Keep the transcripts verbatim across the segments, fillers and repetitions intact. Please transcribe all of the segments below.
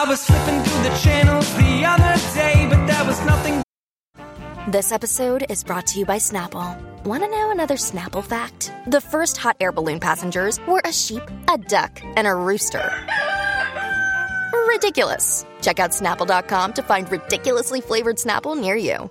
I was flipping through the channels the other day, but there was nothing. This episode is brought to you by Snapple. Want to know another Snapple fact? The first hot air balloon passengers were a sheep, a duck, and a rooster. Ridiculous. Check out Snapple dot com to find ridiculously flavored Snapple near you.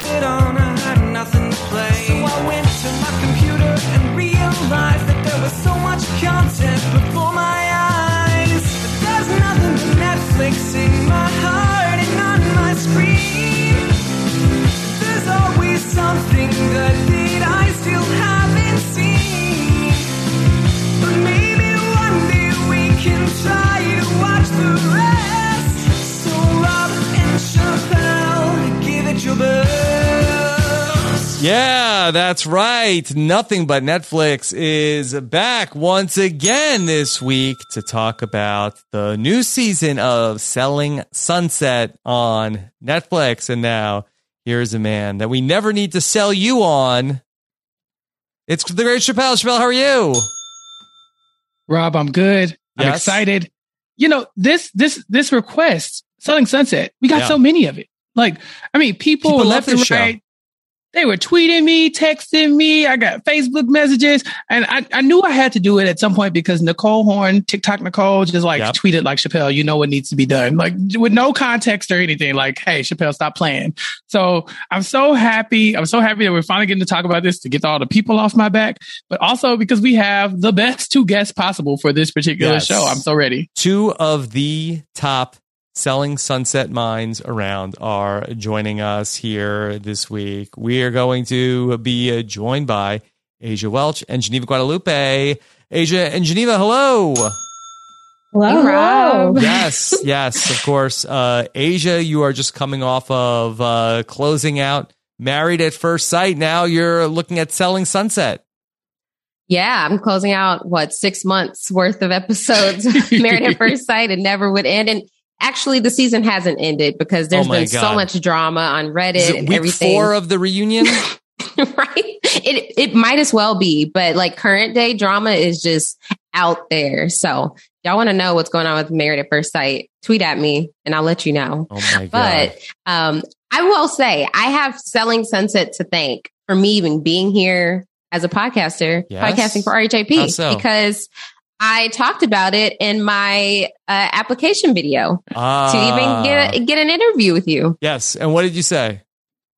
On, I had nothing to play. So I went to my computer and realized that there was so much content before my eyes. But there's nothing but Netflix in my heart and on my screen. There's always something that, that I still haven't seen. But maybe one day we can try and watch the rest. So Rob and Chappelle, give it your best. Yeah, that's right. Nothing but Netflix is back once again this week to talk about the new season of Selling Sunset on Netflix. And now here's a man that we never need to sell you on. It's the great Chappelle. Chappelle, how are you? Rob, I'm good. Yes. I'm excited. You know, this this this request, Selling Sunset, we got yeah. so many of it. Like, I mean, people, people left and right. Show. They were tweeting me, texting me. I got Facebook messages. And I, I knew I had to do it at some point because Nicole Horn, TikTok Nicole, just like yep. tweeted like, Chappelle, you know what needs to be done. Like with no context or anything. Like, hey, Chappelle, stop playing. So I'm so happy. I'm so happy that we're finally getting to talk about this to get all the people off my back. But also because we have the best two guests possible for this particular yes. show. I'm so ready. Two of the top Selling Sunset minds around are joining us here this week. We are going to be joined by Asia Welch and Geneva Guadalupe. Asia and Geneva, hello. Hello, Rob. Yes, yes, of course. Uh, Asia, you are just coming off of uh, closing out Married at First Sight. Now you're looking at Selling Sunset. Yeah, I'm closing out, what, six months worth of episodes of Married at First Sight and Never Would End. And actually, the season hasn't ended because there's oh been God. so much drama on Reddit Is it and week everything. Four of the reunion, right? It it might as well be, but like current day drama is just out there. So y'all want to know what's going on with Married at First Sight? Tweet at me and I'll let you know. Oh my God! But um, I will say I have Selling Sunset to thank for me even being here as a podcaster, yes? podcasting for R H A P so? because I talked about it in my uh, application video ah. to even get a, get an interview with you. Yes. And what did you say?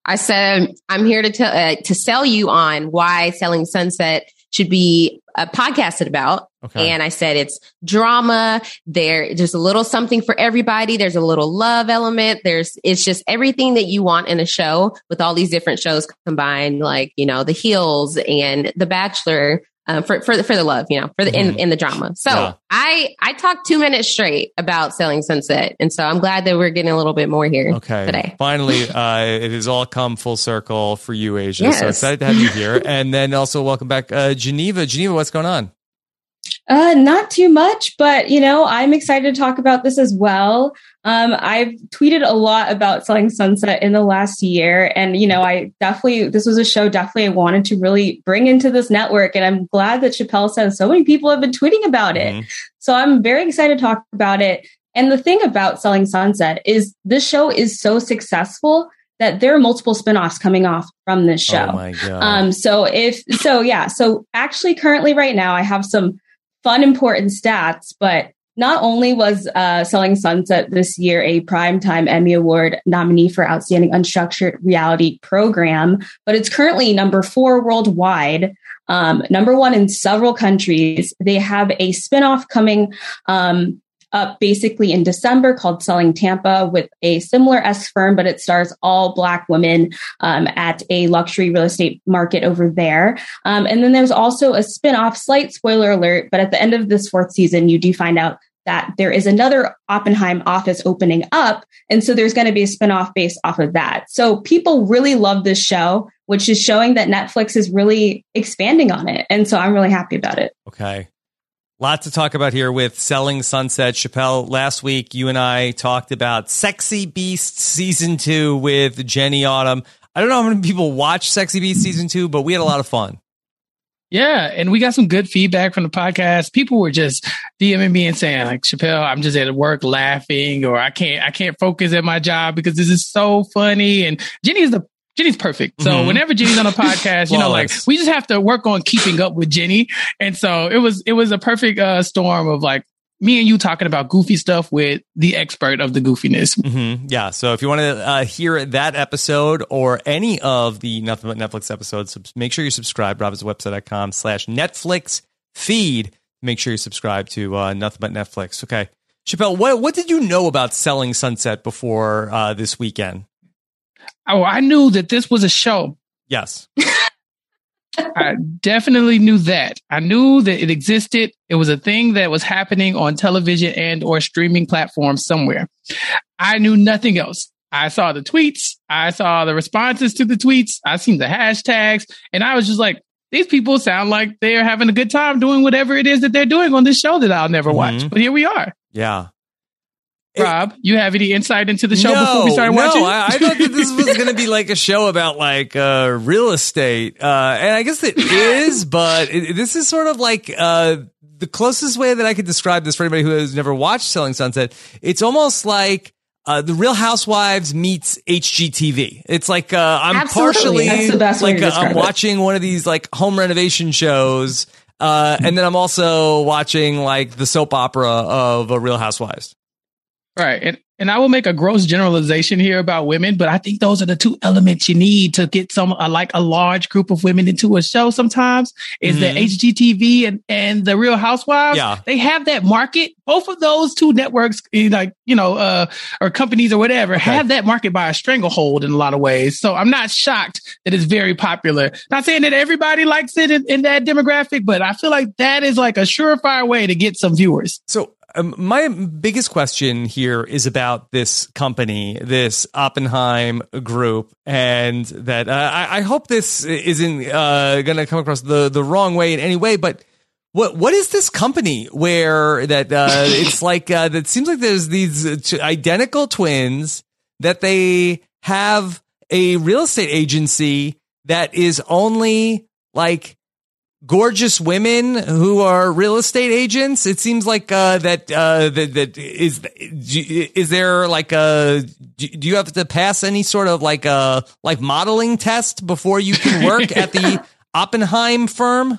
I said, I'm here to tell uh, to sell you on why Selling Sunset should be uh, podcasted about. Okay. And I said, it's drama. There, there's a little something for everybody. There's a little love element. There's, it's just everything that you want in a show with all these different shows combined, like, you know, The Hills and The Bachelor. Um, for for the, for the love, you know, for the in, in the drama. So yeah. I I talked two minutes straight about Selling Sunset, and so I'm glad that we're getting a little bit more here okay. today. Finally, uh, it has all come full circle for you, Asia. Yes. So excited to have you here, and then also welcome back, uh, Geneva. Geneva, what's going on? Uh, not too much, but you know, I'm excited to talk about this as well. Um, I've tweeted a lot about Selling Sunset in the last year. And, you know, I definitely, this was a show definitely I wanted to really bring into this network. And I'm glad that Chappelle said so many people have been tweeting about it. Mm-hmm. So I'm very excited to talk about it. And the thing about Selling Sunset is this show is so successful that there are multiple spinoffs coming off from this show. Oh my God. Um, so if, so yeah, so actually currently right now I have some fun, important stats, but not only was uh, Selling Sunset this year a Primetime Emmy Award nominee for Outstanding Unstructured Reality Program, but it's currently number four worldwide, um, number one in several countries. They have a spinoff coming um, up basically in December called Selling Tampa with a similar S firm, but it stars all Black women um, at a luxury real estate market over there. Um, and then there's also a spinoff, slight spoiler alert, but at the end of this fourth season, you do find out that there is another Oppenheim office opening up. And so there's going to be a spinoff based off of that. So people really love this show, which is showing that Netflix is really expanding on it. And so I'm really happy about it. Okay. Lots to talk about here with Selling Sunset. Chappelle, last week, you and I talked about Sexy Beast Season two with Jenny Autumn. I don't know how many people watch Sexy Beast Season two, but we had a lot of fun. Yeah, and we got some good feedback from the podcast. People were just DMing me and saying, like, Chappelle, I'm just at work laughing, or I can't I can't focus at my job because this is so funny. And Jenny is the Jenny's perfect. So mm-hmm. whenever Jenny's on a podcast, you know, like we just have to work on keeping up with Jenny. And so it was it was a perfect uh, storm of like me and you talking about goofy stuff with the expert of the goofiness. Mm-hmm. Yeah. So if you want to uh, hear that episode or any of the Nothing But Netflix episodes, make sure you're subscribed. robinswebsite.com slash Netflix feed. Make sure you subscribe to uh, Nothing But Netflix. Okay. Chappelle, what, what did you know about Selling Sunset before uh, this weekend? Oh, I knew that this was a show. Yes. I definitely knew that. I knew that it existed. It was a thing that was happening on television and or streaming platforms somewhere. I knew nothing else. I saw the tweets. I saw the responses to the tweets. I seen the hashtags. And I was just like, these people sound like they're having a good time doing whatever it is that they're doing on this show that I'll never mm-hmm. watch. But here we are. Yeah. Rob, you have any insight into the show no, before we started watching? No, I, I thought that this was going to be like a show about like uh, real estate. Uh, and I guess it is, but it, this is sort of like uh, the closest way that I could describe this for anybody who has never watched Selling Sunset. It's almost like uh, The Real Housewives meets H G T V. It's like uh, I'm Absolutely. partially like uh, I'm watching one of these like home renovation shows. Uh, and then I'm also watching like the soap opera of a Real Housewives. Right. And and I will make a gross generalization here about women, but I think those are the two elements you need to get some uh, like a large group of women into a show sometimes is mm-hmm. the H G T V and, and the Real Housewives. Yeah. They have that market. Both of those two networks, like, you know, uh, or companies or whatever, okay. have that market by a stranglehold in a lot of ways. So I'm not shocked that it's very popular. Not saying that everybody likes it in, in that demographic, but I feel like that is like a surefire way to get some viewers. So Um, my biggest question here is about this company, this Oppenheim Group, and that uh, I, I hope this isn't uh, going to come across the, the wrong way in any way. But what what is this company where that uh, it's like uh, that seems like there's these identical twins that they have a real estate agency that is only like gorgeous women who are real estate agents. It seems like uh, that, uh, that that is is there like a do you have to pass any sort of like a like modeling test before you can work at the Oppenheim firm?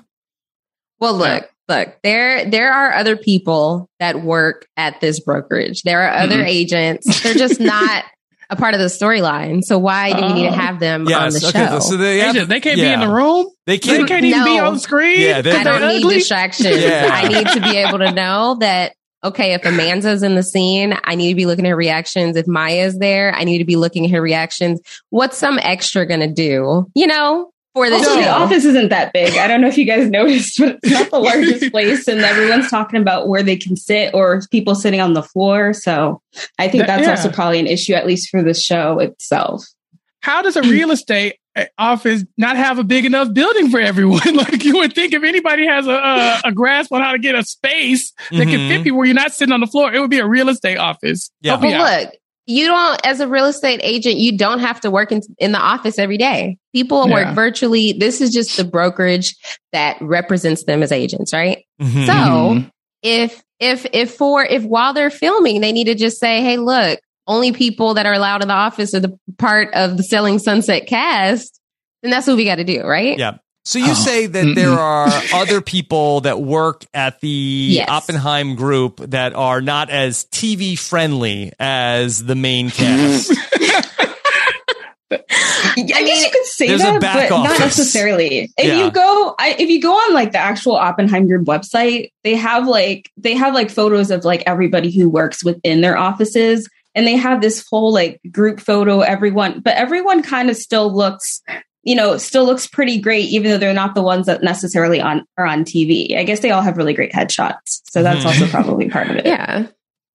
Well, look, look there there are other people that work at this brokerage. There are other mm-hmm. agents. They're just not a part of the storyline. So why do you need to have them yes, on the okay, show? So they, have, they, just, they can't yeah. be in the room. They can't, they can't even no. be on screen. Yeah, they, I don't ugly. need distractions. Yeah. I need to be able to know that, okay, if Amanza's in the scene, I need to be looking at her reactions. If Maya's there, I need to be looking at her reactions. What's some extra going to do, you know, for this also, show? The office isn't that big. I don't know if you guys noticed, but it's not the largest place. And everyone's talking about where they can sit or people sitting on the floor. So I think that's yeah. also probably an issue, at least for the show itself. How does a real estate office not have a big enough building for everyone? Like you would think if anybody has a, a, a grasp on how to get a space that mm-hmm. can fit people where you're not sitting on the floor, it would be a real estate office. Yeah. Well, out. Look, you don't, as a real estate agent, you don't have to work in, in the office every day. People yeah. work virtually. This is just the brokerage that represents them as agents, right? Mm-hmm. So if, if, if for, if while they're filming, they need to just say, hey, look, only people that are allowed in the office are the part of the Selling Sunset cast, and that's what we got to do, right? Yeah. So you oh. say that Mm-mm. there are other people that work at the yes. Oppenheim Group that are not as T V friendly as the main cast. I guess you could say There's that, but office. Not necessarily. If yeah. you go, I, if you go on like the actual Oppenheim Group website, they have like they have like photos of like everybody who works within their offices. And they have this whole like group photo, everyone, but everyone kind of still looks you know, still looks pretty great, even though they're not the ones that necessarily on are on T V. I guess they all have really great headshots. So that's also probably part of it. Yeah.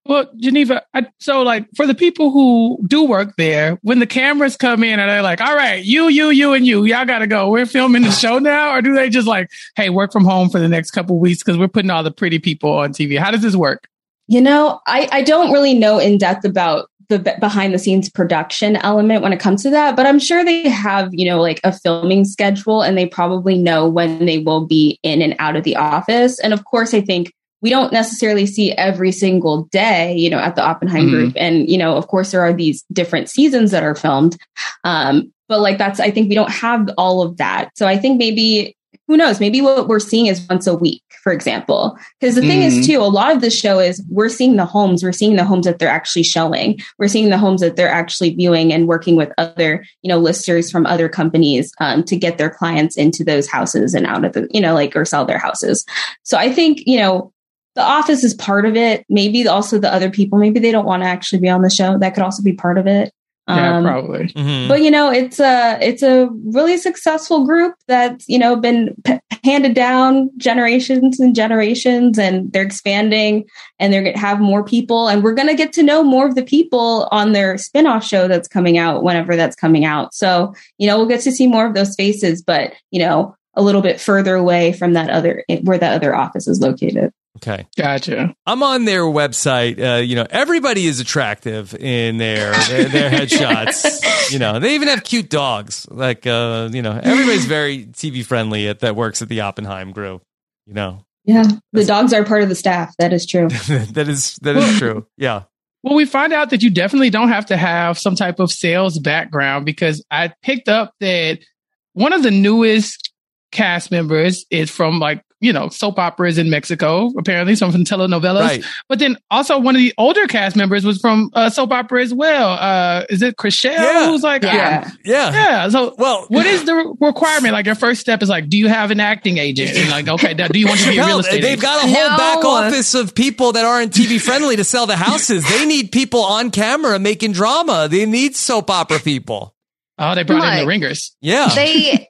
Well, Geneva, I, so like for the people who do work there, when the cameras come in and they're like, all right, you, you, you, and you, y'all got to go. We're filming the show now. Or do they just like, hey, work from home for the next couple of weeks because we're putting all the pretty people on T V? How does this work? You know, I, I don't really know in depth about the behind the scenes production element when it comes to that, but I'm sure they have, you know, like a filming schedule and they probably know when they will be in and out of the office. And of course, I think we don't necessarily see every single day, you know, at the Oppenheim mm-hmm. group. And, you know, of course there are these different seasons that are filmed. Um, but like, that's, I think we don't have all of that. So I think maybe, who knows, maybe what we're seeing is once a week, for example, because the mm-hmm. thing is, too, a lot of this show is we're seeing the homes, we're seeing the homes that they're actually showing. We're seeing the homes that they're actually viewing and working with other, you know, listers from other companies um, to get their clients into those houses and out of the, you know, like or sell their houses. So I think, you know, the office is part of it. Maybe also the other people, maybe they don't want to actually be on the show. That could also be part of it. Yeah, probably. Um, mm-hmm. But, you know, it's a it's a really successful group that's, you know, been p- handed down generations and generations, and they're expanding and they're going to have more people. And we're going to get to know more of the people on their spinoff show that's coming out whenever that's coming out. So, you know, we'll get to see more of those faces, but, you know, a little bit further away from that other where that other office is located. Okay. Gotcha. I'm on their website. Uh, you know, everybody is attractive in their, their, their headshots. You know, they even have cute dogs. Like, uh, you know, everybody's very T V friendly at that works at the Oppenheim group, you know? Yeah. The dogs are part of the staff. That is true. that is, that is true. Yeah. Well, we find out that you definitely don't have to have some type of sales background, because I picked up that one of the newest cast members is from like, you know, soap operas in Mexico, apparently, some from telenovelas. Right. But then also one of the older cast members was from a uh, soap opera as well. Uh, is it Chrishell? Yeah. Who's like, yeah. Um, yeah. Yeah. So well, what is the requirement? Like your first step is like, do you have an acting agent? And like, okay, now, do you want to be a real estate They've agent? Got a whole no. back office of people that aren't T V friendly to sell the houses. They need people on camera making drama. They need soap opera people. Oh, they brought Look, in the ringers. Yeah. They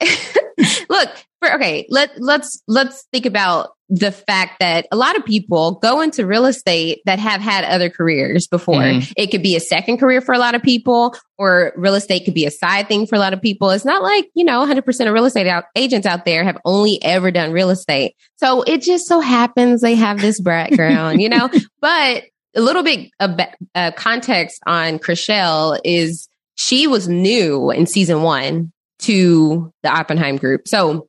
Look, for, okay, let, let's let's think about the fact that a lot of people go into real estate that have had other careers before. Mm-hmm. It could be a second career for a lot of people, or real estate could be a side thing for a lot of people. It's not like, you know, one hundred percent of real estate out, agents out there have only ever done real estate. So it just so happens they have this background, you know, but a little bit of uh, context on Chrishell is she was new in season one to the Oppenheim group. So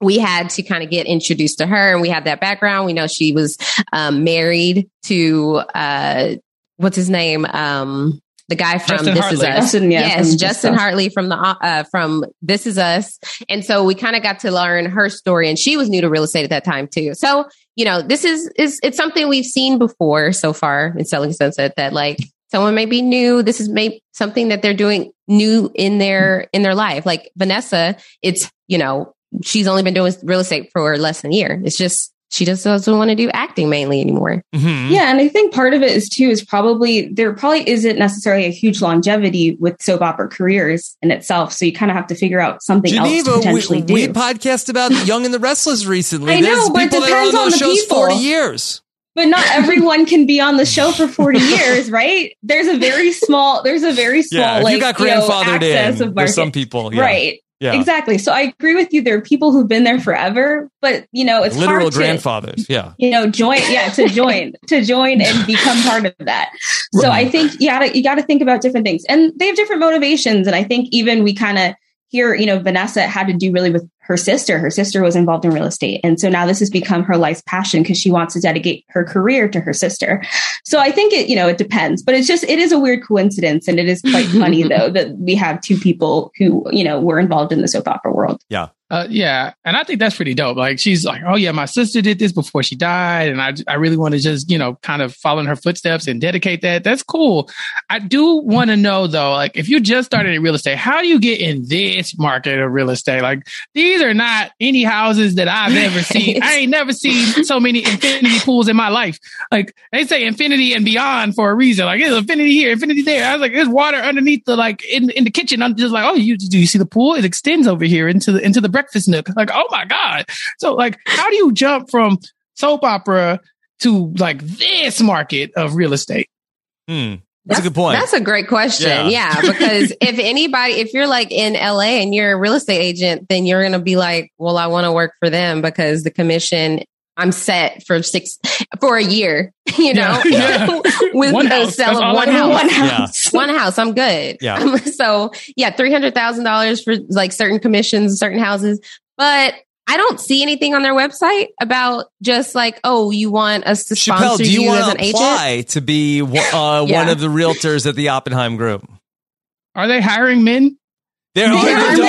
we had to kind of get introduced to her, and we had that background. We know she was um, married to, uh, what's his name? Um, the guy from Justin This Hartley. Is Us. Justin, yeah, yes, Justin, Justin Hartley from the uh, from This Is Us. And so we kind of got to learn her story, and she was new to real estate at that time too. So, you know, this is, is it's something we've seen before so far in Selling Sunset, that like, someone may be new. This is maybe something that they're doing new in their in their life. Like Vanessa, it's, you know, she's only been doing real estate for less than a year. It's just she just doesn't want to do acting mainly anymore. Mm-hmm. Yeah. And I think part of it is, too, is probably there probably isn't necessarily a huge longevity with soap opera careers in itself. So you kind of have to figure out something Geneva, else to potentially we, do. We podcast about Young and the Restless recently. I There's know, but it depends on, on the shows people. forty years. But not everyone can be on the show for forty years, right? There's a very small, there's a very small, yeah, like, you got grandfathered you know, access in. Of market. There's some people, yeah. Right? Yeah, exactly. So I agree with you. There are people who've been there forever, but you know, it's literal hard grandfathers. To, yeah, you know, join, yeah, to join, to join and become part of that. So right. I think you gotta, you gotta think about different things, and they have different motivations. And I think even we kind of. Here, you know, Vanessa had to do really with her sister. Her sister was involved in real estate. And so now this has become her life's passion because she wants to dedicate her career to her sister. So I think it, you know, it depends, but it's just, it is a weird coincidence. And it is quite funny though, that we have two people who, you know, were involved in the soap opera world. Yeah. Uh, yeah. And I think that's pretty dope. Like, she's like, oh, yeah, my sister did this before she died. And I, I really want to just, you know, kind of follow in her footsteps and dedicate that. That's cool. I do want to know, though, like, if you just started in real estate, how do you get in this market of real estate? Like, these are not any houses that I've ever seen. I ain't never seen so many infinity pools in my life. Like, they say infinity and beyond for a reason. Like, it's infinity here, infinity there. I was like, there's water underneath the, like, in, in the kitchen. I'm just like, oh, you do you see the pool? It extends over here into the, into the breakfast nook. Like, oh my God. So, like, how do you jump from soap opera to like this market of real estate? Hmm. That's, that's a good point. That's a great question. Yeah. yeah because if anybody, if you're like in L A and you're a real estate agent, then you're going to be like, well, I want to work for them because the commission, I'm set for six, for a year, you know, yeah. Yeah. with one house, sell of one house, one house. Yeah. one house, I'm good. Yeah. Um, so yeah, three hundred thousand dollars for like certain commissions, certain houses, but I don't see anything on their website about just like, oh, you want us to sponsor Chappelle, do you, you as an agent? Apply to be uh, yeah. one of the realtors at the Oppenheim Group? Are they hiring men? There, there are, are men.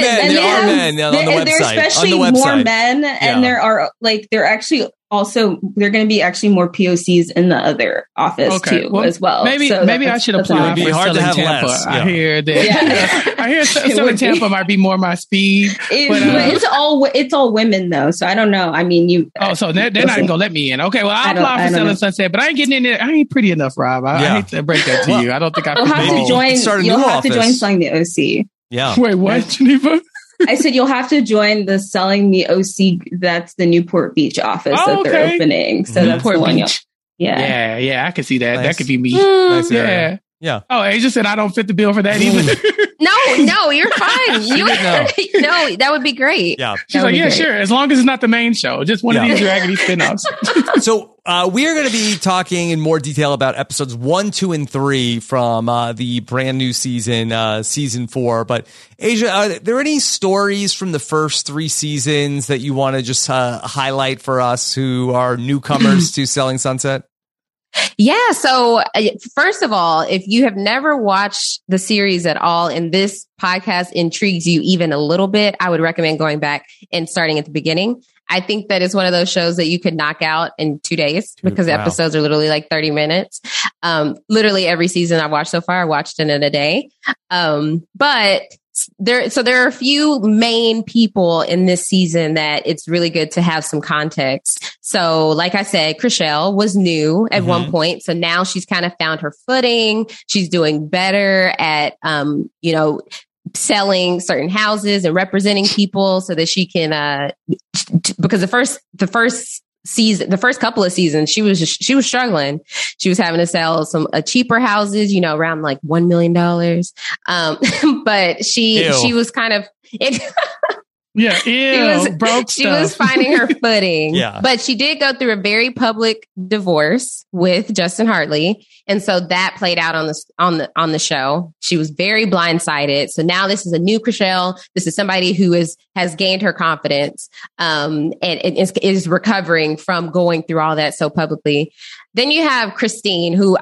men. There are have, men on the website. There are especially the more men, and yeah. there are like they're actually also they're going to be actually more P O Cs in the other office okay. too well, as well. Maybe so maybe I should apply for Selling Tampa. Less, yeah. I hear that. Yeah. I hear Selling Tampa might be more my speed. It, but, uh, but it's all it's all women though, so I don't know. I mean, you. Oh, so they're, they're not going to let me in. Okay, well I'll apply for Selling Sunset, but I ain't getting in there. I ain't pretty enough, Rob. I, yeah. I hate to break that to you. I don't think I. You'll have to join. You'll have to join Selling the O C. Yeah. Wait, what, Geneva? I said you'll have to join the Selling the O C. That's the Newport Beach office oh, that they're okay. opening. So mm-hmm. that's Newport the one. Beach. Yeah, yeah, yeah. I could see that. Nice. That could be me. Mm, nice yeah. Area. Yeah. Oh, Asia said I don't fit the bill for that either. no, no, you're fine. You would, no, that would be great. Yeah. She's like, yeah, great. Sure. As long as it's not the main show, just one yeah. of these raggedy spinoffs. So uh, we are going to be talking in more detail about episodes one, two, and three from uh, the brand new season, uh, season four. But Asia, are there any stories from the first three seasons that you want to just uh, highlight for us who are newcomers to Selling Sunset? Yeah. So uh, first of all, if you have never watched the series at all and this podcast intrigues you even a little bit, I would recommend going back and starting at the beginning. I think that it's one of those shows that you could knock out in two days Dude, because wow. the episodes are literally like thirty minutes. Um, literally every season I've watched so far, I watched it in a day. Um, but there, so there are a few main people in this season that it's really good to have some context. So like I said, Chrishell was new at mm-hmm. one point. So now she's kind of found her footing. She's doing better at, um, you know, selling certain houses and representing people so that she can, uh, because the first, the first, season, the first couple of seasons, she was just, she was struggling. She was having to sell some uh, cheaper houses, you know, around like one million dollars. Um, but she, ew. she was kind of, it, yeah, ew, she, was, broke she was finding her footing, yeah. but she did go through a very public divorce with Justin Hartley. And so that played out on the, on the, on the show. She was very blindsided. So now this is a new Chrishell. This is somebody who is, has gained her confidence, um, and, and is, is recovering from going through all that so publicly. Then you have Christine, who,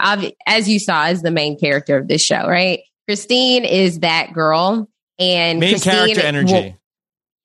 as you saw, is the main character of this show, right? Christine is that girl, and main Christine character energy. Will,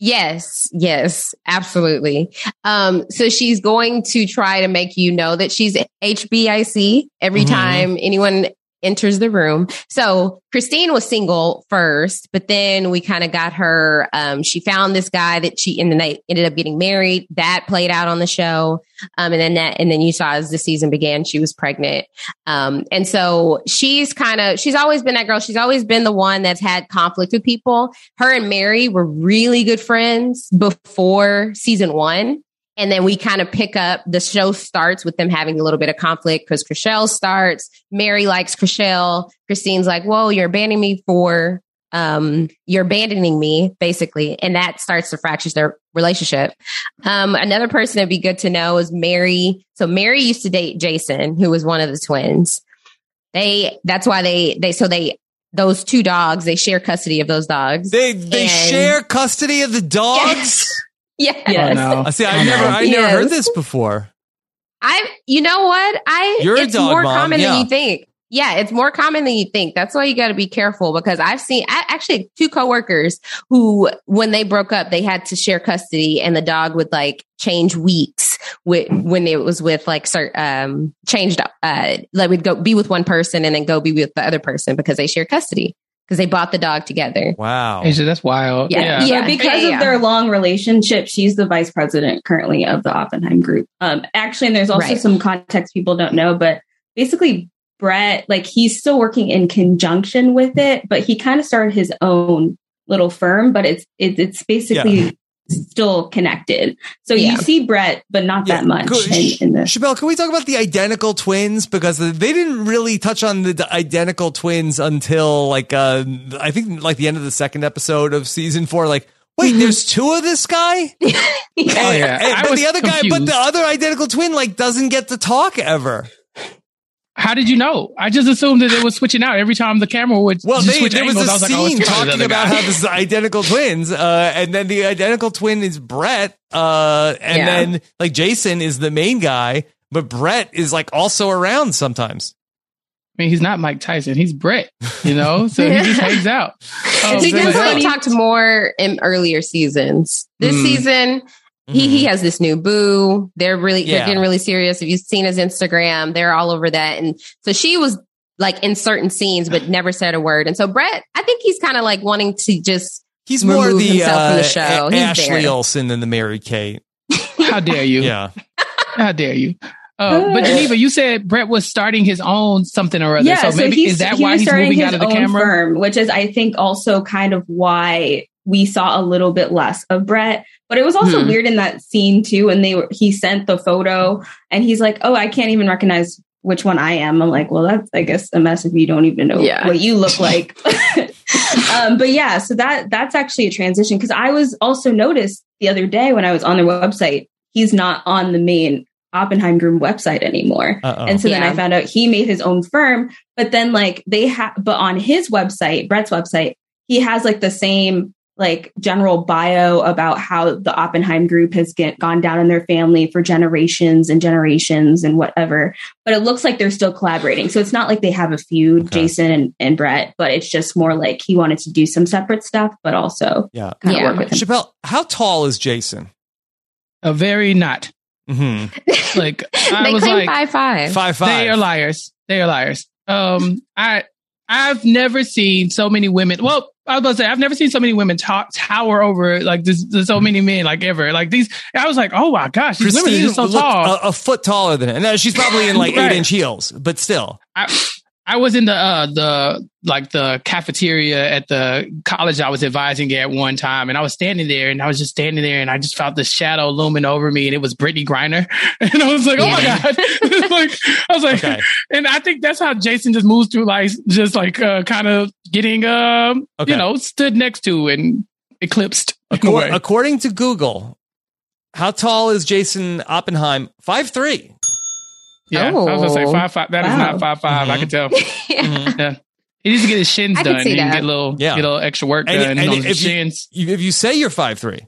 Yes, yes, absolutely. Um, so she's going to try to make you know that she's H B I C every mm-hmm. time anyone enters the room. So Christine was single first, but then we kind of got her. Um, she found this guy that she in the night ended up getting married. That played out on the show, um, and then that, and then you saw as the season began, she was pregnant. Um, and so she's kind of she's always been that girl. She's always been the one that's had conflict with people. Her and Mary were really good friends before season one. And then we kind of pick up, the show starts with them having a little bit of conflict because Chrishell starts. Mary likes Chrishell. Christine's like, whoa, you're abandoning me for, um, you're abandoning me, basically. And that starts to fracture their relationship. Um, another person that'd be good to know is Mary. So Mary used to date Jason, who was one of the twins. They, that's why they, they, so they, those two dogs, they share custody of those dogs. They, they and, share custody of the dogs? Yes. Yes. yes. Oh, no. See, I oh, never, no. I never yes. heard this before. I, you know what? I, You're it's a dog more mom. common yeah. than you think. Yeah, it's more common than you think. That's why you got to be careful, because I've seen I actually two coworkers who, when they broke up, they had to share custody, and the dog would like change weeks with when it was with like certain um, changed. Uh, like would go be with one person and then go be with the other person because they share custody because they bought the dog together. Wow, hey, so that's wild. Yeah, yeah, yeah because yeah. of their long relationship, she's the vice president currently of the Oppenheim Group. Um, actually, and there's also right. some context people don't know, but basically. Brett, like he's still working in conjunction with it, but he kind of started his own little firm, but it's it, it's basically yeah. still connected. So yeah. you see Brett, but not yeah. that much. In, in this. Shabelle, can we talk about the identical twins? Because they didn't really touch on the identical twins until like, uh, I think like the end of the second episode of season four, like, wait, there's two of this guy? yeah. Oh, yeah. And, but the other confused. guy, but the other identical twin like doesn't get to talk ever. How did you know? I just assumed that they were switching out every time the camera would. Well, they, switch there angles. was a scene was like, oh, talking about how this is identical twins, uh, and then the identical twin is Brett, uh, and yeah. then like Jason is the main guy, but Brett is like also around sometimes. I mean, he's not Mike Tyson; he's Brett, you know. So he just hangs out. Um, he definitely talked more in earlier seasons. This mm. season. He he has this new boo. They're really yeah. they're getting really serious. If you've seen his Instagram, they're all over that. And so she was like in certain scenes, but never said a word. And so Brett, I think he's kind of like wanting to just he's more the, uh, from the show. A- he's Ashley there. Olsen than the Mary Kate. How dare you? Yeah. How dare you? Uh, but Geneva, you said Brett was starting his own something or other. Yeah, so maybe so is that he why he's moving out of the camera? Firm, which is, I think, also kind of why. We saw a little bit less of Brett, but it was also hmm. weird in that scene too. And they were, he sent the photo and he's like, oh, I can't even recognize which one I am. I'm like, well, that's, I guess a mess if you don't even know yeah. what you look like. um, but yeah, so that, that's actually a transition. Cause I was also noticed the other day when I was on their website, he's not on the main Oppenheim Group website anymore. Uh-oh. And so yeah. then I found out he made his own firm, but then like they have, but on his website, Brett's website, he has like the same, like general bio about how the Oppenheim Group has get, gone down in their family for generations and generations and whatever. But it looks like they're still collaborating. So it's not like they have a feud, okay. Jason and, and Brett, but it's just more like he wanted to do some separate stuff, but also yeah. kind of yeah. work with him. Shabelle, how tall is Jason? A very not. Mm-hmm. Like I they was claim like, five, five. Five, five. They are liars. They are liars. Um, I, I've never seen so many women. Well, I was about to say, I've never seen so many women talk, tower over like this, this, so many men like ever. Like these, I was like, oh my gosh, these Christine women are so tall. A, a foot taller than her. No, she's probably in like right. eight inch heels, but still. I, I was in the, uh, the, like the cafeteria at the college I was advising at one time. And I was standing there and I was just standing there and I just felt the shadow looming over me and it was Brittany Griner. And I was like, yeah. oh my God. Like, I was like, okay. And I think that's how Jason just moves through life, just like uh, kind of getting, um, okay. you know, stood next to and eclipsed. According, according to Google, how tall is Jason Oppenheim? five three Yeah, oh. I was going to say five five. That wow. is not five five. Mm-hmm. I can tell. mm-hmm. Yeah. He needs to get his shins I done. He can get a little, yeah. get a little extra work and, done. And and if, shins. You, if you say you're five three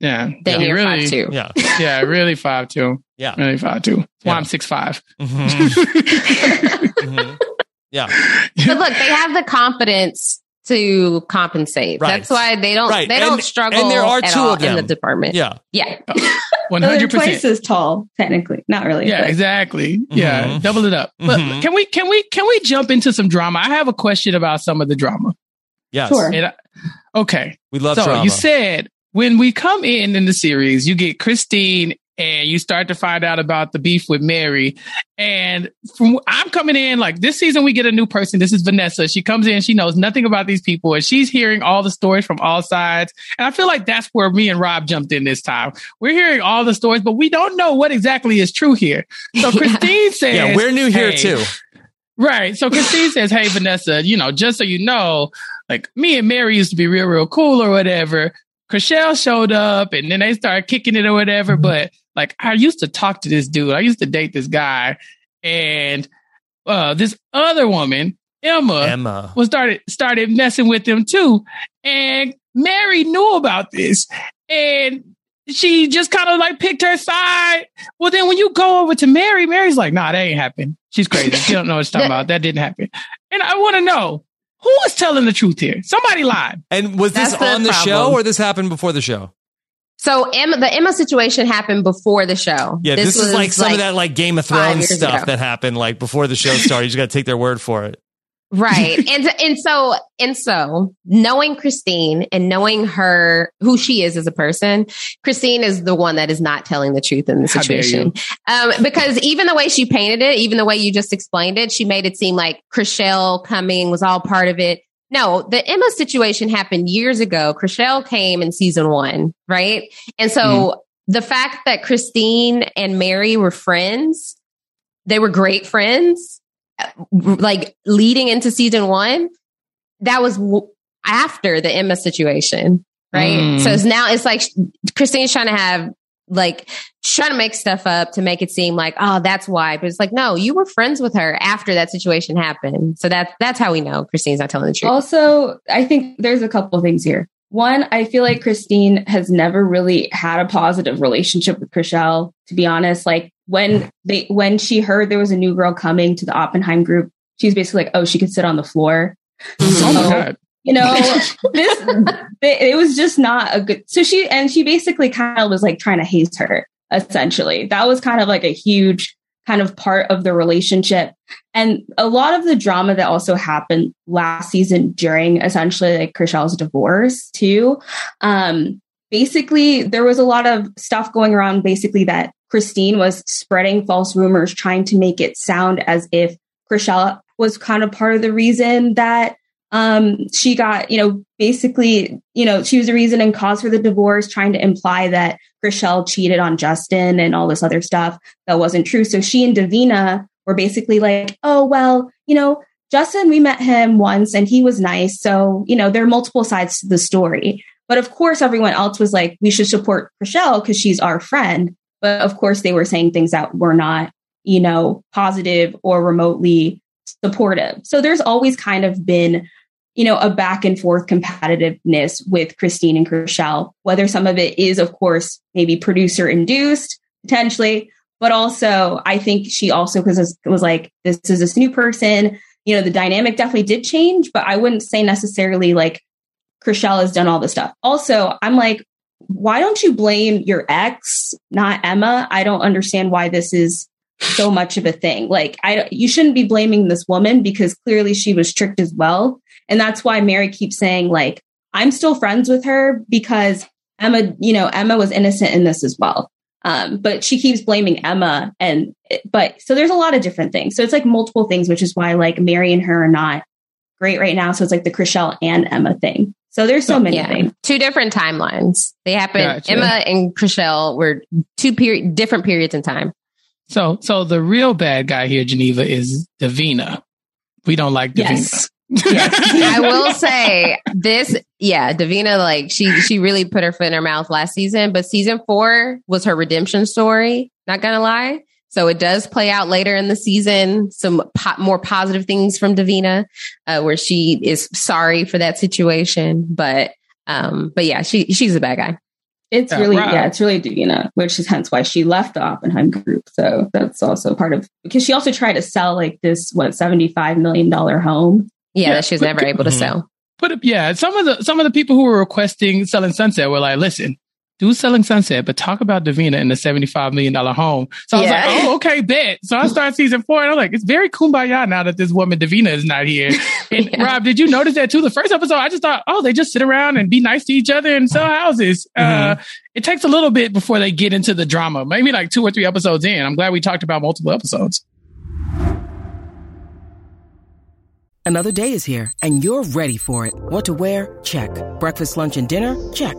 yeah, then yeah. you're really, five two Yeah, yeah, really five two Yeah, really five two Well, yeah. I'm six five Mm-hmm. mm-hmm. Yeah, but look, they have the confidence to compensate. Right. That's why they don't. Right. They don't and, struggle. And there are two of them in the department. Yeah, yeah. One hundred percent. Twice as tall, technically. Not really. Yeah, but. exactly. Yeah, mm-hmm. double it up. But mm-hmm. can we can we can we jump into some drama? I have a question about some of the drama. Yes. Sure. I, okay. We love so drama. You said when we come in in the series, you get Christine, and you start to find out about the beef with Mary. And from I'm coming in like this season, we get a new person. This is Vanessa. She comes in. She knows nothing about these people. And she's hearing all the stories from all sides. And I feel like that's where me and Rob jumped in this time. We're hearing all the stories, but we don't know what exactly is true here. So Christine says, yeah, we're new here hey. too. Right. So Christine says, hey, Vanessa, you know, just so you know, like me and Mary used to be real, real cool or whatever. Chrishell showed up and then they started kicking it or whatever. But like, I used to talk to this dude. I used to date this guy. And uh, this other woman, Emma, Emma. was started started messing with them, too. And Mary knew about this. And she just kind of like picked her side. Well, then when you go over to Mary, Mary's like, nah, that ain't happened. She's crazy. She don't know what she's talking about. That didn't happen. And I want to know, who is telling the truth here? Somebody lied. And was this on the show or this happened before the show? So Emma, the Emma situation happened before the show. Yeah, this, this was is like some like of that like Game of Thrones stuff ago. That happened like before the show started. You just got to take their word for it. Right. And and so and so knowing Christine and knowing her, who she is as a person, Christine is the one that is not telling the truth in the situation. Um, because even the way she painted it, even the way you just explained it, she made it seem like Chrishell coming was all part of it. No, the Emma situation happened years ago. Chrishell came in season one. Right. And so mm-hmm. the fact that Christine and Mary were friends, they were great friends. Like leading into season one, that was w- after the Emma situation, right? Mm. So it's now it's like Christine's trying to have like trying to make stuff up to make it seem like, oh, that's why. But it's like, no, you were friends with her after that situation happened. So that's that's how we know Christine's not telling the truth. Also, I think there's a couple things here. One, I feel like Christine has never really had a positive relationship with Chrishell, to be honest. Like when they when she heard there was a new girl coming to the Oppenheim group, she's basically like, oh, she could sit on the floor. Oh my God. You know, this it was just not a good. So she and she basically kind of was like trying to haze her, essentially. That was kind of like a huge kind of part of the relationship. And a lot of the drama that also happened last season during essentially like Chrishell's divorce too. Um, basically, there was a lot of stuff going around basically that Christine was spreading false rumors, trying to make it sound as if Chrishell was kind of part of the reason that um, she got, you know, basically, you know, she was the reason and cause for the divorce, trying to imply that Chrishell cheated on Justin and all this other stuff that wasn't true. So she and Davina were basically like, oh, well, you know, Justin, we met him once and he was nice. So, you know, there are multiple sides to the story. But of course, everyone else was like, we should support Chrishell because she's our friend. But of course, they were saying things that were not, you know, positive or remotely supportive. So there's always kind of been, you know, a back and forth competitiveness with Christine and Chrishell, whether some of it is, of course, maybe producer induced potentially, but also I think she also because was like, this is this new person, you know, the dynamic definitely did change, but I wouldn't say necessarily like Chrishell has done all this stuff. Also, I'm like, why don't you blame your ex, not Emma? I don't understand why this is so much of a thing. Like I, you shouldn't be blaming this woman because clearly she was tricked as well. And that's why Mary keeps saying, like, I'm still friends with her because Emma, you know, Emma was innocent in this as well. Um, but she keeps blaming Emma. And but so there's a lot of different things. So it's like multiple things, which is why like Mary and her are not great right now. So it's like the Chrishell and Emma thing. So there's so many yeah. things. Two different timelines. They happen. Gotcha. Emma and Chrishell were two peri- different periods in time. So so the real bad guy here, Geneva, is Davina. We don't like Davina. Yes. Yes. I will say this. Yeah, Davina, like she she really put her foot in her mouth last season, but season four was her redemption story. Not going to lie. So it does play out later in the season. Some po- more positive things from Davina uh, where she is sorry for that situation. But um, but yeah, she she's a bad guy. It's yeah, really, right. yeah, it's really Davina, which is hence why she left the Oppenheim group. So that's also part of because she also tried to sell like this, what, seventy-five million dollars home. Yeah, yeah, that she was put, never able to sell. But yeah, some of the some of the people who were requesting Selling Sunset were like, "Listen, do Selling Sunset, but talk about Davina and the seventy-five million dollars home." So I was yeah. like, "Oh, okay, bet." So I start season four, and I'm like, "It's very kumbaya now that this woman Davina is not here." And yeah. Rob, did you notice that too? The first episode, I just thought, "Oh, they just sit around and be nice to each other and sell houses." Mm-hmm. Uh, it takes a little bit before they get into the drama. Maybe like two or three episodes in. I'm glad we talked about multiple episodes. Another day is here, and you're ready for it. What to wear? Check. Breakfast, lunch, and dinner? Check.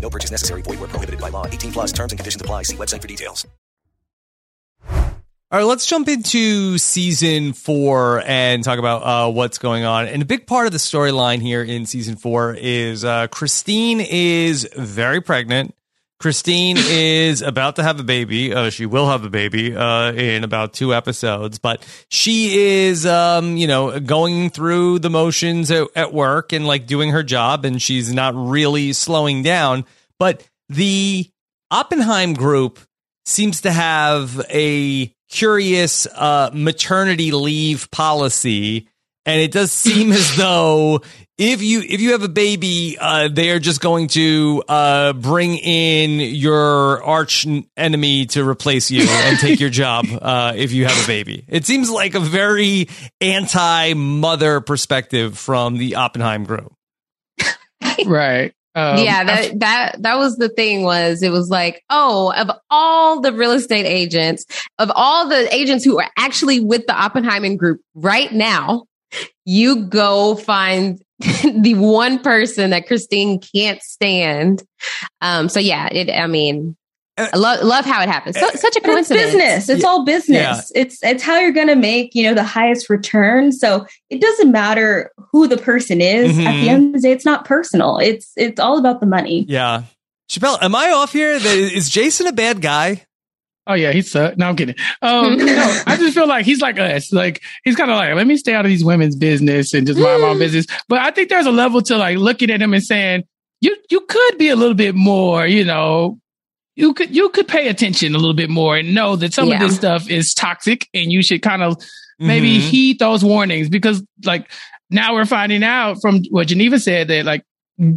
No purchase necessary. Void where prohibited by law. eighteen plus terms and conditions apply. See website for details. All right, let's jump into season four and talk about uh, what's going on. And a big part of the storyline here in season four is uh, Christine is very pregnant. Christine is about to have a baby. Uh, she will have a baby uh, in about two episodes, but she is, um, you know, going through the motions at, at work and like doing her job, and she's not really slowing down. But the Oppenheim group seems to have a curious uh, maternity leave policy. And it does seem as though if you if you have a baby, uh, they are just going to uh, bring in your arch enemy to replace you and take your job uh, if you have a baby. It seems like a very anti-mother perspective from the Oppenheim group. Right. Um, yeah, that, that that was the thing was it was like, oh, of all the real estate agents, of all the agents who are actually with the Oppenheim group right now, you go find the one person that Christine can't stand. Um, so yeah, it. I mean, I love love how it happens. So, such a coincidence. It's business. It's yeah. all business. Yeah. It's it's how you're going to make, you know, the highest return. So it doesn't matter who the person is. Mm-hmm. At the end of the day, it's not personal. It's it's all about the money. Yeah, Chappelle, am I off here? Is Jason a bad guy? Oh yeah, he sucked. No, I'm kidding. Um, no, I just feel like he's like us. Like he's kind of like, let me stay out of these women's business and just mind my own business. But I think there's a level to like looking at him and saying, you you could be a little bit more, you know, you could you could pay attention a little bit more and know that some yeah. of this stuff is toxic and you should kind of maybe mm-hmm. heed those warnings, because like now we're finding out from what Geneva said that like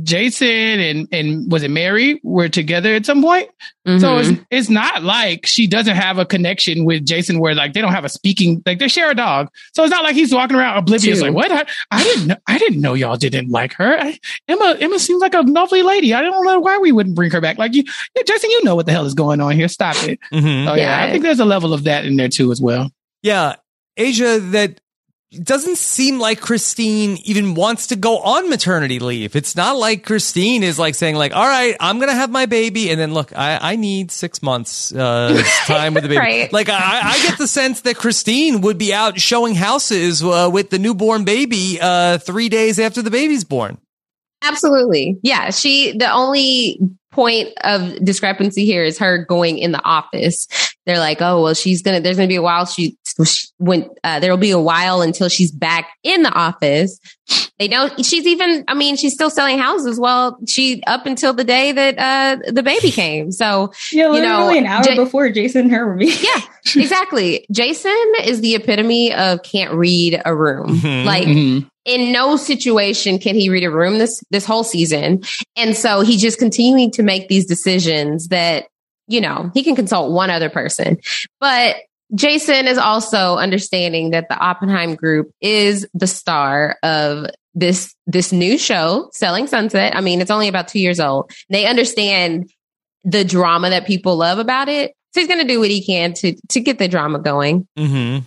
Jason and and was it Mary were together at some point. Mm-hmm. So it's it's not like she doesn't have a connection with Jason where like they don't have a speaking, like they share a dog. So it's not like he's walking around oblivious. Dude. Like what? I, I didn't know, I didn't know y'all didn't like her. I, Emma Emma seems like a lovely lady. I don't know why we wouldn't bring her back. Like you, yeah, Jason, you know what the hell is going on here. Stop it. Mm-hmm. Oh yeah, yeah, I think there's a level of that in there too as well. Yeah, Asia, that. It doesn't seem like Christine even wants to go on maternity leave. It's not like Christine is like saying like, all right, I'm going to have my baby. And then look, I, I need six months uh, time with the baby. Right. Like I, I get the sense that Christine would be out showing houses uh, with the newborn baby uh, three days after the baby's born. Absolutely. Yeah. She, the only point of discrepancy here is her going in the office. They're like, oh, well, she's going to, there's going to be a while. She, she when uh, there'll be a while until she's back in the office. They don't, she's even, I mean, she's still selling houses. Well, she up until the day that uh, the baby came. So, yeah, you know, an hour J- before Jason, her. Yeah, exactly. Jason is the epitome of can't read a room. Mm-hmm, like, mm-hmm. In no situation can he read a room this this whole season. And so he just continuing to make these decisions that, you know, he can consult one other person. But Jason is also understanding that the Oppenheim group is the star of this this new show, Selling Sunset. I mean, it's only about two years old. They understand the drama that people love about it. So he's going to do what he can to to get the drama going. Mm-hmm.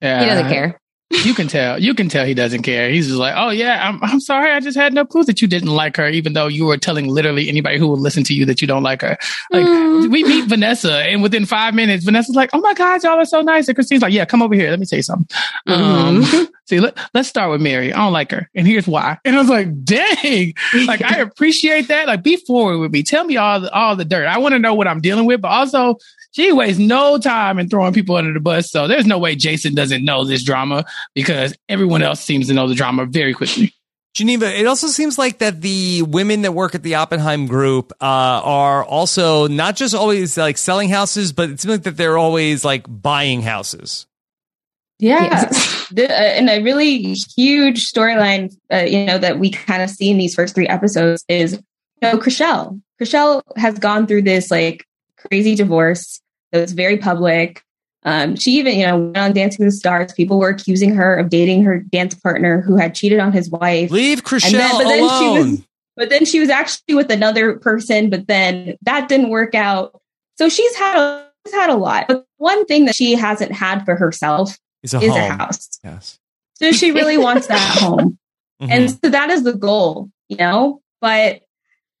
Yeah. He doesn't care. You can tell. You can tell he doesn't care. He's just like, oh, yeah, I'm I'm sorry. I just had no clue that you didn't like her, even though you were telling literally anybody who would listen to you that you don't like her. Like, mm. we meet Vanessa, and within five minutes, Vanessa's like, oh, my God, y'all are so nice. And Christine's like, yeah, come over here. Let me tell you something. Mm-hmm. Um, see, let, let's start with Mary. I don't like her. And here's why. And I was like, dang, like, I appreciate that. Like, be forward with me. Tell me all the, all the dirt. I want to know what I'm dealing with, but also she wastes no time in throwing people under the bus. So there's no way Jason doesn't know this drama, because everyone else seems to know the drama very quickly. Geneva, it also seems like that the women that work at the Oppenheim group uh, are also not just always like selling houses, but it seems like that they're always like buying houses. Yeah. Yes. The, uh, and a really huge storyline, uh, you know, that we kind of see in these first three episodes is, you know, Chrishell. Chrishell has gone through this like crazy divorce that was very public. Um, she even, you know, went on Dancing with the Stars. People were accusing her of dating her dance partner who had cheated on his wife. Leave Chrishell then, but then alone. She was, but then she was actually with another person, but then that didn't work out. So she's had a, she's had a lot. But one thing that she hasn't had for herself is a, is a house. Yes. So she really wants that home. Mm-hmm. And so that is the goal, you know, but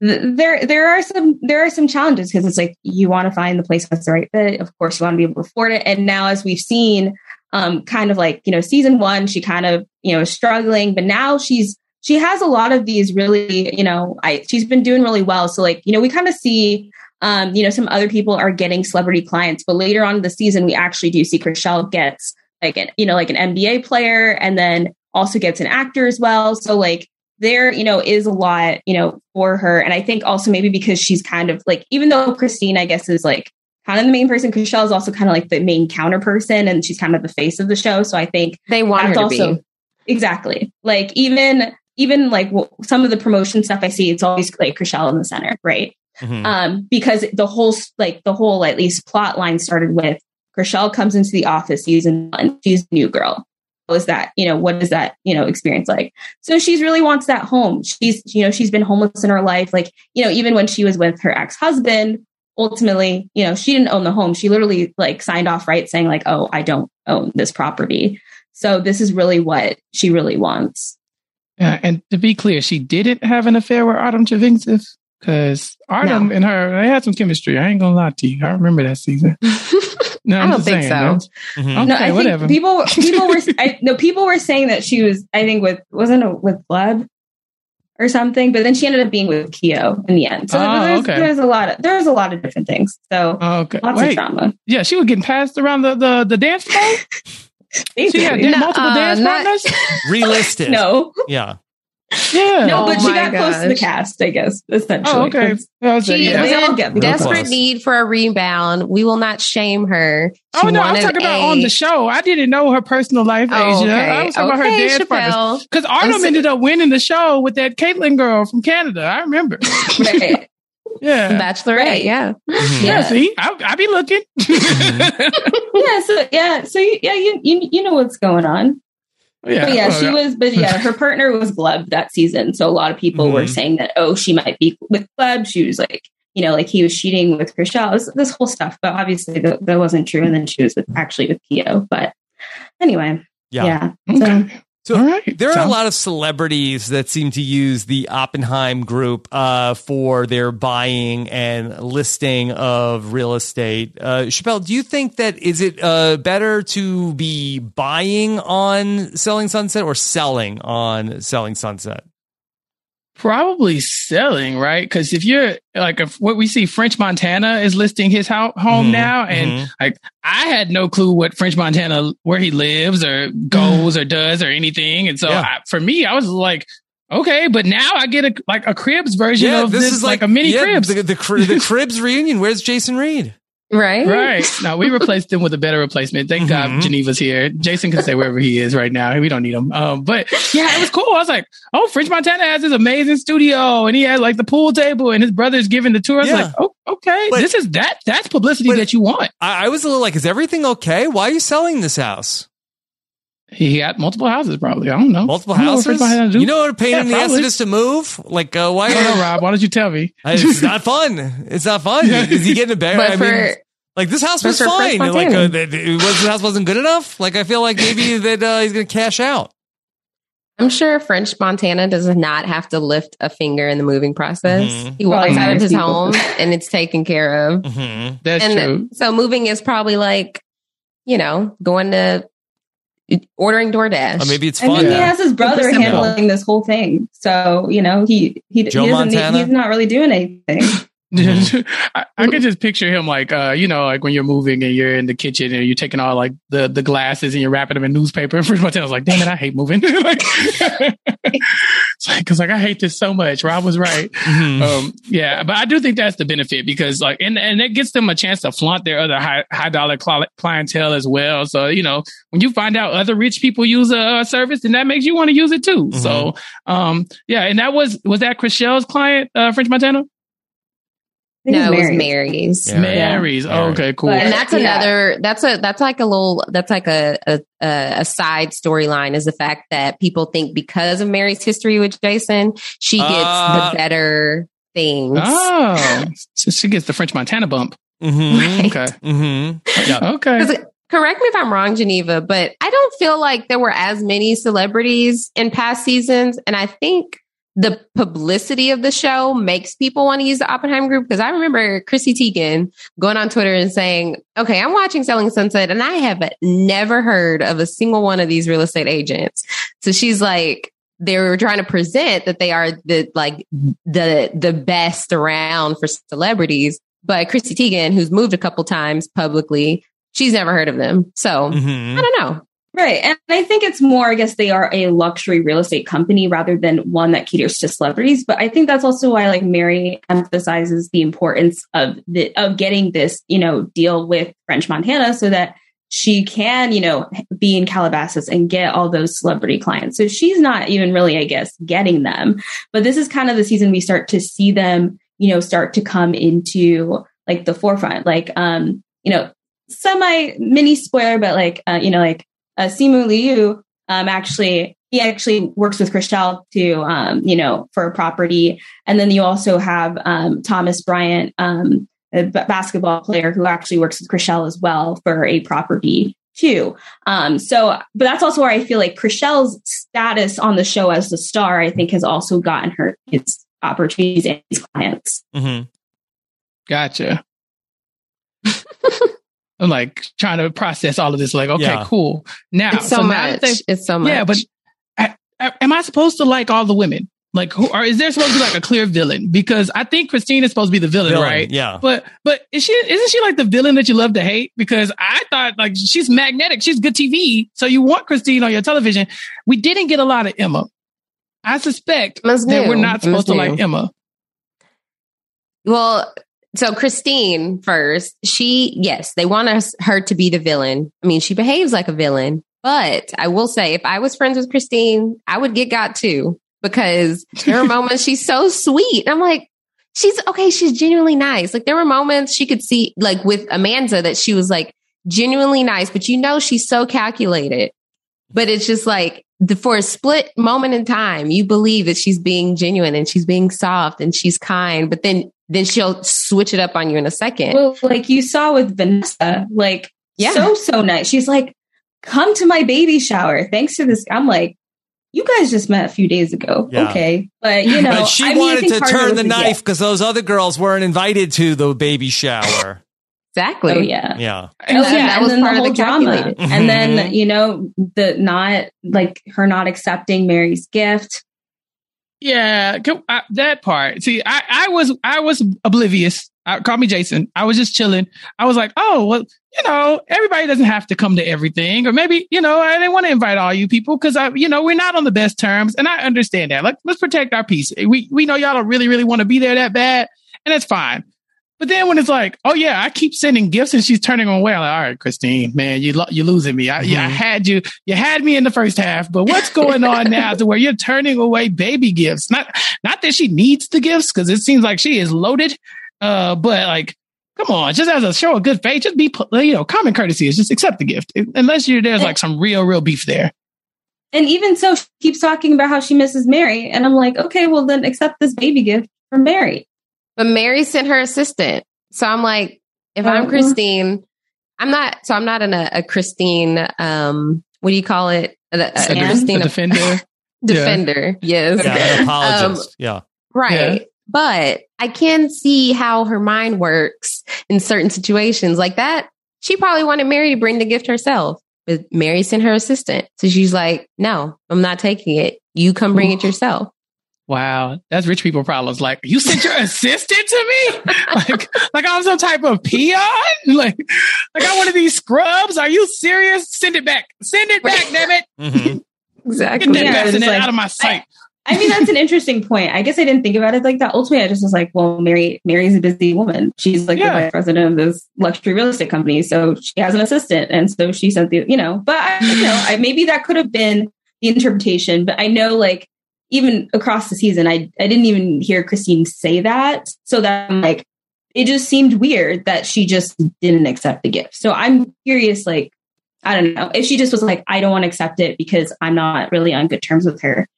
th- there, there are some, there are some challenges because it's like, you want to find the place that's the right fit. Of course you want to be able to afford it. And now, as we've seen, um, kind of like, you know, season one, she kind of, you know, is struggling, but now she's, she has a lot of these really, you know, I, she's been doing really well. So like, you know, we kind of see, um, you know, some other people are getting celebrity clients, but later on in the season, we actually do see Chrishell gets like, an, you know, like an N B A player, and then also gets an actor as well. So like there, you know, is a lot, you know, for her. And I think also maybe because she's kind of like, even though Christine, I guess, is like kind of the main person, Chrishell is also kind of like the main counter person, and she's kind of the face of the show. So I think they want her to also, be. Exactly. Like even, even like well, some of the promotion stuff I see, it's always like Chrishell in the center. Right. Mm-hmm. Um, because the whole, like the whole, at least plot line started with Chrishell comes into the office season one. She's a new girl. Is that, you know, what is that, you know, experience like? So she's really wants that home. She's, you know, she's been homeless in her life. Like, you know, even when she was with her ex-husband, ultimately, you know, she didn't own the home. She literally like signed off, right, saying like, oh, I don't own this property. So this is really what she really wants. Yeah. And to be clear, she didn't have an affair with Artem Chervinsky, because Artem no. and her, they had some chemistry. I ain't going to lie to you. I remember that season. No, I don't think saying, so. No? Mm-hmm. Okay, no, I think whatever. People, people were I, no people were saying that she was, I think, with wasn't it with Gleb or something, but then she ended up being with Keo in the end. So oh, there's, okay. there's a lot of there's a lot of different things. So oh, okay. lots Wait. of drama. Yeah, she was getting passed around the the, the dance floor. She had no, multiple uh, dance not... partners. Realistic. No. Yeah. Yeah. No, but oh she got gosh. close to the cast, I guess. Essentially. Oh, okay. Well, she yeah. was all get desperate close. Need for a rebound. We will not shame her. She oh no, I'm talking a... about on the show. I didn't know her personal life, Asia. Oh, okay. I was talking okay, about her dance partners. Because Artem so... ended up winning the show with that Caitlin girl from Canada. I remember. Right. Yeah. Bachelorette. Right. Yeah. Mm-hmm. Yeah. Yeah. See, I'll, I'll be looking. yeah. So yeah. So yeah, you you you know what's going on. Yeah, but yeah, oh, she yeah. was, but yeah, her partner was Gleb that season. So a lot of people mm-hmm. were saying that, oh, she might be with Gleb. She was like, you know, like he was cheating with Chrishell. It was this whole stuff, but obviously that, that wasn't true. And then she was with, actually with Keo. But anyway, yeah. yeah okay. So. So right. there are a lot of celebrities that seem to use the Oppenheim group uh, for their buying and listing of real estate. Uh, Chappelle, do you think that is it uh, better to be buying on Selling Sunset or selling on Selling Sunset? Probably selling, right? Because if you're like if what we see, French Montana is listing his ho- home mm-hmm. now, and mm-hmm. like I had no clue what French Montana where he lives or goes or does or anything, and so yeah. I, for me, I was like, okay, but now I get a like a Cribs version yeah, of this, this is like, like a mini yeah, Cribs, the, the, the Cribs reunion. Where's Jason Reed? Right, right. Now we replaced him with a better replacement. Thank mm-hmm. God Geneva's here. Jason can stay wherever he is right now. We don't need him. Um, but yeah, it was cool. I was like, oh, French Montana has this amazing studio, and he had like the pool table, and his brother's giving the tour. I was yeah. like, oh, okay, but, this is that. That's publicity that you want. I, I was a little like, is everything okay? Why are you selling this house? He got multiple houses, probably. I don't know. Multiple don't houses. Know you know what a pain yeah, in the ass it is to move? Like, uh, why? I don't know, Rob. Why don't you tell me? It's not fun. It's not fun. Is he getting a bear? I for, mean, like this house was fine. Like, uh, the, the house wasn't good enough. Like, I feel like maybe that uh, he's going to cash out. I'm sure French Montana does not have to lift a finger in the moving process. Mm-hmm. He walks mm-hmm. out of his home and it's taken care of. Mm-hmm. That's and true. So moving is probably like, you know, going to. Ordering DoorDash. Or maybe it's fun. I mean, yeah. He has his brother handling this whole thing. So, you know, he he, he doesn't need, he's not really doing anything. I, I could just picture him like, uh, you know, like when you're moving and you're in the kitchen and you're taking all like the, the glasses and you're wrapping them in newspaper. And French Montana's like, damn it, I hate moving. like, it's like, cause like, I hate this so much. Rob was right. Mm-hmm. Um, yeah. But I do think that's the benefit because like, and, and it gets them a chance to flaunt their other high, high dollar cl- clientele as well. So, you know, when you find out other rich people use a, a service, then that makes you want to use it too. Mm-hmm. So, um, yeah. And that was, was that Chrishell's client, uh, French Montana? No, Mary's. It was Mary's. Yeah. Mary's. Yeah. Oh, okay, cool. But, and that's another. Yeah. That's a. That's like a little. That's like a a, a side storyline is the fact that people think because of Mary's history with Jason, she gets uh, the better things. Oh, so she gets the French Montana bump. Mm-hmm. Right? Okay. Mm-hmm. Yeah. Okay. Correct me if I'm wrong, Geneva, but I don't feel like there were as many celebrities in past seasons, and I think the publicity of the show makes people want to use the Oppenheim group. Because I remember Chrissy Teigen going on Twitter and saying, okay, I'm watching Selling Sunset and I have never heard of a single one of these real estate agents. So she's like, they were trying to present that they are the like the the best around for celebrities. But Chrissy Teigen, who's moved a couple times publicly, she's never heard of them. So mm-hmm. I don't know. Right. And I think it's more, I guess they are a luxury real estate company rather than one that caters to celebrities. But I think that's also why like Mary emphasizes the importance of the, of getting this, you know, deal with French Montana so that she can, you know, be in Calabasas and get all those celebrity clients. So she's not even really, I guess, getting them. But this is kind of the season we start to see them, you know, start to come into like the forefront, like, um, you know, semi mini spoiler, but like, uh, you know, like, Uh, Simu Liu, um, actually, he actually works with Chrishell to, um, you know, for a property. And then you also have um, Thomas Bryant, um, a b- basketball player who actually works with Chrishell as well for a property too. Um, so, but that's also where I feel like Chrishell's status on the show as the star, I think, has also gotten her its opportunities and its clients. Mm-hmm. Gotcha. I'm like trying to process all of this. Like, okay, yeah. Cool. Now, it's so, so much. Now think, it's so much. Yeah, but I, I, am I supposed to like all the women? Like, who, or is there supposed to be like a clear villain? Because I think Christine is supposed to be the villain, villain right? Yeah. But but is she? Isn't she like the villain that you love to hate? Because I thought like she's magnetic. She's good T V. So you want Christine on your television. We didn't get a lot of Emma. I suspect Let's that do. we're not supposed Let's to do. like Emma. Well. So Christine first, she, yes, they want us, her to be the villain. I mean, she behaves like a villain, but I will say if I was friends with Christine, I would get got too, because there were moments she's so sweet. I'm like, she's okay. She's genuinely nice. Like there were moments she could see like with Amanza that she was like genuinely nice, but you know, she's so calculated, but it's just like the, for a split moment in time, you believe that she's being genuine and she's being soft and she's kind, but then then she'll switch it up on you in a second. Well, like you saw with Vanessa, like, yeah. so, so nice. She's like, come to my baby shower. Thanks to this. I'm like, you guys just met a few days ago. Yeah. Okay. But, you know. But she I wanted mean, to turn the knife because those other girls weren't invited to the baby shower. Exactly. Oh, yeah. Yeah. And oh, yeah. That and was then part the whole of the drama. And then, you know, the not, like, her not accepting Mary's gift. Yeah, I, that part. See, I, I was I was oblivious. I, call me Jason. I was just chilling. I was like, oh, well, you know, everybody doesn't have to come to everything. Or maybe, you know, I didn't want to invite all you people because, I, you know, we're not on the best terms. And I understand that. Like, let's protect our peace. We, we know y'all don't really, really want to be there that bad. And that's fine. But then when it's like, oh, yeah, I keep sending gifts and she's turning away. I'm like, all right, Christine, man, you lo- you're losing me. I, mm-hmm. yeah, I had you. You had me in the first half. But what's going on now to where you're turning away baby gifts? Not not that she needs the gifts, because it seems like she is loaded. Uh, but like, come on, just as a show of good faith, just be, you know, common courtesy is just accept the gift. Unless you're there's like some real, real beef there. And even so, she keeps talking about how she misses Mary. And I'm like, OK, well, then accept this baby gift from Mary. But Mary sent her assistant. So I'm like, if I'm Christine, I'm not. So I'm not in a, a Christine. Um, what do you call it? A, a, a, Christine, a defender. defender. Yeah. Yes. Yeah. An apologist. Um, yeah. Right. Yeah. But I can see how her mind works in certain situations like that. She probably wanted Mary to bring the gift herself, but Mary sent her assistant. So she's like, no, I'm not taking it. You come bring it yourself. Wow, that's rich people problems. Like, you sent your assistant to me? Like, like I'm some type of peon? Like, like I'm one of these scrubs? Are you serious? Send it back. Send it back, damn it. Mm-hmm. Exactly. Get that yeah, like, out of my sight. I, I mean, that's an interesting point. I guess I didn't think about it like that. Ultimately, I just was like, well, Mary, Mary's a busy woman. She's like yeah. the vice president of this luxury real estate company. So she has an assistant. And so she sent the, you know, but I, you know, I, maybe that could have been the interpretation. But I know, like, even across the season, I I didn't even hear Christine say that. So that I'm like, it just seemed weird that she just didn't accept the gift. So I'm curious, like, I don't know if she just was like, I don't want to accept it because I'm not really on good terms with her.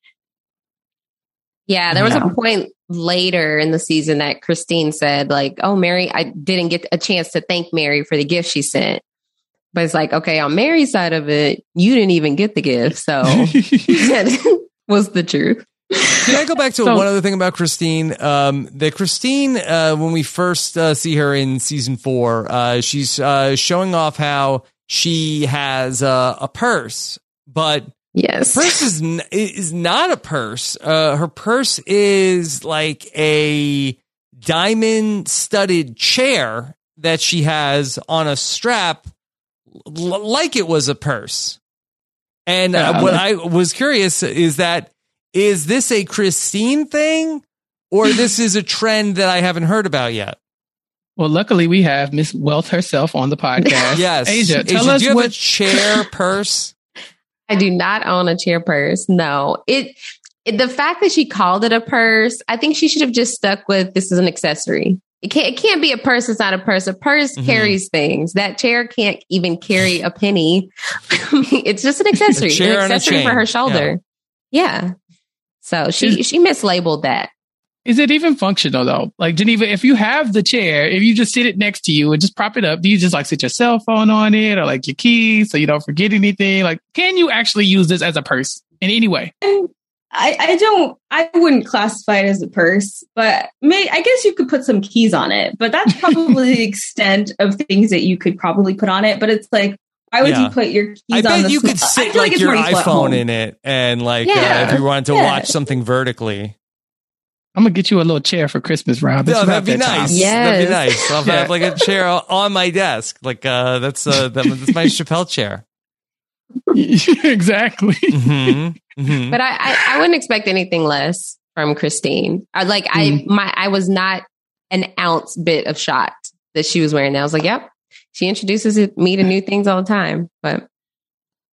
Yeah, there was a point later in the season that Christine said, like, oh, Mary, I didn't get a chance to thank Mary for the gift she sent. But it's like, okay, on Mary's side of it, you didn't even get the gift. So that was the truth. Can I go back to so, one other thing about Christine? Um, that Christine, uh, when we first uh, see her in season four, uh, she's uh, showing off how she has uh, a purse, but... Yes. Her purse is, n- is not a purse. Uh, her purse is like a diamond studded chair that she has on a strap l- like it was a purse. And uh, um. what I was curious is that, is this a Christine thing or this is a trend that I haven't heard about yet? Well, luckily we have Miss Wealth herself on the podcast. Yes. Asia, tell Asia, us do you have what- a chair purse? I do not own a chair purse. No, it, it the fact that she called it a purse, I think she should have just stuck with this is an accessory. It can't it can't be a purse. It's not a purse. A purse mm-hmm. carries things. That chair can't even carry a penny. It's just an accessory. An accessory for her shoulder. Yeah. yeah. So she is, she mislabeled that. Is it even functional though? Like Geneva, if you have the chair, if you just sit it next to you and just prop it up, do you just like sit your cell phone on it or like your keys so you don't forget anything? Like, can you actually use this as a purse in any way? I, I don't, I wouldn't classify it as a purse, but may, I guess you could put some keys on it, but that's probably the extent of things that you could probably put on it. But it's like, why would yeah. you put your keys I on bet the you sm- could sit like, like, like your iPhone in it and like yeah. uh, if you wanted to yeah. watch something vertically. I'm gonna get you a little chair for Christmas, Rob. No, that'd be that nice. Yes. That'd be nice. I'll yeah. have like a chair on my desk. Like uh, that's uh, that, that's my Chappelle chair. Exactly. Mm-hmm. Mm-hmm. But I, I, I wouldn't expect anything less from Christine. I like mm. I my I was not an ounce bit of shocked that she was wearing that. I was like, yep, she introduces me to new things all the time. But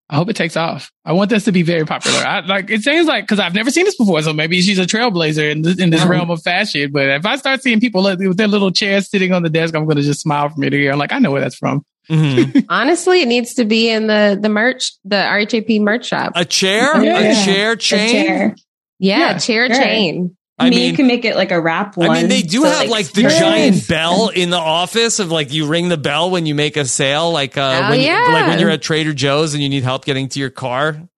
I hope it takes off. I want this to be very popular. I, like it seems like because I've never seen this before, so maybe she's a trailblazer in this, in this realm of fashion. But if I start seeing people like, with their little chairs sitting on the desk, I'm going to just smile from ear to ear. I'm like, I know where that's from. Mm-hmm. Honestly, it needs to be in the the merch, the R H A P merch shop. A chair, yeah. a chair chain, a chair. Yeah, yeah, a chair sure. chain. I, I mean, mean, you can make it like a wrap one. I mean, they do so have like, like the yes. giant bell in the office of like you ring the bell when you make a sale, like uh, oh, when, yeah. like when you're at Trader Joe's and you need help getting to your car.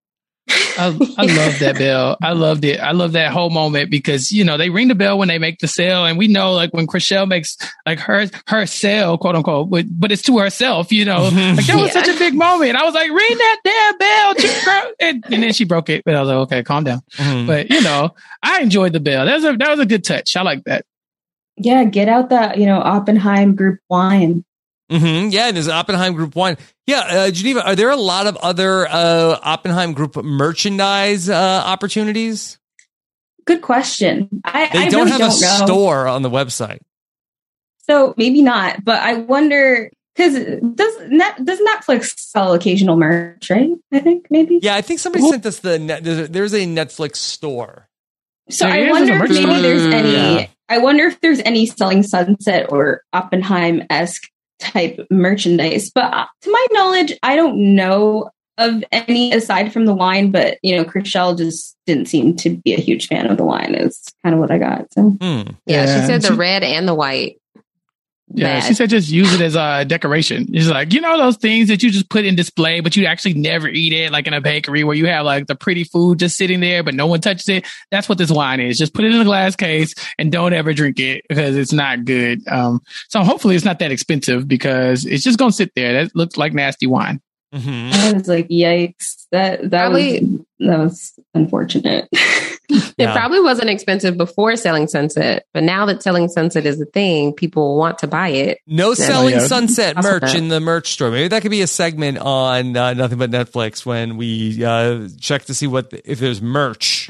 I, I love that bell. I loved it. I love that whole moment because, you know, they ring the bell when they make the sale. And we know like when Chrishell makes like her her sale, quote unquote, but, but it's to herself, you know, like that was yeah. such a big moment. I was like, ring that damn bell. And, and then she broke it. But I was like, OK, calm down. Mm-hmm. But, you know, I enjoyed the bell. That was a, that was a good touch. I like that. Yeah. Get out the, you know, Oppenheim group wine. Mm-hmm. Yeah, and there's Oppenheim Group One. Yeah, uh, Geneva, are there a lot of other uh, Oppenheim Group merchandise uh, opportunities? Good question. I, they I don't really have don't a know. store on the website, so maybe not. But I wonder because does Net, does Netflix sell occasional merch? Right? I think maybe. Yeah, I think somebody Ooh. sent us the net, there's, there's a Netflix store. So there I wonder if maybe store. there's any. Yeah. I wonder if there's any Selling Sunset or Oppenheim-esque type merchandise, but to my knowledge I don't know of any aside from the wine, but you know Chrishell just didn't seem to be a huge fan of the wine is kind of what I got. So mm. yeah, yeah she said the she, red and the white yeah Bad. She said just use it as a decoration. It's like, you know, those things that you just put in display but you actually never eat it, like in a bakery where you have like the pretty food just sitting there but no one touches it. That's what this wine is. Just put it in a glass case and don't ever drink it because it's not good. Um so hopefully it's not that expensive because it's just gonna sit there. That looks like nasty wine. Mm-hmm. I was like, yikes, that that probably, was that was unfortunate. It yeah. probably wasn't expensive before Selling Sunset, but now that Selling Sunset is a thing, people want to buy it. No so, Selling yeah. Sunset merch in the merch store. Maybe that could be a segment on uh, Nothing But Netflix when we uh, check to see what the, if there's merch.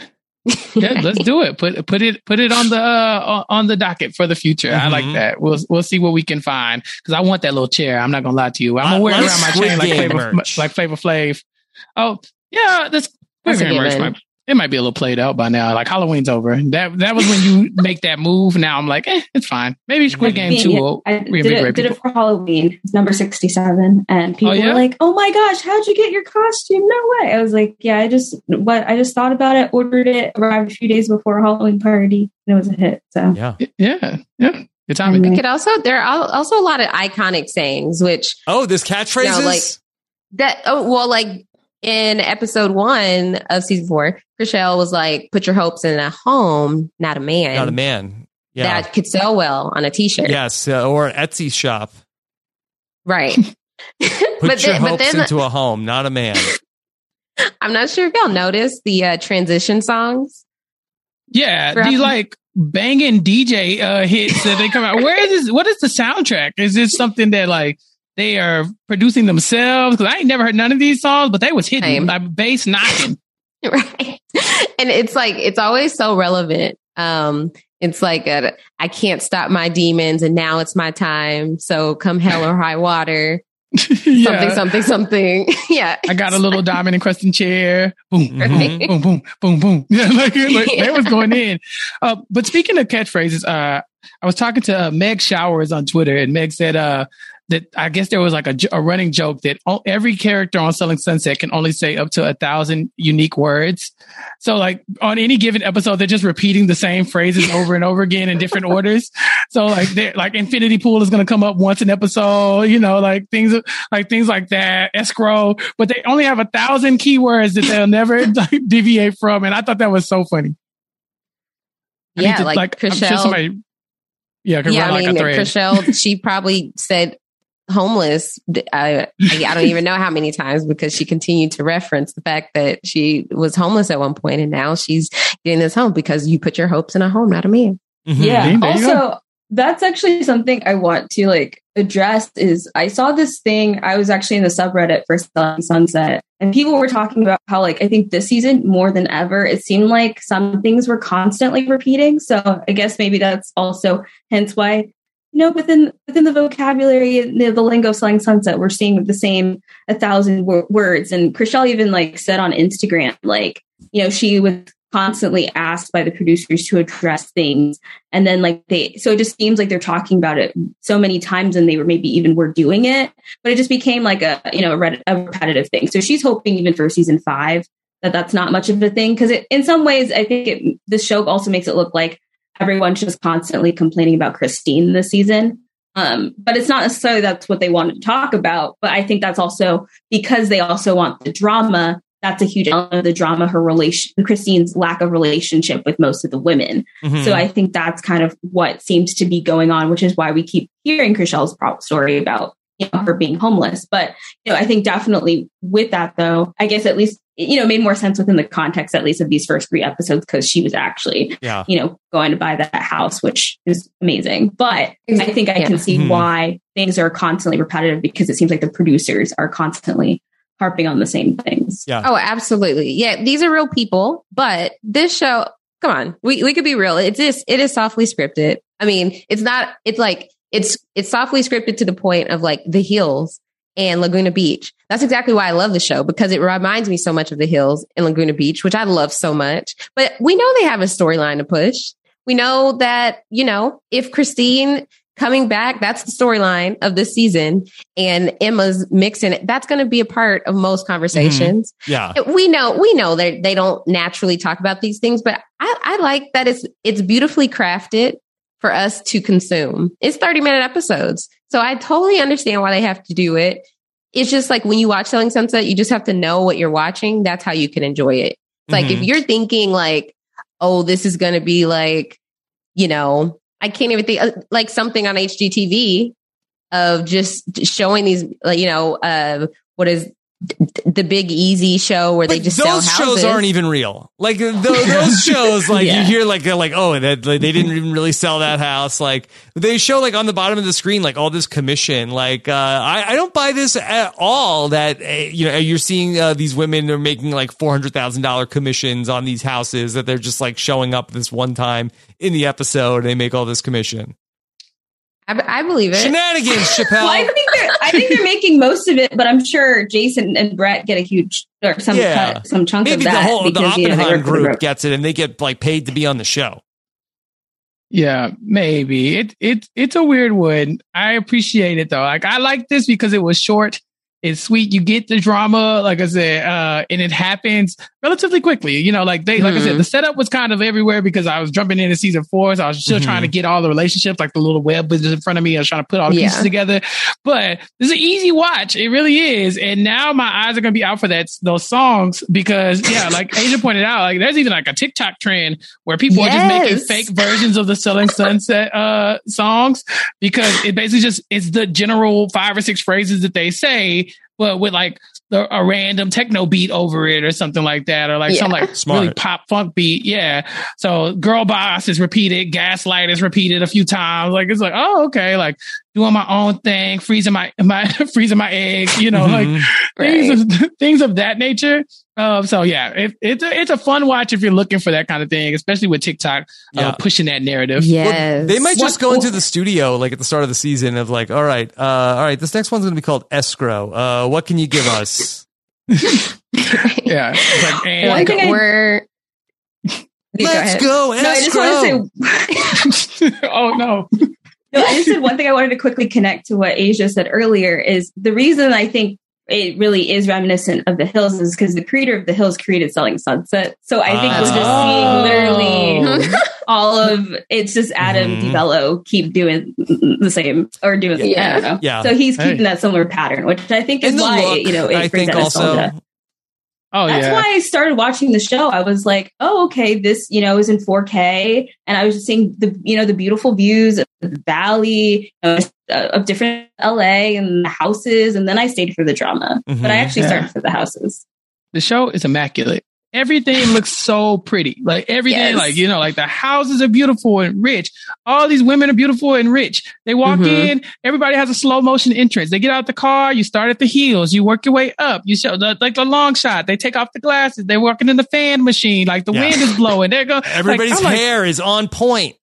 Yeah, let's do it. Put put it put it on the uh, on the docket for the future. Mm-hmm. I like that. We'll we'll see what we can find because I want that little chair. I'm not gonna lie to you. I'm gonna wear it around my chain like Flavor, like Flavor Flav. Oh yeah, this Flavor merch. it might be a little played out by now. Like Halloween's over. That that was when you make that move. Now I'm like, eh, it's fine. Maybe Squid Game yeah, two yeah. will I did, it, did it for Halloween. It's number sixty-seven, and people oh, yeah? were like, "Oh my gosh, how'd you get your costume? No way!" I was like, "Yeah, I just what I just thought about it, ordered it, arrived a few days before a Halloween party, and it was a hit." So yeah, yeah, yeah. Good timing. I could also there are also a lot of iconic sayings, which oh, this catchphrases you know, like that. Oh, well, like. In episode one of season four, Chrishell was like, put your hopes in a home, not a man. Not a man. Yeah. That could sell well on a t-shirt. Yes. Uh, or an Etsy shop. Right. put but your then, hopes but then, into a home, not a man. I'm not sure if y'all noticed the uh, transition songs. Yeah. These from- like banging D J uh, hits that they come out. Where is this? What is the soundtrack? Is this something that like, they are producing themselves? Because I ain't never heard none of these songs, but they was hitting like bass knocking. Right. And it's like, it's always so relevant. Um, it's like, a, I can't stop my demons and now it's my time. So come hell or high water. yeah. Something, something, something. yeah. I got a little diamond encrusted chair. Boom, right. boom, boom, boom, boom, boom. Yeah, like, like yeah. They was going in. Uh, but speaking of catchphrases, uh, I was talking to uh, Meg Showers on Twitter, and Meg said, uh, that I guess there was like a, a running joke that all, every character on Selling Sunset can only say up to a thousand unique words. So like on any given episode, they're just repeating the same phrases over and over again in different orders. So like they're like Infinity Pool is going to come up once an episode, you know, like things like things like that, escrow, but they only have a thousand keywords that they'll never like, deviate from. And I thought that was so funny. I yeah. To, like, like Chrishell, I'm sure somebody, yeah. Could yeah. Write, I mean, like, a Chrishell, she probably said, homeless. I, I don't even know how many times, because she continued to reference the fact that she was homeless at one point, and now she's getting this home because you put your hopes in a home, not a man. Mm-hmm. Yeah. Also, that's actually something I want to like address is I saw this thing. I was actually in the subreddit for Selling Sunset, and people were talking about how like, I think this season more than ever, it seemed like some things were constantly repeating. So I guess maybe that's also hence why You know, within within the vocabulary, the, the lingo of Selling Sunset, we're seeing the same a thousand w- words. And Chrishell even like said on Instagram, like, you know, she was constantly asked by the producers to address things. And then like they so it just seems like they're talking about it so many times, and they were maybe even were doing it. But it just became like a, you know, a, red, a repetitive thing. So she's hoping even for season five that that's not much of a thing, because in some ways, I think it, this show also makes it look like everyone's just constantly complaining about Christine this season. Um, but it's not necessarily that's what they want to talk about. But I think that's also because they also want the drama. That's a huge element of the drama, her relation, Christine's lack of relationship with most of the women. Mm-hmm. So I think that's kind of what seems to be going on, which is why we keep hearing Chrishell's story about, you know, her being homeless. But, you know, I think definitely with that, though, I guess at least, you know, made more sense within the context, at least of these first three episodes, because she was actually, yeah. you know, going to buy that house, which is amazing. But I think I yeah. can see mm-hmm. why things are constantly repetitive, because it seems like the producers are constantly harping on the same things. Yeah. Oh, absolutely. Yeah. These are real people. But this show, come on, we, we could be real. It's just, it is softly scripted. I mean, it's not, it's like, It's it's softly scripted to the point of like The Hills and Laguna Beach. That's exactly why I love the show, because it reminds me so much of The Hills and Laguna Beach, which I love so much. But we know they have a storyline to push. We know that, you know, if Christine coming back, that's the storyline of this season, and Emma's mixing it, that's going to be a part of most conversations. Mm, yeah, we know we know that they don't naturally talk about these things, but I, I like that it's it's beautifully crafted for us to consume. It's thirty minute episodes. So I totally understand why they have to do it. It's just like when you watch Selling Sunset, you just have to know what you're watching. That's how you can enjoy it. It's mm-hmm. like if you're thinking like, oh, this is going to be like, you know, I can't even think uh, like something on H G T V of just showing these, like, you know, uh, what is the Big Easy show where but they just those sell houses. Shows aren't even real. Like th- those shows, like yeah. you hear, like they're like, oh, they, they didn't even really sell that house. Like they show, like on the bottom of the screen, like all this commission. Like uh, I, I don't buy this at all. That uh, you know, you're seeing uh, these women are making like four hundred thousand dollar commissions on these houses that they're just like showing up this one time in the episode. And they make all this commission. I, I believe it. Shenanigans, Chappelle. Well, I think they're I think they're making most of it, but I'm sure Jason and Brett get a huge or some yeah. cut, some chunk Maybe of that. Maybe the whole because, the Oppenheim you know, group the gets it, and they get like paid to be on the show. Yeah, maybe it it it's a weird one. I appreciate it though. Like I like this because it was short. It's sweet. You get the drama, like I said, uh, and it happens relatively quickly. You know, like they, mm-hmm. like I said, the setup was kind of everywhere because I was jumping into season four, so I was still mm-hmm. trying to get all the relationships, like the little web was in front of me. I was trying to put all the yeah. pieces together, but this is an easy watch. It really is. And now my eyes are going to be out for that those songs because, yeah, like Asia pointed out, like there's even like a TikTok trend where people yes. are just making fake versions of the Selling Sunset uh, songs because it basically just it's the general five or six phrases that they say. But with like the, a random techno beat over it or something like that, or like yeah. some like Smart. really pop funk beat. Yeah. So Girl Boss is repeated. Gaslight is repeated a few times. Like, it's like, oh, okay. Like doing my own thing, freezing my, my freezing my eggs, you know, mm-hmm. like right. things, of, things of that nature. Um, so yeah, it, it's a, it's a fun watch if you're looking for that kind of thing, especially with TikTok yeah. uh, pushing that narrative. Yes. Well, they might just what, go what? into the studio like at the start of the season of like, all right, uh, all right, this next one's going to be called Escrow. Uh, what can you give us? yeah. It's like, and One thing we're... Let's go, go no, Escrow. I just want to say... oh no. No, I just said one thing I wanted to quickly connect to what Asia said earlier is the reason I think it really is reminiscent of The Hills is because the creator of The Hills created Selling Sunset. So I think oh. we're just seeing literally all of it's just Adam mm-hmm. DiBello keep doing the same or doing yeah. I don't know. Yeah. So he's keeping hey. that similar pattern, which I think is why look, you know it I brings that nostalgia. Oh, That's yeah. why I started watching the show. I was like, oh, okay, this, you know, is in four K. And I was just seeing the, you know, the beautiful views of the valley, you know, of different L A and the houses. And then I stayed for the drama. Mm-hmm. But I actually yeah. started for the houses. The show is immaculate. Everything looks so pretty. Like everything, yes. like, you know, like the houses are beautiful and rich. All these women are beautiful and rich. They walk mm-hmm. in. Everybody has a slow motion entrance. They get out the car. You start at the heels. You work your way up. You show the, like the long shot. They take off the glasses. They're working in the fan machine. Like the yeah. wind is blowing. They're going. Everybody's like, hair like, is on point.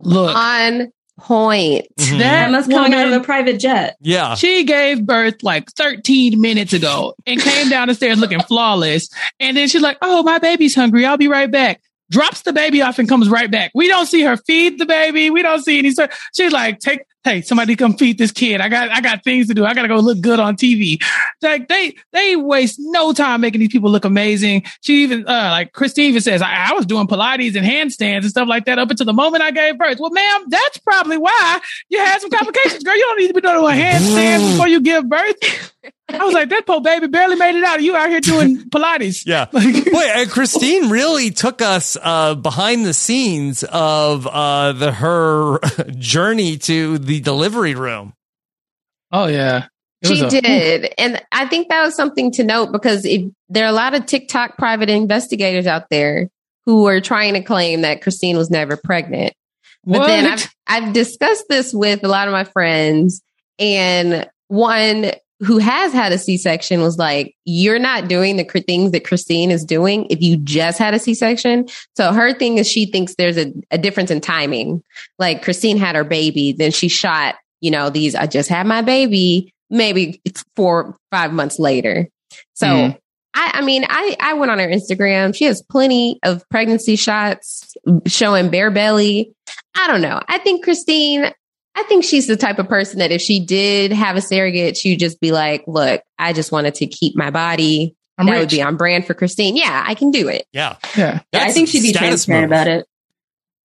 Look. On point. Mm-hmm. That Emma's coming woman, out of a private jet. Yeah. She gave birth like thirteen minutes ago and came down the stairs looking flawless. And then she's like, oh, my baby's hungry. I'll be right back. Drops the baby off and comes right back. We don't see her feed the baby. We don't see any. Sort- she's like, take, hey, somebody come feed this kid. I got, I got things to do. I got to go look good on T V. Like they, they waste no time making these people look amazing. She even, uh, like Christine even says, I, I was doing Pilates and handstands and stuff like that up until the moment I gave birth. Well, ma'am, that's probably why you had some complications, girl. You don't need to be doing a handstand before you give birth. I was like, that poor baby barely made it out. You out here doing Pilates. Yeah. Like, Wait, and Christine really took us uh, behind the scenes of uh, the her journey to the delivery room. Oh, yeah. It she a- did. And I think that was something to note because it, there are a lot of TikTok private investigators out there who are trying to claim that Christine was never pregnant. But what? then I've, I've discussed this with a lot of my friends. And one... who has had a C-section was like, you're not doing the cr- things that Christine is doing if you just had a C-section. So her thing is she thinks there's a, a difference in timing. Like Christine had her baby, then she shot, you know, these, I just had my baby, maybe it's four, five months later. So mm-hmm. I, I mean, I, I went on her Instagram. She has plenty of pregnancy shots showing bare belly. I don't know. I think Christine... I think she's the type of person that if she did have a surrogate, she'd just be like, look, I just wanted to keep my body. I'm that rich. Would be on brand for Christine. Yeah, I can do it. Yeah. Yeah. yeah I think she'd be transparent move. about it.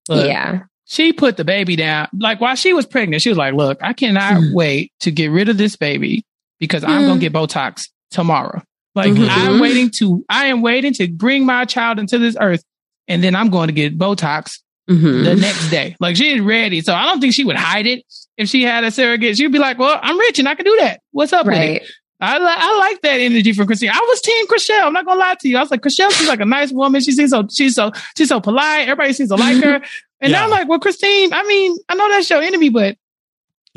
Look, yeah. She put the baby down. Like while she was pregnant, she was like, look, I cannot wait to get rid of this baby because mm. I'm going to get Botox tomorrow. Like mm-hmm. I'm waiting to, I am waiting to bring my child into this earth and then I'm going to get Botox Mm-hmm. the next day. Like she's ready. So I don't think she would hide it. If she had a surrogate, she'd be like, well, I'm rich and I can do that. What's up right. with it? I, li- I like that energy from Christine. I was team Chrishell. I'm not going to lie to you. I was like, Chrishell, she's like a nice woman. She seems so, she's so, she's so polite. Everybody seems to like her. And yeah. now I'm like, well, Christine, I mean, I know that's your enemy, but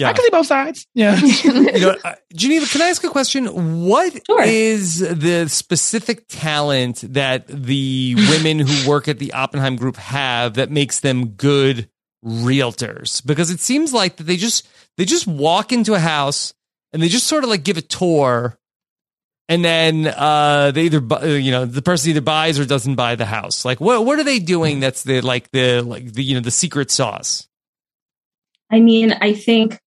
yeah. I can see both sides. Yeah. you know, uh, Geneva, can I ask a question? What sure. is the specific talent that the women who work at the Oppenheim Group have that makes them good realtors, because it seems like that they just they just walk into a house and they just sort of like give a tour, and then uh, they either bu- you know the person either buys or doesn't buy the house. Like what what are they doing? That's the like the like the you know the secret sauce. I mean, I think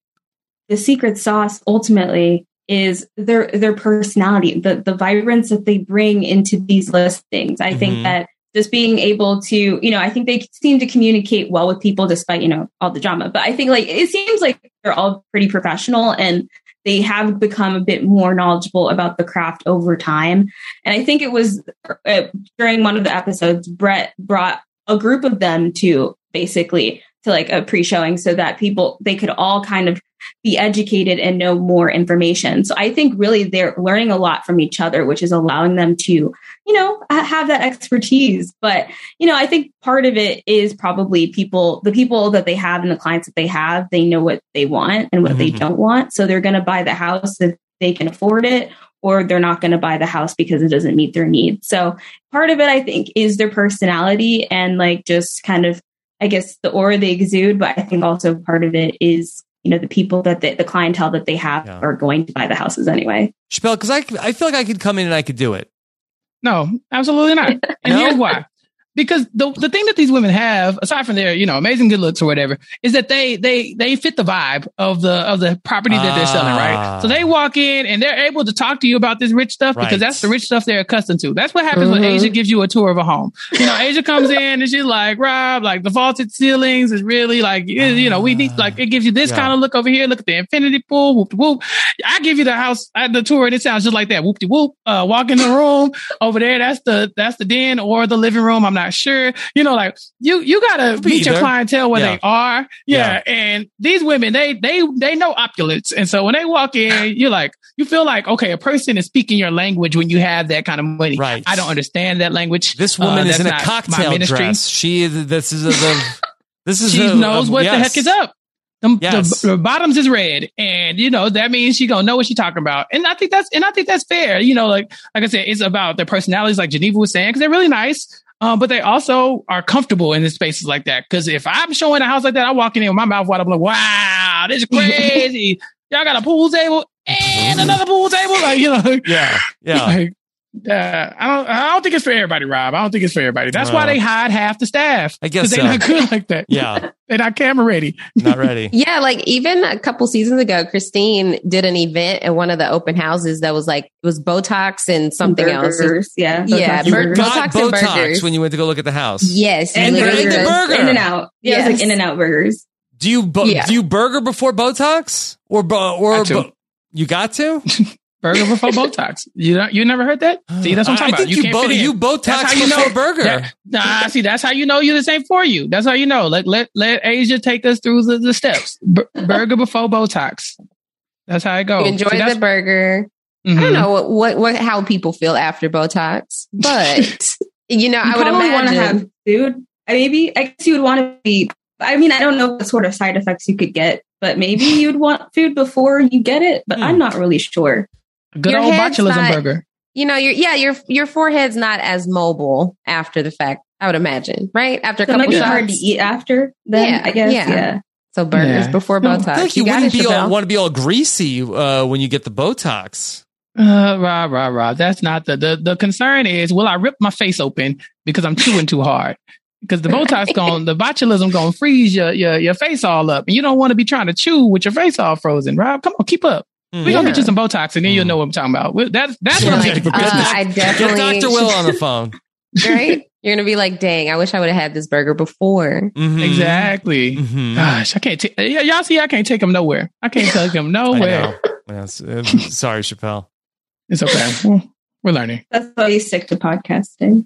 the secret sauce ultimately is their their personality, the the vibrance that they bring into these listings. I mm-hmm. think that just being able to, you know, I think they seem to communicate well with people despite, you know, all the drama. But I think like it seems like they're all pretty professional and they have become a bit more knowledgeable about the craft over time. And I think it was uh, during one of the episodes, Brett brought a group of them to basically to like a pre-showing so that people they could all kind of be educated and know more information. So I think really they're learning a lot from each other, which is allowing them to, you know, have that expertise. But, you know, I think part of it is probably people, the people that they have and the clients that they have, they know what they want and what mm-hmm. they don't want. So they're going to buy the house if they can afford it, or they're not going to buy the house because it doesn't meet their needs. So part of it, I think, is their personality and like just kind of, I guess, the aura they exude. But I think also part of it is, you know, the people that they, the clientele that they have yeah. are going to buy the houses anyway. Chappelle, because I, I feel like I could come in and I could do it. No, absolutely not. And no? Here's why. Because the the thing that these women have, aside from their, you know, amazing good looks or whatever, is that they they they fit the vibe of the of the property that ah. they're selling, right? So they walk in and they're able to talk to you about this rich stuff right. because that's the rich stuff they're accustomed to. That's what happens mm-hmm. when Asia gives you a tour of a home. You know, Asia comes in and she's like, Rob, like the vaulted ceilings is really like, you, you know, we need like it gives you this yeah. kind of look over here. Look at the infinity pool. Whoop de whoop. I give you the house the tour and it sounds just like that. Whoop de whoop. Uh, walk in the room over there. That's the that's the den or the living room. I'm not Not sure, you know, like you you gotta meet your clientele where yeah. they are, yeah. yeah. And these women, they they they know opulence, and so when they walk in, you're like, you feel like, okay, a person is speaking your language when you have that kind of money. Right? I don't understand that language. This woman uh, is in a cocktail dress. She is. This is a. This is. She a, knows a, what yes. the heck is up. The, yes. the, the bottoms is red, and you know that means she gonna know what she talking about, and I think that's and I think that's fair. You know, like like I said, it's about their personalities, like Geneva was saying, because they're really nice. Um, but they also are comfortable in the spaces like that. Because if I'm showing a house like that, I walk in with my mouth wide. I'm like, wow, this is crazy. Y'all got a pool table and another pool table. Like, you know, yeah, yeah. Like, uh, I don't. I don't think it's for everybody, Rob. I don't think it's for everybody. That's uh, why they hide half the staff. I guess they're so. Not good like that. Yeah, they're not camera ready. Not ready. Yeah, like even a couple seasons ago, Christine did an event at one of the open houses that was like it was Botox and something burgers, else. Yeah, yeah, you bur- got Botox, and Botox burgers. When you went to go look at the house. Yes, and the burger In and Out. Yeah, yes. It was like In and Out burgers. Do you bo- yeah. do you burger before Botox or bo- or bo- you got to? Burger before Botox. You know, you never heard that? See, that's what I'm talking I think about. You, you, can't bo- fit in. You Botox that's how you before know, burger. That, nah, see, that's how you know you're the same for you. That's how you know. Let let let Asia take us through the, the steps. B- burger before Botox. That's how it goes. You enjoy see, the burger. Mm-hmm. I don't know what, what, what how people feel after Botox, but you know, you I would imagine. Want to have food. Maybe I guess you would want to be. I mean, I don't know what sort of side effects you could get, but maybe you'd want food before you get it. But mm. I'm not really sure. Good your old botulism not, burger. You know, your yeah, your your forehead's not as mobile after the fact. I would imagine, right? After a so couple of shots, hard to eat after. Then yeah, I guess. Yeah. yeah. So burgers yeah. before Botox. I think you, you wouldn't be all, want to be all greasy uh, when you get the Botox. Uh, rah rah rah. That's not the the the concern. Is will I rip my face open because I'm chewing too hard? Because the Botox going, the botulism going to freeze your your your face all up, and you don't want to be trying to chew with your face all frozen. Rob, come on, keep up. We're yeah. going to get you some Botox and then you'll know what I'm talking about. We're, that's that's what I'm like, for Christmas. Uh, I definitely get Doctor Will on the phone. Right? You're going to be like, dang, I wish I would have had this burger before. Mm-hmm. Exactly. Mm-hmm. Gosh, I can't. T- y'all see, I can't take them nowhere. I can't take them nowhere. Yeah, sorry, Chappelle. It's okay. We're learning. That's why you stick to podcasting.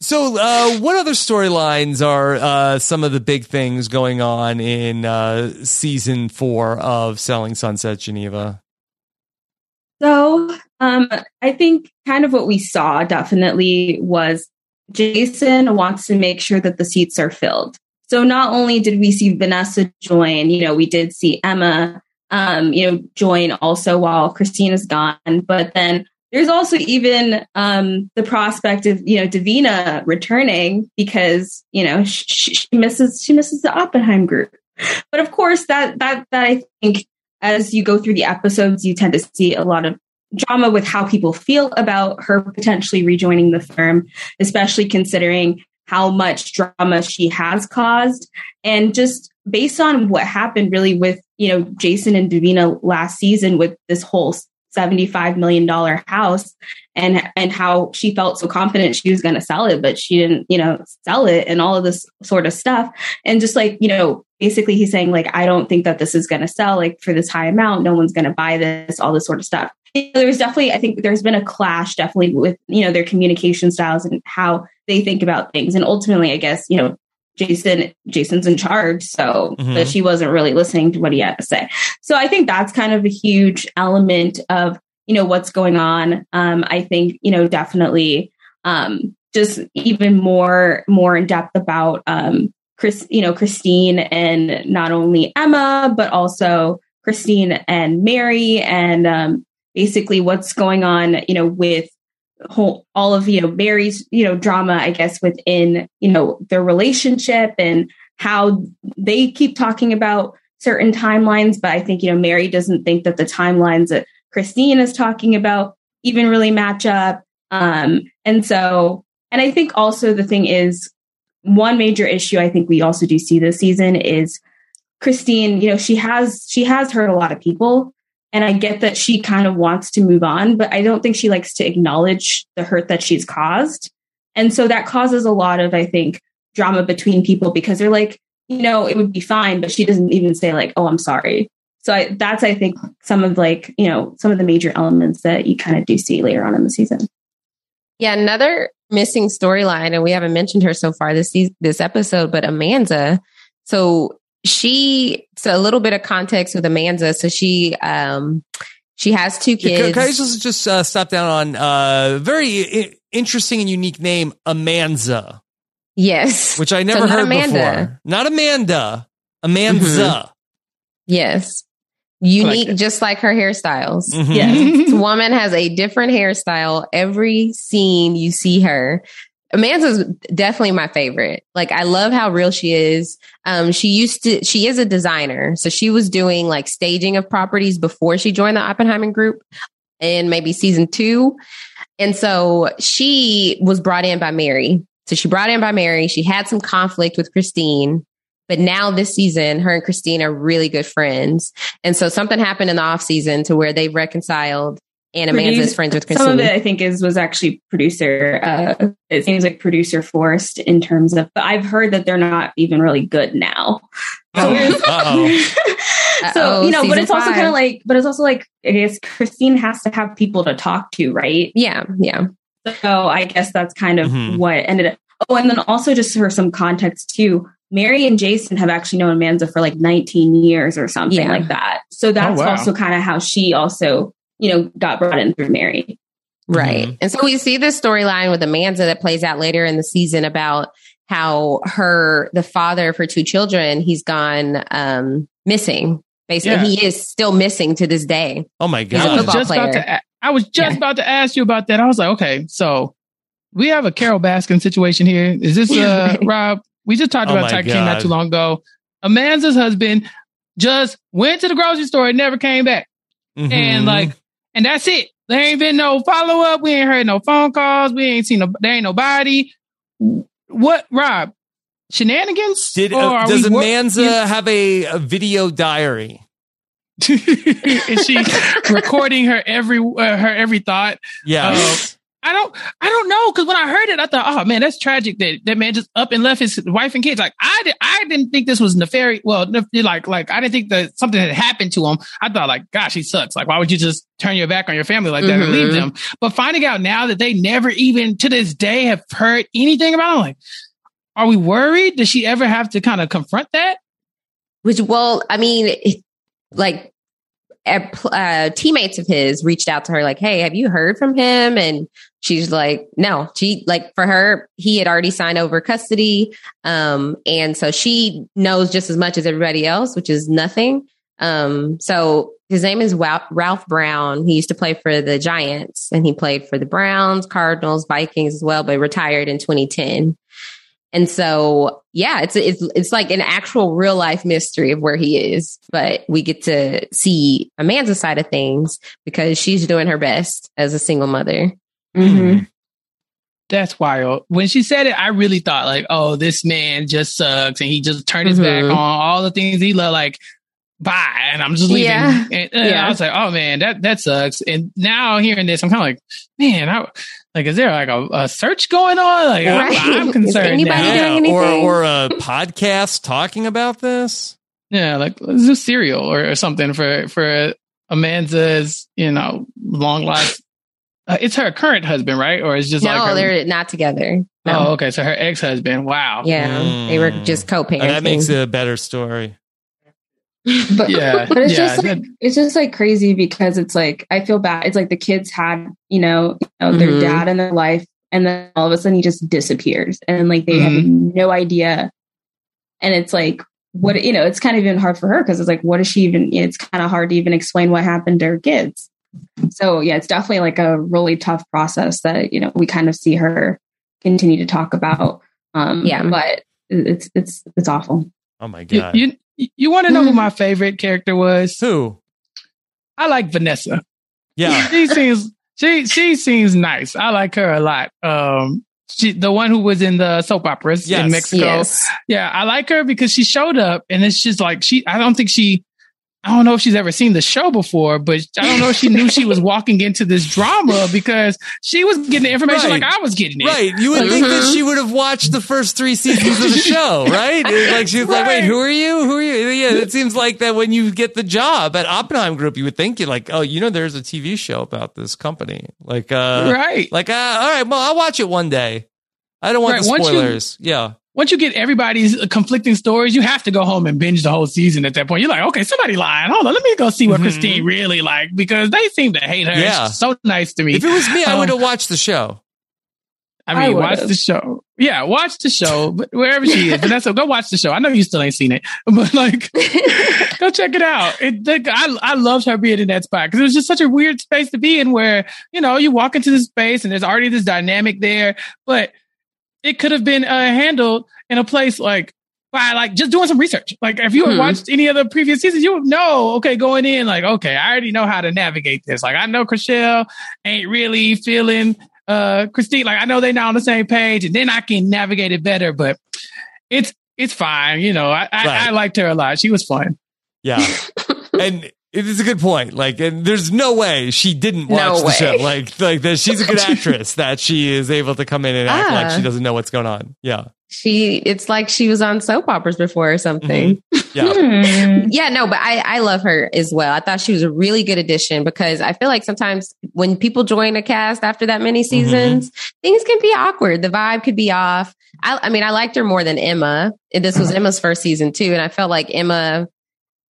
So, uh, what other storylines are uh, some of the big things going on in uh, season four of Selling Sunset Geneva? So, um, I think kind of what we saw definitely was Jason wants to make sure that the seats are filled. So not only did we see Vanessa join, you know, we did see Emma, um, you know, join also while Christine is gone. But then there's also even um, the prospect of, you know, Davina returning because, you know, she, she misses she misses the Oppenheim group. But of course, that that that I think, as you go through the episodes, you tend to see a lot of drama with how people feel about her potentially rejoining the firm, especially considering how much drama she has caused. And just based on what happened really with, you know, Jason and Davina last season with this whole seventy-five million dollars house and, and how she felt so confident she was going to sell it, but she didn't, you know, sell it and all of this sort of stuff. And just like, you know, basically he's saying like, I don't think that this is going to sell like for this high amount. No one's going to buy this, all this sort of stuff. There's definitely, I think there's been a clash definitely with, you know, their communication styles and how they think about things. And ultimately, I guess, you know, Jason, Jason's in charge. So mm-hmm. But she wasn't really listening to what he had to say. So I think that's kind of a huge element of, you know, what's going on. Um, I think, you know, definitely um, just even more, more in depth about um, Chris, you know, Christine and not only Emma, but also Christine and Mary and um, basically what's going on, you know, with whole all of you know Mary's you know drama I guess within you know their relationship and how they keep talking about certain timelines, but I think you know Mary doesn't think that the timelines that Christine is talking about even really match up, um and so and I think also the thing is one major issue I think we also do see this season is Christine, you know she has she has hurt a lot of people. And I get that she kind of wants to move on, but I don't think she likes to acknowledge the hurt that she's caused. And so that causes a lot of, I think, drama between people because they're like, you know, it would be fine, but she doesn't even say like, oh, I'm sorry. So I, that's, I think, some of like, you know, some of the major elements that you kind of do see later on in the season. Yeah. Another missing storyline, and we haven't mentioned her so far this this episode, but Amanda. So She, so a little bit of context with Amanza. So she, um, she has two kids. Can I just, just uh, stop down on a uh, very I- interesting and unique name, Amanza? Yes. Which I never so heard Amanda. before. Not Amanda. Amanza. Mm-hmm. Yes. Unique, like just like her hairstyles. Mm-hmm. Yes. This woman has a different hairstyle. Every scene you see her. Amanda's definitely my favorite. Like, I love how real she is. Um, she used to, she is a designer. So she was doing like staging of properties before she joined the Oppenheim group in maybe season two. And so she was brought in by Mary. So she brought in by Mary. She had some conflict with Christine, but now this season, her and Christine are really good friends. And so something happened in the off season to where they've reconciled. And Amanda's friends with Christine. Some of it, I think, is was actually producer. Uh, it seems like producer forced in terms of. But I've heard that they're not even really good now. So, so you know, but it's five. also kind of like, but it's also like, I guess Christine has to have people to talk to, right? Yeah, yeah. So I guess that's kind of mm-hmm. what ended up. Oh, and then also just for some context too, Mary and Jason have actually known Amanza for like nineteen years or something yeah. like that. So that's oh, wow. also kind of how she also, you know, got brought in through Mary. Right. Mm-hmm. And so we see this storyline with Amanza that plays out later in the season about how her, the father of her two children, he's gone um, missing. Basically, yeah. he is still missing to this day. Oh my God. I was just, about to, I was just yeah. about to ask you about that. I was like, okay, so we have a Carol Baskin situation here. Is this uh, Rob? We just talked oh about Tiger God. King not too long ago. Amanza's husband just went to the grocery store and never came back. Mm-hmm. And like, and that's it. There ain't been no follow up. We ain't heard no phone calls. We ain't seen no, there ain't nobody. What, Rob? Shenanigans? Did, uh, does Amanza wor- have a, a video diary? Is she recording her every uh, her every thought? Yeah. Uh, I don't I don't know, because when I heard it, I thought, oh man, that's tragic that that man just up and left his wife and kids. Like I did, I didn't think this was nefarious. Well, like like I didn't think that something had happened to him. I thought like, gosh, he sucks. Like why would you just turn your back on your family like that mm-hmm. and leave them? But finding out now that they never even to this day have heard anything about him, like, are we worried? Does she ever have to kind of confront that? Which, well, I mean, it, like. Uh, teammates of his reached out to her like, hey, have you heard from him? And she's like, no. She like for her, he had already signed over custody. Um, and so she knows just as much as everybody else, which is nothing. Um, so his name is Ralph Brown. He used to play for the Giants and he played for the Browns, Cardinals, Vikings as well, but retired in twenty ten. And so, yeah, it's it's it's like an actual real life mystery of where he is. But we get to see Amanda's side of things because she's doing her best as a single mother. Mm-hmm. That's wild. When she said it, I really thought like, oh, this man just sucks. And he just turned his mm-hmm. back on all the things he loved. Like, bye. And I'm just leaving. Yeah. And, and yeah. I was like, oh, man, that, that sucks. And now hearing this, I'm kind of like, man, I... Like, is there like a, a search going on? Like, right. I'm, I'm concerned. Is anybody now. doing anything? Yeah, or, or a podcast talking about this? Yeah, like let's do cereal or, or something for for Amanza's, you know, long life. Uh, it's her current husband, right? Or it's just no, like her... they're not together. No. Oh, okay, so her ex husband. Wow. Yeah, mm. they were just co-parenting. Oh, that makes it a better story. But, yeah, but it's yeah, just like, that, it's just like crazy because it's like I feel bad. It's like the kids had you know, you know their mm-hmm. dad in their life, and then all of a sudden he just disappears, and like they mm-hmm. have no idea. And it's like what you know, it's kind of even hard for her because it's like what is she even? It's kind of hard to even explain what happened to her kids. So yeah, it's definitely like a really tough process that you know we kind of see her continue to talk about. Um, yeah, but it's it's it's awful. Oh my God. You, you, You want to know who my favorite character was? Who? I like Vanessa. Yeah, she seems she she seems nice. I like her a lot. Um, she the one who was in the soap operas yes. in Mexico. Yes. Yeah, I like her because she showed up, and it's just like she. I don't think she. I don't know if she's ever seen the show before, but I don't know if she knew she was walking into this drama because she was getting the information right. like I was getting it. Right. You would mm-hmm. think that she would have watched the first three seasons of the show, right? Like she was right. like, wait, who are you? Who are you? Yeah, it seems like that when you get the job at Oppenheim Group, you would think you're like, oh, you know, there's a T V show about this company. Like, uh, right. Like, uh, all right, well, I'll watch it one day. I don't want right. the spoilers. You- yeah. Once you get everybody's conflicting stories, you have to go home and binge the whole season at that point. You're like, okay, somebody lying. Hold on, let me go see what mm-hmm. Christine really like because they seem to hate her. Yeah. She's so nice to me. If it was me, um, I would have watched the show. I mean, I watch the show. Yeah, watch the show. But wherever she is, Vanessa, go watch the show. I know you still ain't seen it, but like, go check it out. It, like, I I loved her being in that spot because it was just such a weird space to be in where, you know, you walk into this space and there's already this dynamic there, but it could have been uh, handled in a place like by like just doing some research. Like if you had mm-hmm. watched any of the previous seasons, you would know, okay, going in like, okay, I already know how to navigate this. Like I know Chrishell ain't really feeling uh, Christine. Like I know they're not on the same page and then I can navigate it better, but it's, it's fine. You know, I, I, right. I liked her a lot. She was fun. Yeah. And it is a good point. Like, and there's no way she didn't watch no the way. show. Like, like that she's a good actress that she is able to come in and act ah. like she doesn't know what's going on. Yeah. She, it's like she was on soap operas before or something. Mm-hmm. Yeah. yeah, no, but I, I love her as well. I thought she was a really good addition because I feel like sometimes when people join a cast after that many seasons, mm-hmm. things can be awkward. The vibe could be off. I, I mean, I liked her more than Emma. And this was Emma's first season too. And I felt like Emma,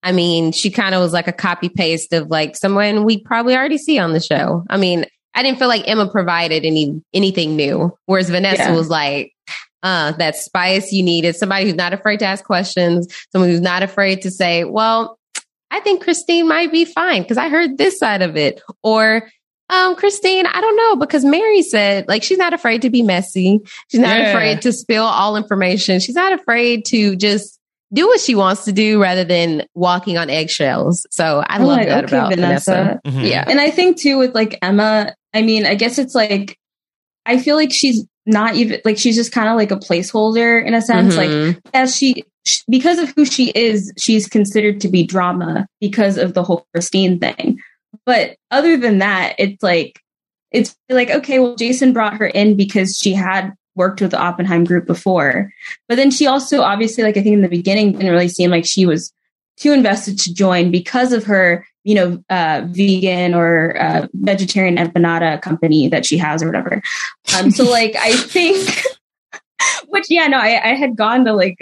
I mean, she kind of was like a copy paste of like someone we probably already see on the show. I mean, I didn't feel like Emma provided any anything new. Whereas Vanessa yeah. was like, Uh, that spice you need is somebody who's not afraid to ask questions, someone who's not afraid to say, well, I think Christine might be fine because I heard this side of it. Or um, Christine, I don't know, because Mary said, like, she's not afraid to be messy. She's not yeah. afraid to spill all information. She's not afraid to just do what she wants to do rather than walking on eggshells. So I I'm love like, that okay, about Vanessa. Vanessa. Mm-hmm. Yeah. And I think too with like Emma, I mean, I guess it's like, I feel like she's not even like she's just kind of like a placeholder in a sense. Mm-hmm. Like as she, she because of who she is, she's considered to be drama because of the whole Christine thing. But other than that, it's like it's like, okay, well, Jason brought her in because she had worked with the Oppenheim group before. But then she also obviously, like I think in the beginning, didn't really seem like she was too invested to join because of her, you know, uh, vegan or uh, vegetarian empanada company that she has or whatever. Um, so like, I think, which, yeah, no, I, I had gone to like,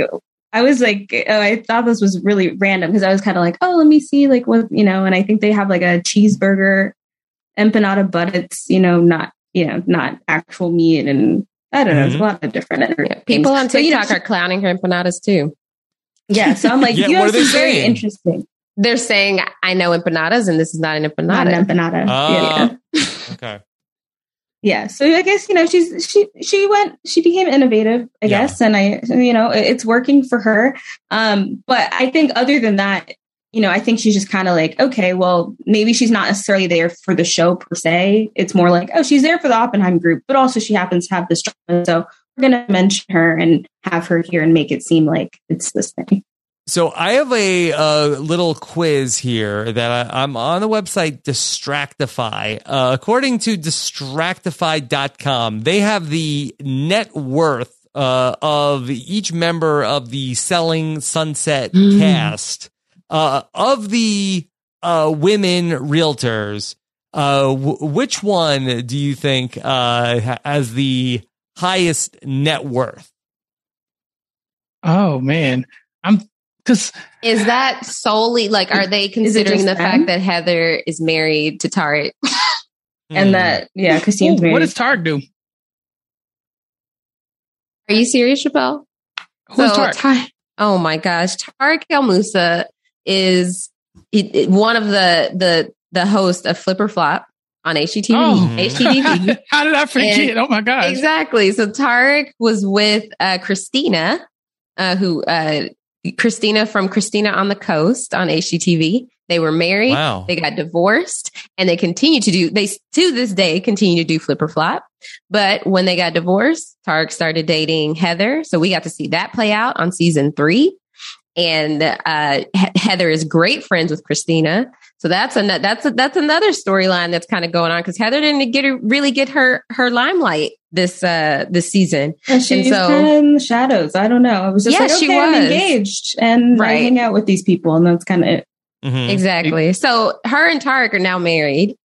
I was like, oh, I thought this was really random because I was kind of like, oh, let me see like what, you know, and I think they have like a cheeseburger empanada, but it's, you know, not, you know, not actual meat. And I don't know, mm-hmm. there's a lot of different yeah, people on TikTok so, you know, she, are clowning her empanadas too. Yeah. So I'm like, yeah, you know, this is very interesting. They're saying, I know empanadas and this is not an empanada. Not an empanada. Oh, yeah. Okay. Yeah. So I guess, you know, she's, she, she went, she became innovative, I yeah. guess. And I, you know, it's working for her. Um, but I think other than that, you know, I think she's just kind of like, okay, well, maybe she's not necessarily there for the show per se. It's more like, oh, she's there for the Oppenheim group, but also she happens to have this drama. So we're going to mention her and have her here and make it seem like it's this thing. So I have a uh, little quiz here that I, I'm on the website Distractify. Uh, according to Distractify dot com, they have the net worth uh, of each member of the Selling Sunset mm. cast. Uh, of the uh, women realtors, uh, w- which one do you think uh, has the highest net worth? Oh, man. I'm... Is that solely like, are they considering the them? fact that Heather is married to Tarek and mm. that, yeah, Christine's married? What does Tarek do? Are you serious, Chappelle? Who's so, Tarek? Tarek? Oh my gosh. Tarek El Moussa is it, it, one of the, the, the hosts of Flip or Flop on H G T V. Oh. H G T V. How did I forget? And, oh my gosh. Exactly. So Tarek was with uh, Christina, uh, who, uh, Christina from Christina on the Coast on H G T V. They were married. Wow. They got divorced and they continue to do, they to this day continue to do Flip or Flop. But when they got divorced, Tarek started dating Heather. So we got to see that play out on season three. And uh, Heather is great friends with Christina. So that's an, that's a, that's another storyline that's kind of going on because Heather didn't get her, really get her her limelight this uh, this season. And she's and so, kind of in the shadows. I don't know. I was just yeah, like, okay, she was. I'm engaged and right. I hang out with these people, and that's kind of it. Mm-hmm. Exactly. So her and Tarek are now married,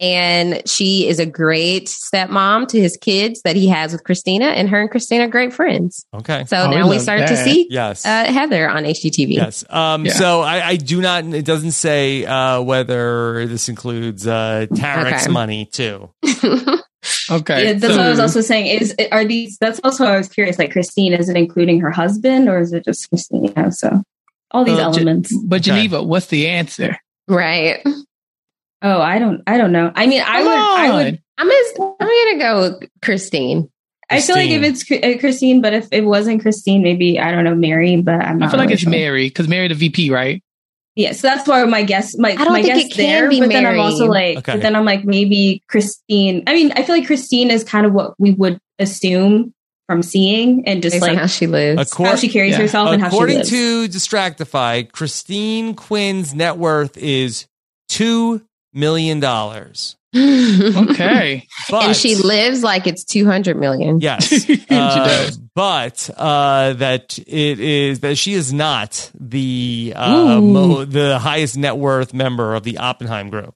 and she is a great stepmom to his kids that he has with Christina, and her and Christina are great friends. Okay. So oh, now we, we start that. to see yes. uh, Heather on H G T V. Yes. Um, yeah. So I, I do not, it doesn't say uh, whether this includes uh, Tarek's okay. money too. Okay. Yeah, that's so, what I was also saying is, are these, that's also, I was curious, like Christine, is it including her husband or is it just Christine? You know, so all these uh, elements. G- but Geneva, okay. what's the answer? Right. Oh, I don't, I don't know. I mean, I Come would, on. I would, I'm gonna, I'm gonna go with Christine. Christine. I feel like if it's Christine, but if it wasn't Christine, maybe, I don't know, Mary, but I'm not I feel really like it's sure. Mary, because Mary the V P, right? Yeah. So that's why my guess, my, I don't my think guess it can there, be but Mary. Then I'm also like, okay. but then I'm like, maybe Christine. I mean, I feel like Christine is kind of what we would assume from seeing and just based like how she lives, Accor- how she carries yeah. herself According and how she lives. According to Distractify, Christine Quinn's net worth is two million dollars. Okay. But, and she lives like it's two hundred million. Yes. Uh, but uh, that it is that she is not the uh, mo- the highest net worth member of the Oppenheim group.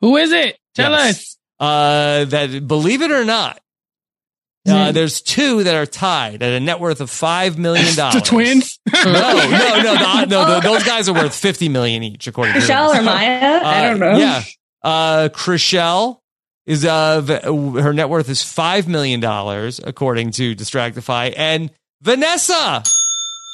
Who is it? Tell yes. us. Uh, that believe it or not, Uh, there's two that are tied at a net worth of five million dollars. The twins? no, no, no, no, no the, those guys are worth fifty million each, according to Chrishell or Maya. Uh, I don't know. Yeah, uh, Chrishell is of uh, her net worth is five million dollars, according to Distractify, and Vanessa.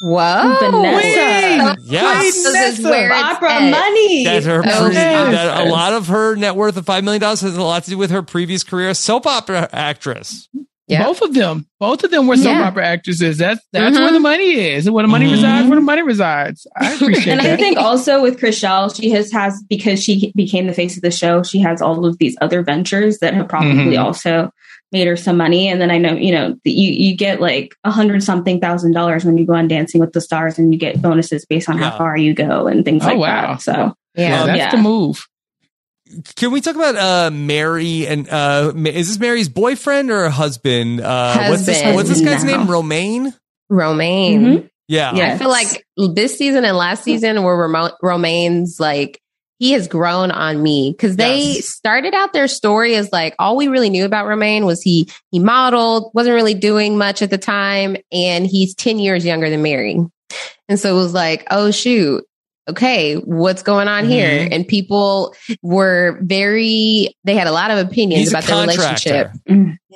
Whoa, Vanessa! Wait, yes, Vanessa, is where opera at. Money. That her, oh, pre- that a lot of her net worth of five million dollars has a lot to do with her previous career as soap opera actress. Yep. Both of them. Both of them were soap yeah. opera actresses. That's that's mm-hmm. where the money is. Where the money mm-hmm. resides, where the money resides. I appreciate and that. And I think also with Chrishell, she has, has, because she became the face of the show, she has all of these other ventures that have probably mm-hmm. also made her some money. And then I know, you know, you, you get like a hundred something thousand dollars when you go on Dancing with the Stars, and you get bonuses based on wow. how far you go and things oh, like wow. that. So yeah, well, that's yeah. the move. Can we talk about uh, Mary and uh, is this Mary's boyfriend or husband? Uh, husband. What's this, what's this guy's no. name? Romaine? Romaine. Mm-hmm. Yeah. Yes. I feel like this season and last season were Rom- Romaine's like, he has grown on me, because they yes. started out their story as like, all we really knew about Romaine was he he modeled, wasn't really doing much at the time. And he's ten years younger than Mary. And so it was like, oh, shoot. Okay, what's going on here? Mm-hmm. And people were very, they had a lot of opinions he's about their relationship.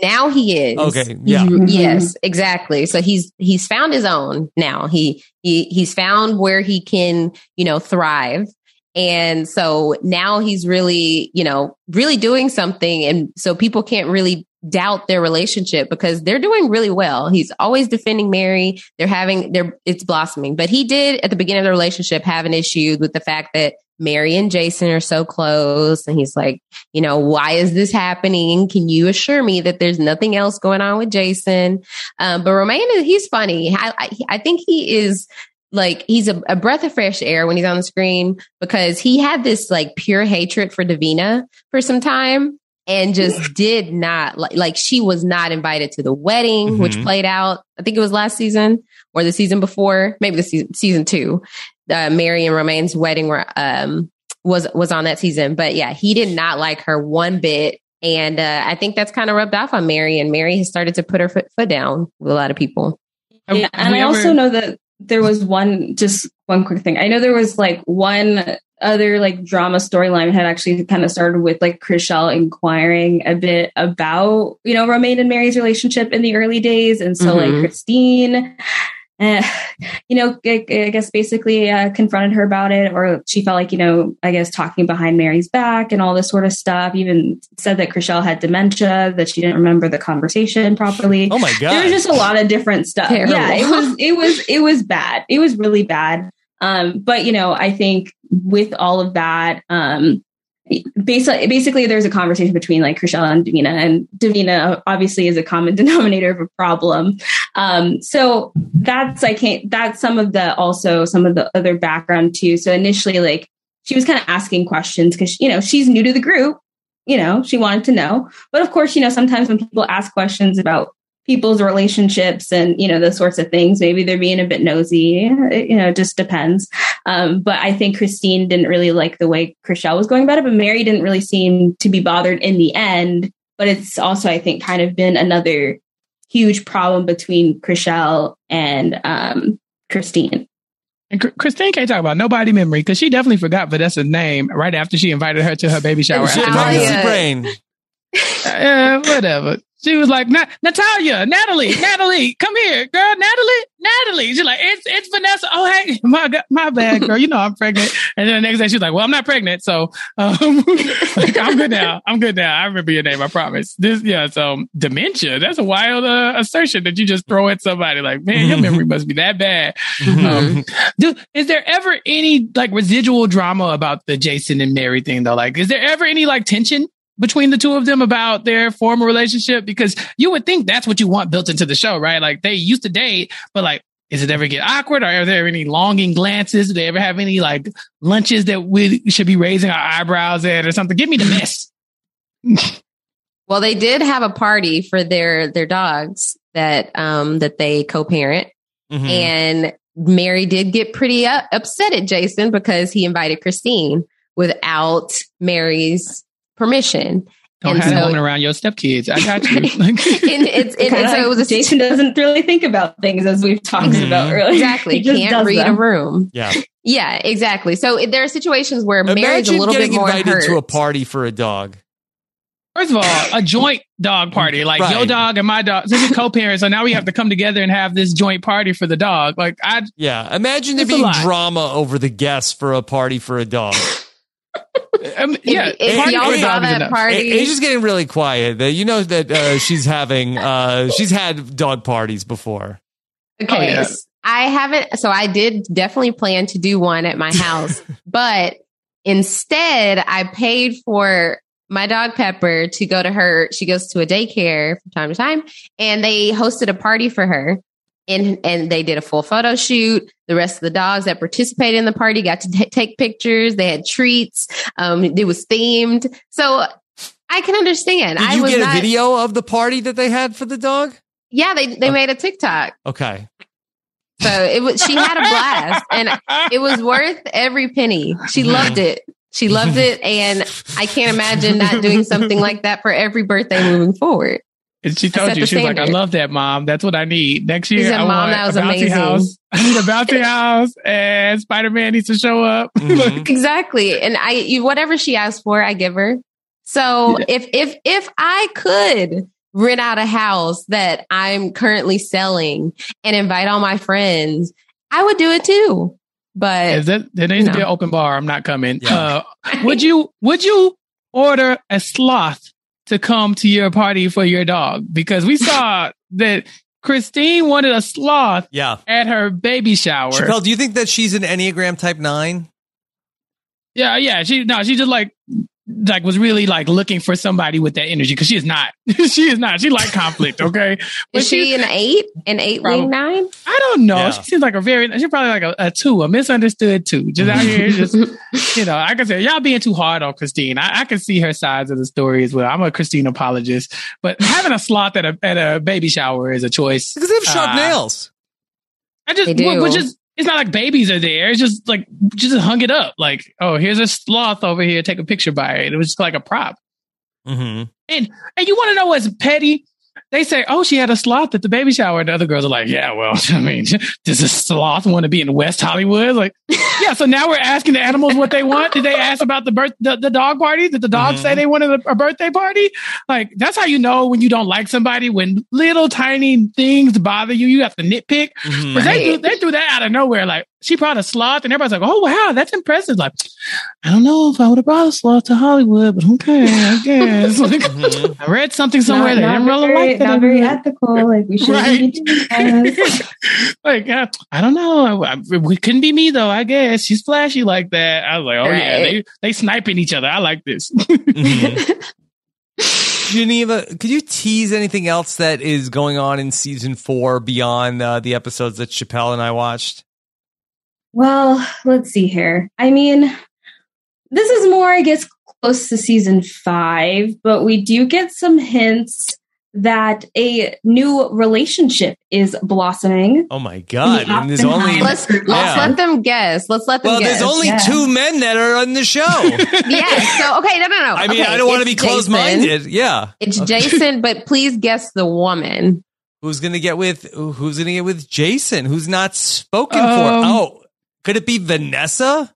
Now he is. Okay. Yeah. Mm-hmm. Yes, exactly. So he's, he's found his own now. He, he, he's found where he can, you know, thrive. And so now he's really, you know, really doing something. And so people can't really doubt their relationship because they're doing really well. He's always defending Mary. They're having their, it's blossoming, but he did at the beginning of the relationship have an issue with the fact that Mary and Jason are so close. And he's like, you know, why is this happening? Can you assure me that there's nothing else going on with Jason? Um, but Romaine, he's funny. I, I, I think he is like, he's a, a breath of fresh air when he's on the screen, because he had this like pure hatred for Davina for some time. And just did not like, like she was not invited to the wedding, mm-hmm. which played out. I think it was last season or the season before, maybe the season, season two. Uh, Mary and Romaine's wedding were um, was was on that season, but yeah, he did not like her one bit, and uh, I think that's kind of rubbed off on Mary. And Mary has started to put her foot, foot down with a lot of people. Yeah, and I also know that there was one just one quick thing. I know there was like one. Other like drama storyline had actually kind of started with like Chrishell inquiring a bit about, you know, Romaine and Mary's relationship in the early days. And so mm-hmm. like Christine, uh, you know, I, I guess basically uh, confronted her about it, or she felt like, you know, I guess talking behind Mary's back and all this sort of stuff, even said that Chrishell had dementia, that she didn't remember the conversation properly. Oh my God. There was just a lot of different stuff. Terrible. Yeah, it was, it was, it was bad. It was really bad. Um, but, you know, I think with all of that, um, basically, basically there's a conversation between like Chrishell and Davina, and Davina obviously is a common denominator of a problem. Um, so that's, I can't, that's some of the, also some of the other background too. So initially, like she was kind of asking questions because, you know, she's new to the group, you know, she wanted to know, but of course, you know, sometimes when people ask questions about people's relationships and, you know, those sorts of things, maybe they're being a bit nosy, it, you know, it just depends. Um, but I think Christine didn't really like the way Chrishell was going about it, but Mary didn't really seem to be bothered in the end. But it's also, I think, kind of been another huge problem between Chrishell and um, Christine. And Christine can't talk about nobody memory, because she definitely forgot Vanessa's name right after she invited her to her baby shower. Pregnancy brain. Uh, whatever. She was like, Natalia, Natalie, Natalie, come here, girl, Natalie, Natalie. She's like, it's it's Vanessa. Oh, hey, my my bad, girl. You know I'm pregnant. And then the next day she's like, well, I'm not pregnant, so um, like, I'm good now. I'm good now. I remember your name. I promise. This, yeah. So dementia. That's a wild uh, assertion that you just throw at somebody. Like, man, your memory must be that bad. Mm-hmm. Um, do, is there ever any like residual drama about the Jason and Mary thing though? Like, is there ever any like tension between the two of them about their former relationship? Because you would think that's what you want built into the show, right? Like they used to date, but like, is it ever get awkward? Or are there any longing glances? Do they ever have any like lunches that we should be raising our eyebrows at or something? Give me the mess. Well, they did have a party for their their dogs that um, that they co-parent. Mm-hmm. And Mary did get pretty up, upset at Jason because he invited Christine without Mary's permission. Don't and have so, a woman around your stepkids. I got you. and it's, it, and so it was a, Jason doesn't really think about things as we've talked mm-hmm. about. Really, exactly. Can't read them. A room. Yeah. Yeah. Exactly. So there are situations where Imagine Mary's a little bit more invited hurt. To a party for a dog. First of all, a joint dog party, like right. your dog and my dog. So we're co-parents, so now we have to come together and have this joint party for the dog. Like, I yeah. Imagine there being drama over the guests for a party for a dog. Um, yeah, if, if y'all saw that party, Asia's getting really quiet. You know that uh, she's having uh, she's had dog parties before. Okay, oh, yeah. so I haven't. So I did definitely plan to do one at my house, but instead I paid for my dog Pepper to go to her. She goes to a daycare from time to time, and they hosted a party for her. And and they did a full photo shoot. The rest of the dogs that participated in the party got to t- take pictures. They had treats. Um, it was themed. So I can understand. Did I you was get a not... video of the party that they had for the dog? Yeah, they they okay. made a TikTok. Okay. So it was. She had a blast, and it was worth every penny. She loved it. She loved it, and I can't imagine not doing something like that for every birthday moving forward. And she told you, she was standard. like, I love that, Mom. That's what I need. Next year, I Mom, want that was a bouncy amazing. house. I need a bouncy house, and Spider-Man needs to show up. Mm-hmm. Exactly. And I, you, whatever she asks for, I give her. So yeah. if if if I could rent out a house that I'm currently selling and invite all my friends, I would do it too. But Is that, there needs no. to be an open bar. I'm not coming. Yeah. Uh, would you Would you order a sloth to come to your party for your dog? Because we saw that Christine wanted a sloth yeah. at her baby shower. Chappelle, do you think that she's an Enneagram type nine? Yeah, yeah. She no, she just like like was really like looking for somebody with that energy, because she is not. she is not. She like conflict, okay? But is she an eight? An eight wing nine? I don't know. Yeah. She seems like a very she's probably like a, a two, a misunderstood two. Just out here, just you know, I can say y'all being too hard on Christine. I, I can see her sides of the story as well. I'm a Christine apologist, but having a sloth at a at a baby shower is a choice. Because they have sharp uh, nails. I just which is It's not like babies are there. It's just like, just hung it up. Like, oh, here's a sloth over here. Take a picture by it. It was just like a prop. Mm-hmm. And and you want to know what's petty? They say, oh, she had a sloth at the baby shower. And the other girls are like, yeah, well, I mean, does a sloth want to be in West Hollywood? Like, yeah. So now we're asking the animals what they want. Did they ask about the birth, the, the dog party? Did the dogs mm-hmm. say they wanted a, a birthday party? Like, that's how you know when you don't like somebody, when little tiny things bother you, you have to nitpick. Mm-hmm. But they, do, they threw that out of nowhere. Like, she brought a sloth, and everybody's like, oh, wow, that's impressive. Like, I don't know if I would have brought a sloth to Hollywood, but okay, I guess. Like, mm-hmm. I read something somewhere that didn't really like that. Not very ethical. Like, we shouldn't right. be doing this. Like, I, I don't know. I, I, it couldn't be me, though, I guess. She's flashy like that. I was like, oh, right. yeah, they, they sniping each other. I like this. Mm-hmm. Geneva, could you tease anything else that is going on in season four beyond uh, the episodes that Chappelle and I watched? Well, let's see here. I mean, this is more, I guess, close to season five, but we do get some hints that a new relationship is blossoming. Oh my God. The and there's only let's, let's yeah. let them guess. Let's let them well, guess. Well, there's only yeah. two men that are on the show. Yes. So, okay, no, no, no. I mean, okay, I don't want to be closed minded. Yeah. It's okay. Jason, but please guess the woman. Who's going to get with, who's going to get with Jason? Who's not spoken um, for? Oh. Could it be Vanessa?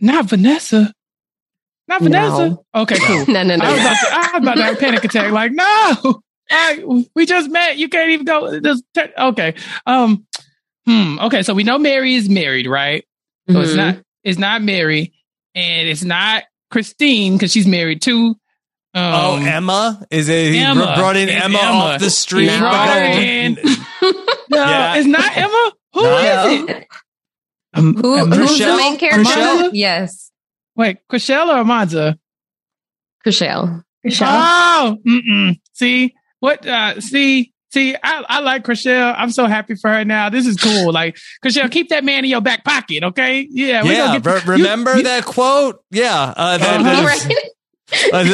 Not Vanessa. Not Vanessa. No. Okay, cool. no, no, no. I was about to, I was about to have a panic attack. Like, no, I, we just met. You can't even go. Just t- okay. Um. Hmm. Okay. So we know Mary is married, right? So mm-hmm. it's not. It's not Mary, and it's not Christine because she's married too. Um, oh, Emma is it? He Emma. brought in Emma, Emma off the street. No, yeah. It's not Emma. Who no. is it? Um, Who, um, who's Chrishell? The main character? Chrishell? Yes. Wait, Chrishell or Amanza? Chrishell. Chrishell. Oh, mm-mm. see what? Uh, see, see, I, I like Chrishell. I'm so happy for her now. This is cool. Like, Chrishell, keep that man in your back pocket, okay? Yeah. Yeah. Get, re- remember you, that you, quote? Yeah. Uh, that, uh-huh. that is, Uh,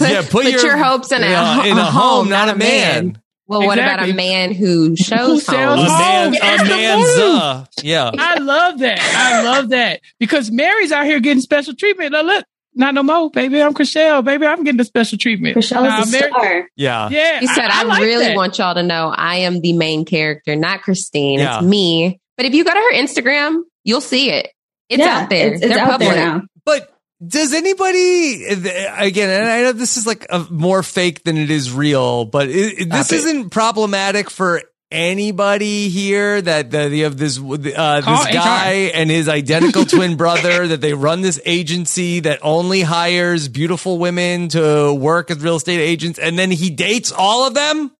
yeah, put, put your, your hopes in, yeah, a, in a, a home, home, not, not a man. man. Well, exactly. What about a man who shows who home? home? Amanza. Yeah, I love that. I love that because Mary's out here getting special treatment. Now look. Not no more, baby. I'm Chrishell, baby. I'm getting the special treatment. Chrishell is uh, a star. Yeah. yeah. He said, I, I, I like really that. want y'all to know I am the main character, not Christine. Yeah. It's me. But if you go to her Instagram, you'll see it. It's yeah, out there. It's, it's They're out public. There now. But does anybody, again, and I know this is like a, more fake than it is real, but it, it, this Stop isn't it. problematic for anybody here that they have this uh, this oh, guy and his identical twin brother that they run this agency that only hires beautiful women to work as real estate agents, and then he dates all of them.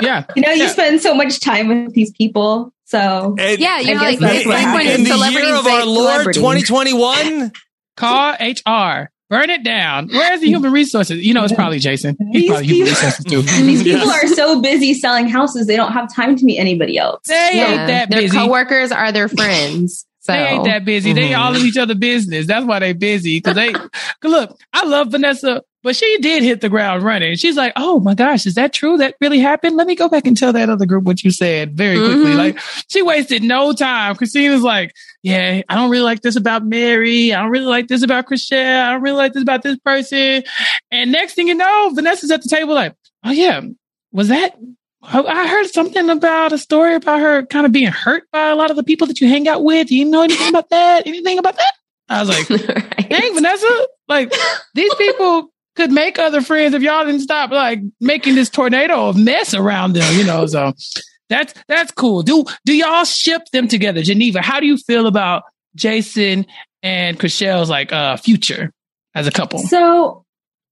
Yeah, you know, yeah. you spend so much time with these people, so and, yeah, you know, like, it's like when in the year of our Lord twenty twenty-one, call H R. Burn it down. Where's the human resources? You know, it's probably Jason. He's these probably people, human resources too. These people yes. are so busy selling houses, they don't have time to meet anybody else. They yeah. ain't that busy. Their coworkers are their friends. So. They ain't that busy. Mm-hmm. They all in each other's business. That's why they busy. Because they look, I love Vanessa, but she did hit the ground running. She's like, oh my gosh, is that true? That really happened? Let me go back and tell that other group what you said very mm-hmm. quickly. Like she wasted no time. Christina's like, yeah, I don't really like this about Mary. I don't really like this about Chrishell. I don't really like this about this person. And next thing you know, Vanessa's at the table like, oh yeah, was that? I heard something about a story about her kind of being hurt by a lot of the people that you hang out with. Do you know anything about that? Anything about that? I was like, right. dang, Vanessa, like these people could make other friends if y'all didn't stop like making this tornado of mess around them, you know, so. That's that's cool. Do do y'all ship them together? Geneva, how do you feel about Jason and Chrishell's like uh, future as a couple? So,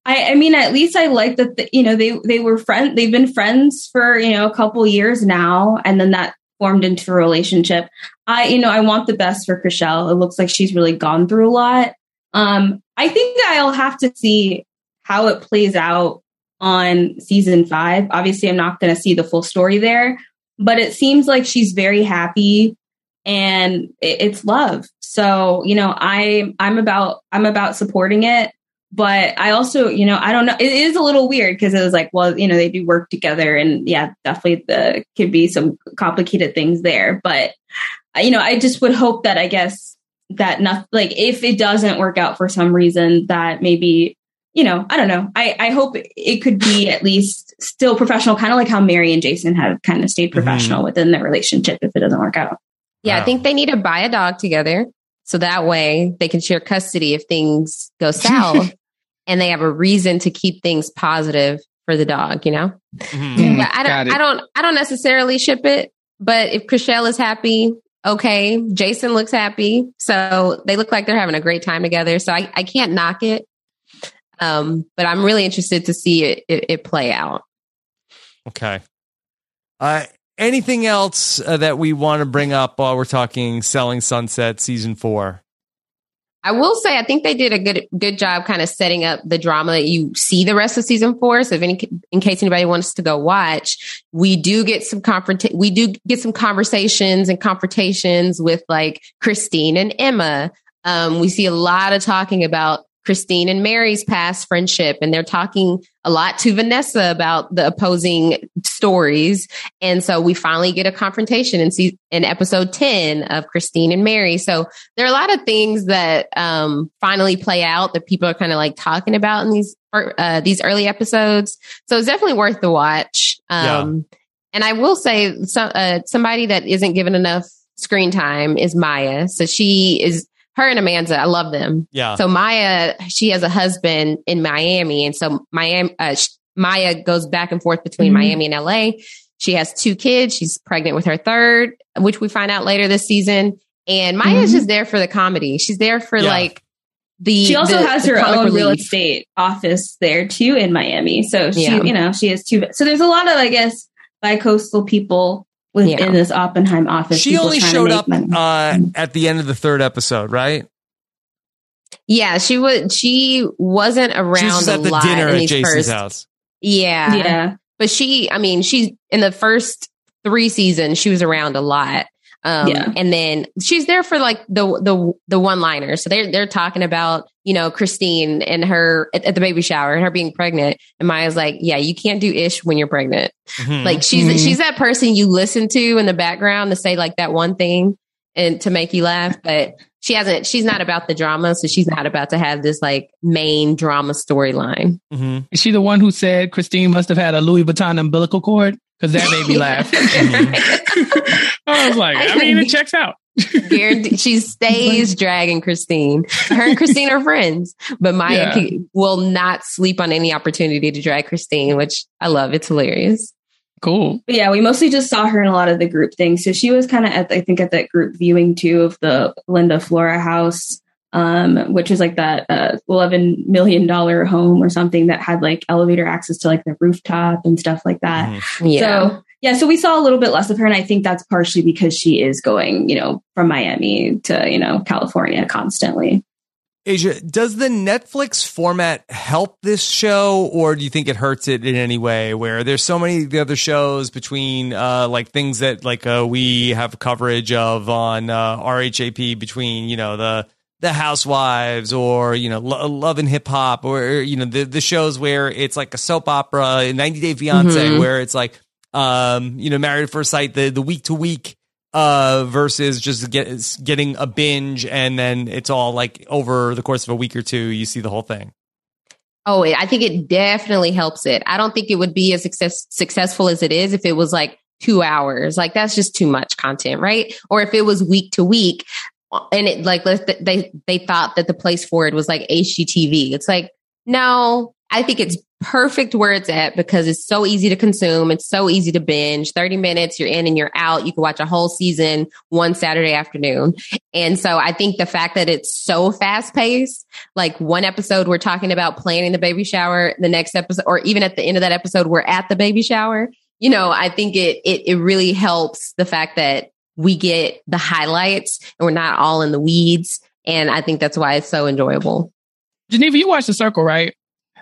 I, I mean, at least I like that, the, you know, they, they were friends. They've been friends for, you know, a couple years now. And then that formed into a relationship. I, you know, I want the best for Chrishell. It looks like she's really gone through a lot. Um, I think I'll have to see how it plays out on season five. Obviously, I'm not going to see the full story there. But it seems like she's very happy and it's love. So, you know, I I'm about I'm about supporting it. But I also, you know, I don't know. It is a little weird because it was like, well, you know, they do work together. And yeah, definitely the could be some complicated things there. But, you know, I just would hope that I guess that nothing like if it doesn't work out for some reason that maybe, you know, I don't know. I, I hope it could be at least still professional, kind of like how Mary and Jason have kind of stayed professional mm-hmm. within their relationship if it doesn't work out. Yeah, wow. I think they need to buy a dog together. So that way they can share custody if things go south and they have a reason to keep things positive for the dog, you know? Mm-hmm. But I don't I don't I don't necessarily ship it, but if Chrishell is happy, okay. Jason looks happy. So they look like they're having a great time together. So I, I can't knock it. Um, but I'm really interested to see it, it, it play out. Okay. Uh, anything else uh, that we want to bring up while we're talking Selling Sunset season four? I will say, I think they did a good, good job kind of setting up the drama that you see the rest of season four. So if any, in case anybody wants to go watch, we do get some confront, we do get some conversations and confrontations with like Christine and Emma. Um, we see a lot of talking about Christine and Mary's past friendship, and they're talking a lot to Vanessa about the opposing stories. And so we finally get a confrontation in, season, in episode ten of Christine and Mary. So there are a lot of things that um, finally play out that people are kind of like talking about in these uh, these early episodes. So it's definitely worth the watch. Um, yeah. And I will say so, uh, somebody that isn't given enough screen time is Maya. So she is Her and Amanda, I love them. Yeah. So Maya, she has a husband in Miami. And so Miami, uh, she, Maya goes back and forth between mm-hmm. Miami and L A. She has two kids. She's pregnant with her third, which we find out later this season. And Maya mm-hmm. is just there for the comedy. She's there for yeah. like the... She also the, has the her own relief. Real estate office there too in Miami. So she, yeah. you know, she has two... So there's a lot of, I guess, bi-coastal people within yeah. this Oppenheim office. She only showed up uh, at the end of the third episode, right? Yeah, she was. She wasn't around she was a at the lot dinner in at Jason's first, house. Yeah, yeah. But she, I mean, she's in the first three seasons. She was around a lot. Um, yeah. And then she's there for like the the the one-liner. So they're they're talking about, you know, Christine and her at, at the baby shower and her being pregnant. And Maya's like, yeah, you can't do ish when you're pregnant. Mm-hmm. Like she's mm-hmm. she's that person you listen to in the background to say like that one thing and to make you laugh. But she hasn't. She's not about the drama, so she's not about to have this like main drama storyline. Mm-hmm. Is she the one who said Christine must have had a Louis Vuitton umbilical cord? Because that made me laugh. I was like, I mean, it checks out. She stays dragging Christine. Her and Christine are friends, but Maya yeah. can, will not sleep on any opportunity to drag Christine, which I love. It's hilarious. Cool. But yeah, we mostly just saw her in a lot of the group things. So she was kind of at, I think, at that group viewing too of the Linda Flora house, um, which is like that uh, eleven million dollars home or something that had like elevator access to like the rooftop and stuff like that. Mm-hmm. Yeah. So yeah, so we saw a little bit less of her. And I think that's partially because she is going, you know, from Miami to, you know, California constantly. Asia, does the Netflix format help this show, or do you think it hurts it in any way, where there's so many of the other shows between uh, like things that like uh, we have coverage of on uh, R H A P between, you know, the the Housewives or, you know, Lo- Love and Hip Hop, or, you know, the, the shows where it's like a soap opera, ninety day fiance, mm-hmm. where it's like, um, you know, Married at First Sight, the, the week to week. Uh, versus just get, getting a binge, and then it's all like over the course of a week or two, you see the whole thing. Oh, I think it definitely helps it. I don't think it would be as success, successful as it is if it was like two hours. Like that's just too much content, right? Or if it was week to week, and it like they they thought that the place for it was like H G T V. It's like, no, I think it's perfect where it's at because it's so easy to consume. It's so easy to binge. thirty minutes, you're in and you're out. You can watch a whole season one Saturday afternoon. And so I think the fact that it's so fast paced, like one episode, we're talking about planning the baby shower, the next episode, or even at the end of that episode, we're at the baby shower. You know, I think it, it, it really helps the fact that we get the highlights and we're not all in the weeds. And I think that's why it's so enjoyable. Geneva, you watch The Circle, right?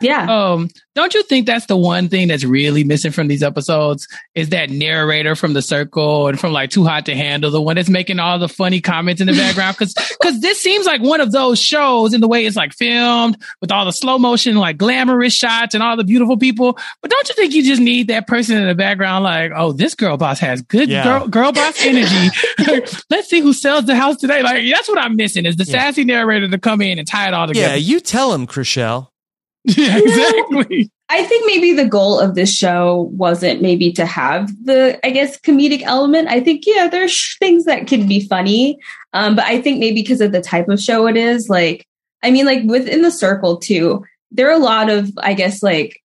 Yeah. Um, don't you think that's the one thing that's really missing from these episodes is that narrator from The Circle and from like Too Hot to Handle, the one that's making all the funny comments in the background? Cause, cause this seems like one of those shows in the way it's like filmed with all the slow motion, like glamorous shots and all the beautiful people. But don't you think you just need that person in the background? Like, oh, this girl boss has good yeah. girl, girl boss energy. Let's see who sells the house today. Like, that's what I'm missing is the yeah. sassy narrator to come in and tie it all together. Yeah. You tell him, Chrishell. Yeah, exactly. I think maybe the goal of this show wasn't maybe to have the, I guess, comedic element. I think, yeah, there's things that can be funny. Um, but I think maybe because of the type of show it is, like, I mean, like within The Circle too, there are a lot of, I guess, like,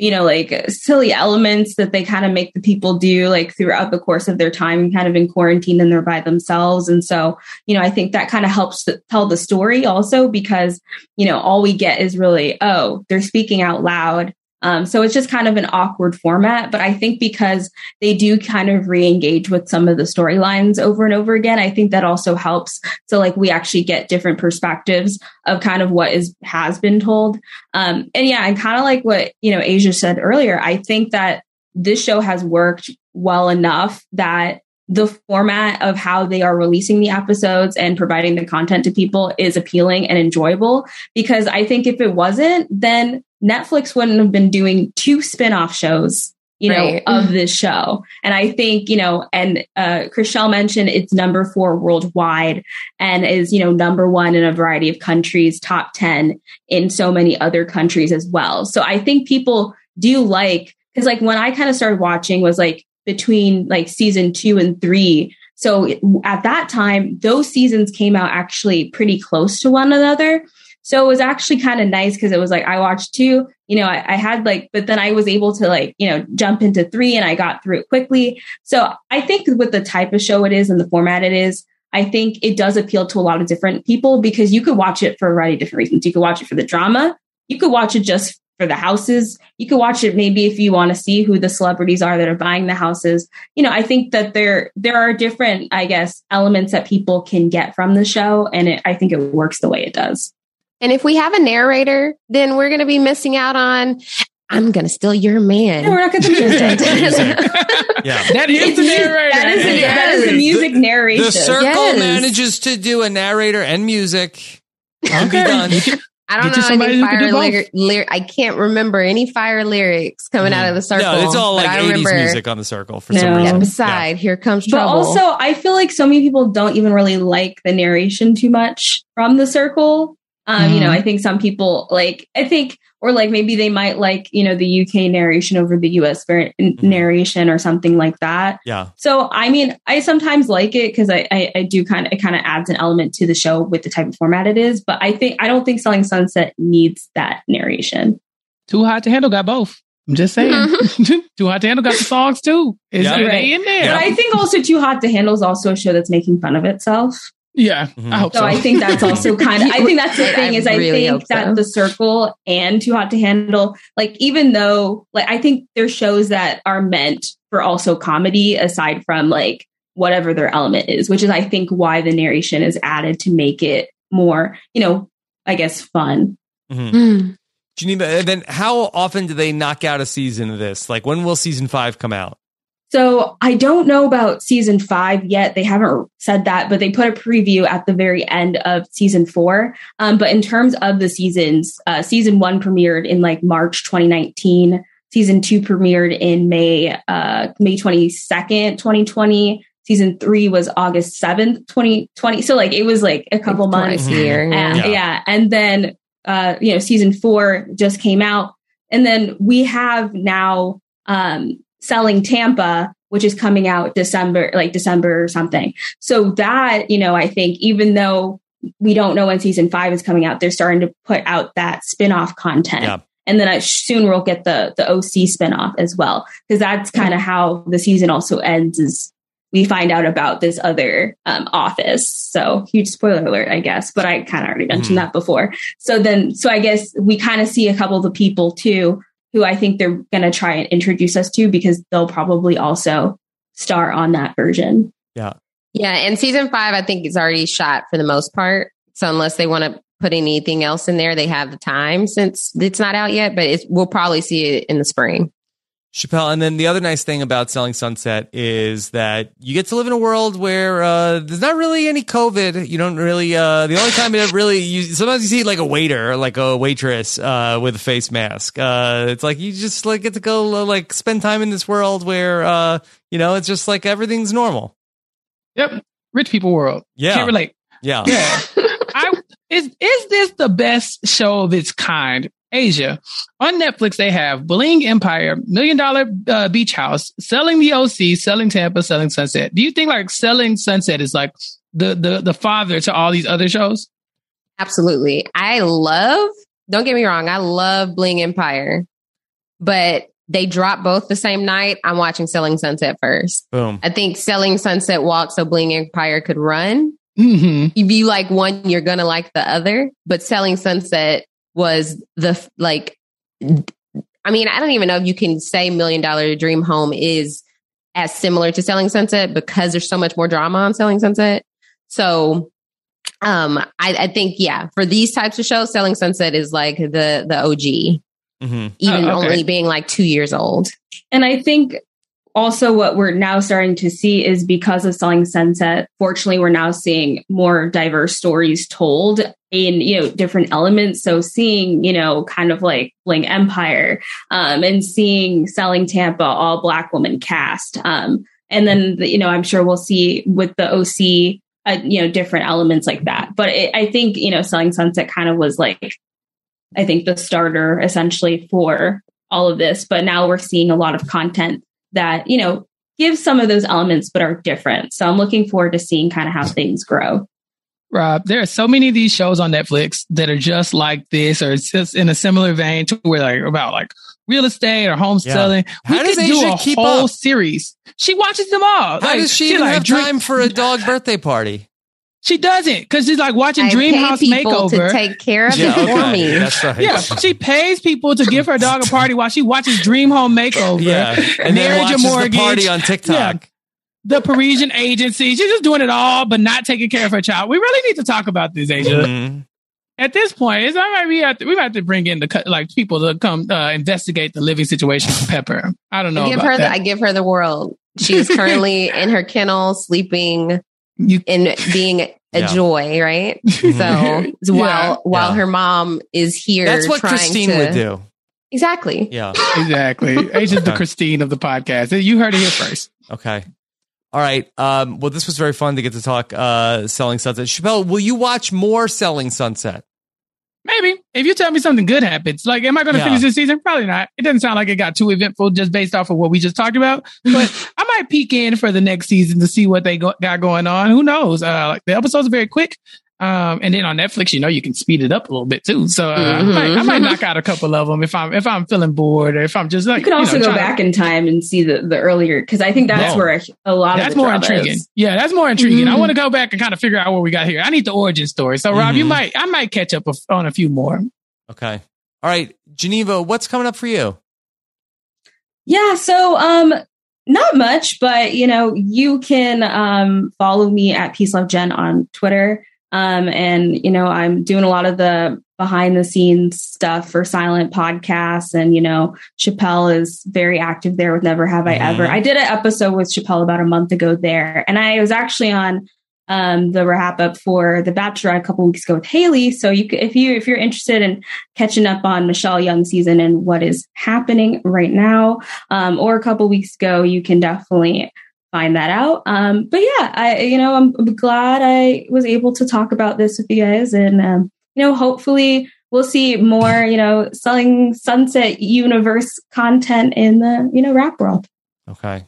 you know, like silly elements that they kind of make the people do like throughout the course of their time kind of in quarantine and they're by themselves. And so, you know, I think that kind of helps to tell the story also because, you know, all we get is really, oh, they're speaking out loud. Um, so it's just kind of an awkward format. But I think because they do kind of re-engage with some of the storylines over and over again, I think that also helps. So like we actually get different perspectives of kind of what is has been told. Um, and yeah, and kind of like what, you know, Asia said earlier, I think that this show has worked well enough that the format of how they are releasing the episodes and providing the content to people is appealing and enjoyable. Because I think if it wasn't, then Netflix wouldn't have been doing two spin-off shows, you right. know, of this show. And I think, you know, and uh, Chrishell mentioned it's number four worldwide and is, you know, number one in a variety of countries, top ten in so many other countries as well. So I think people do like, because like when I kind of started watching was like between like season two and three. So at that time, those seasons came out actually pretty close to one another. So it was actually kind of nice because it was like I watched two, you know, I, I had like, but then I was able to like, you know, jump into three and I got through it quickly. So I think with the type of show it is and the format it is, I think it does appeal to a lot of different people because you could watch it for a variety of different reasons. You could watch it for the drama. You could watch it just for the houses. You could watch it maybe if you want to see who the celebrities are that are buying the houses. You know, I think that there there are different, I guess, elements that people can get from the show. And it, I think it works the way it does. And if we have a narrator, then we're going to be missing out on I'm going to steal your man. No, we're not going to do that. Yeah. That is the narrator. That is, a, that is the music narration. The, the Circle yes. manages to do a narrator and music. I'll be done. I don't Get know any fire lyrics. Ly- I can't remember any fire lyrics coming mm-hmm. out of the Circle. No, it's all like eighties remember. music on the Circle for no. some reason. Yeah, beside, yeah. Here Comes Trouble. But also, I feel like so many people don't even really like the narration too much from the Circle. Um, mm-hmm. You know, I think some people like, I think, or like maybe they might like, you know, the U K narration over the U S ver- mm-hmm. narration or something like that. Yeah. So, I mean, I sometimes like it because I, I, I do kind of, it kind of adds an element to the show with the type of format it is. But I think, I don't think Selling Sunset needs that narration. Too Hot to Handle got both. I'm just saying. Mm-hmm. Too Hot to Handle got the songs too. Is yeah, right. in there? Yeah. But I think also Too Hot to Handle is also a show that's making fun of itself. Yeah, mm-hmm. I hope so. So I think that's also kind of, I think that's the thing is I really think that so. The Circle and Too Hot to Handle, like, even though, like, I think there's shows that are meant for also comedy aside from like whatever their element is, which is, I think, why the narration is added to make it more, you know, I guess, fun. Mm-hmm. Mm. Geneva, and then how often do they knock out a season of this? Like, when will season five come out? So I don't know about season five yet. They haven't said that, but they put a preview at the very end of season four. Um, but in terms of the seasons, uh, season one premiered in like March twenty nineteen. Season two premiered in May, uh, May twenty-second, twenty twenty. Season three was August seventh, twenty twenty. So like it was like a couple months here. Mm-hmm. Yeah. yeah. And then, uh, you know, season four just came out. And then we have now, um, Selling Tampa, which is coming out December, like December or something. So that, you know, I think even though we don't know when season five is coming out, they're starting to put out that spinoff content. Yeah. And then I, soon we'll get the the O C spinoff as well, because that's kind of how the season also ends, is we find out about this other um, office. So huge spoiler alert, I guess, but I kind of already mentioned mm. that before. So then, so I guess we kind of see a couple of the people too, who I think they're going to try and introduce us to, because they'll probably also star on that version. Yeah. Yeah. And season five, I think, is already shot for the most part. So unless they want to put anything else in there, they have the time since it's not out yet, but it's, we'll probably see it in the spring. Chappelle. And then the other nice thing about Selling Sunset is that you get to live in a world where uh, there's not really any COVID. You don't really, uh, the only time it really, you, sometimes you see like a waiter, like a waitress uh, with a face mask. Uh, it's like, you just like get to go uh, like spend time in this world where, uh, you know, it's just like everything's normal. Yep. Rich people world. Yeah. Can't relate. Yeah. Yeah. I, is, is this the best show of its kind? Asia. On Netflix, they have Bling Empire, Million Dollar uh, Beach House, Selling the O C, Selling Tampa, Selling Sunset. Do you think like Selling Sunset is like the the the father to all these other shows? Absolutely. I love, don't get me wrong, I love Bling Empire, but they drop both the same night. I'm watching Selling Sunset first. Boom. I think Selling Sunset walked so Bling Empire could run. Mm-hmm. If you like one, you're going to like the other, but Selling Sunset was the, like, I mean, I don't even know if you can say Million Dollar Dream Home is as similar to Selling Sunset, because there's so much more drama on Selling Sunset. So um, I, I think, yeah, for these types of shows, Selling Sunset is like the, the O G, mm-hmm. even oh, okay. only being like two years old. And I think also what we're now starting to see is, because of Selling Sunset, fortunately, we're now seeing more diverse stories told in, you know, different elements. So seeing, you know, kind of like Bling Empire um, and seeing Selling Tampa, all Black woman cast. Um, and then, the, you know, I'm sure we'll see with the O C, uh, you know, different elements like that. But it, I think, you know, Selling Sunset kind of was like, I think, the starter essentially for all of this. But now we're seeing a lot of content that, you know, gives some of those elements, but are different. So I'm looking forward to seeing kind of how things grow. Rob, there are so many of these shows on Netflix that are just like this, or it's just in a similar vein to where like about like real estate or home yeah. selling. We How could does Asia do a keep whole up? Series. She watches them all. How like, does she, she even like, have drink- time for a dog birthday party? She doesn't, because she's like watching I Dream House Makeover. To take care of yeah, it okay. for me. That's right. Yeah, she pays people to give her dog a party while she watches Dream Home Makeover. Yeah, and then watches mortgage. The party on TikTok. Yeah. The Parisian agency. She's just doing it all, but not taking care of her child. We really need to talk about this, Asia. Mm-hmm. At this point, it's all right. We have to, we have to bring in the like people to come uh, investigate the living situation for Pepper. I don't know. I give, about her, that. I give her the world. She's currently in her kennel, sleeping you, and being a yeah. joy. Right. Mm-hmm. So yeah. while while yeah. her mom is here, that's what Christine to, would do. Exactly. Yeah. Exactly. Agent the Christine of the podcast. You heard it here first. Okay. All right. Um, well, this was very fun to get to talk uh, Selling Sunset. Chappelle, will you watch more Selling Sunset? Maybe. If you tell me something good happens. Like, am I going to yeah. finish this season? Probably not. It doesn't sound like it got too eventful just based off of what we just talked about. But I might peek in for the next season to see what they go- got going on. Who knows? Uh, like the episodes are very quick. Um, and then on Netflix, you know, you can speed it up a little bit too. So uh, mm-hmm. I might, I might knock out a couple of them if I'm, if I'm feeling bored or if I'm just like, you can also you know, go back to... in time and see the, the earlier, cause I think that's yeah. where a lot that's of that's more intriguing. Is. Yeah. That's more intriguing. Mm-hmm. I want to go back and kind of figure out what we got here. I need the origin story. So Rob, mm-hmm. you might, I might catch up a, on a few more. Okay. All right. Geneva, what's coming up for you? Yeah. So, um, not much, but you know, you can, um, follow me at Peace Love Jen on Twitter. Um, and, you know, I'm doing a lot of the behind the scenes stuff for silent podcasts. And, you know, Chappelle is very active there with Never Have I Ever. Mm. I did an episode with Chappelle about a month ago there. And I was actually on um, the wrap up for The Bachelor a couple weeks ago with Haley. So you, if, you, if you're interested in catching up on Michelle Young's season and what is happening right now, um, or a couple weeks ago, you can definitely find that out. Um, but yeah, I, you know, I'm glad I was able to talk about this with you guys and, um, you know, hopefully we'll see more, you know, Selling Sunset universe content in the, you know, rap world. Okay.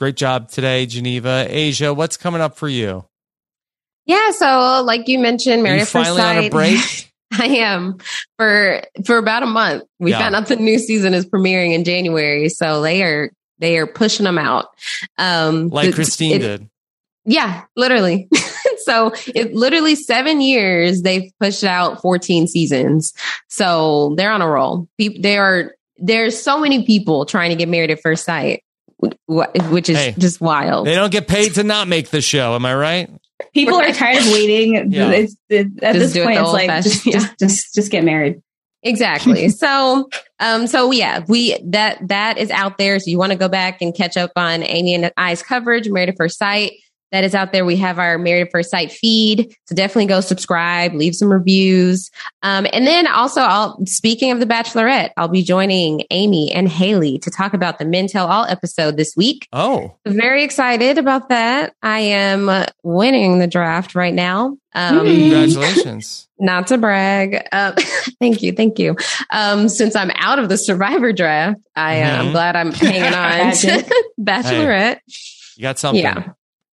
Great job today, Geneva. Asia, what's coming up for you? Yeah. So like you mentioned, Married at First Sight. Are you finally on a break? I am for, for about a month. We yeah. found out the new season is premiering in January. So they are They are pushing them out. Um, like Christine it, did. Yeah, literally. So it literally seven years, they've pushed out fourteen seasons. So they're on a roll. People, there are, there's so many people trying to get married at first sight, which is hey, just wild. They don't get paid to not make the show. Am I right? People are tired of waiting. yeah. it's, it, at just this point, it's like, just, yeah. just, just, just get married. Exactly. So, um, so yeah, we, that, that is out there. So you want to go back and catch up on Amy and I's coverage, Married at First Sight. That is out there. We have our Married at First Sight feed. So definitely go subscribe, leave some reviews. Um, and then also I'll, speaking of The Bachelorette, I'll be joining Amy and Haley to talk about the Men Tell All episode this week. Oh, very excited about that. I am winning the draft right now. Um, Congratulations. Not to brag. Uh, thank you. Thank you. Um, since I'm out of the Survivor draft, I, uh, mm-hmm. I'm glad I'm hanging on to Bachelorette. Hey, you got something. Yeah.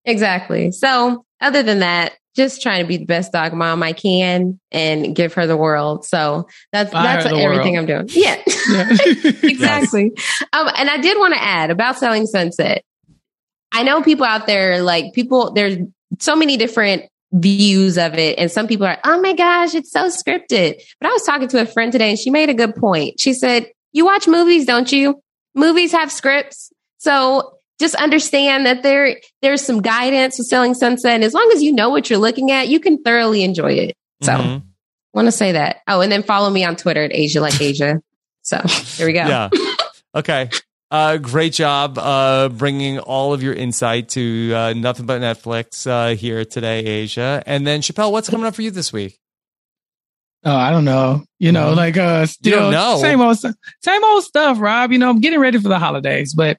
Exactly. So other than that, just trying to be the best dog mom I can and give her the world. So that's Fire that's what, everything world. I'm doing. Yeah, yeah. Exactly. Yes. Um, and I did want to add about Selling Sunset. I know people out there, like people, there's so many different views of it. And some people are, oh my gosh, it's so scripted. But I was talking to a friend today and she made a good point. She said, you watch movies, don't you? Movies have scripts. So just understand that there, there's some guidance with Selling Sunset. And as long as you know what you're looking at, you can thoroughly enjoy it. So I mm-hmm. want to say that. Oh, and then follow me on Twitter at Asia Like Asia. So there we go. Yeah. Okay. Uh, great job uh, bringing all of your insight to uh, Nothing But Netflix uh, here today, Asia. And then Chappelle, what's coming up for you this week? Oh, I don't know. You know, mm-hmm. like uh, still same old, same old stuff, Rob. You know, I'm getting ready for the holidays, but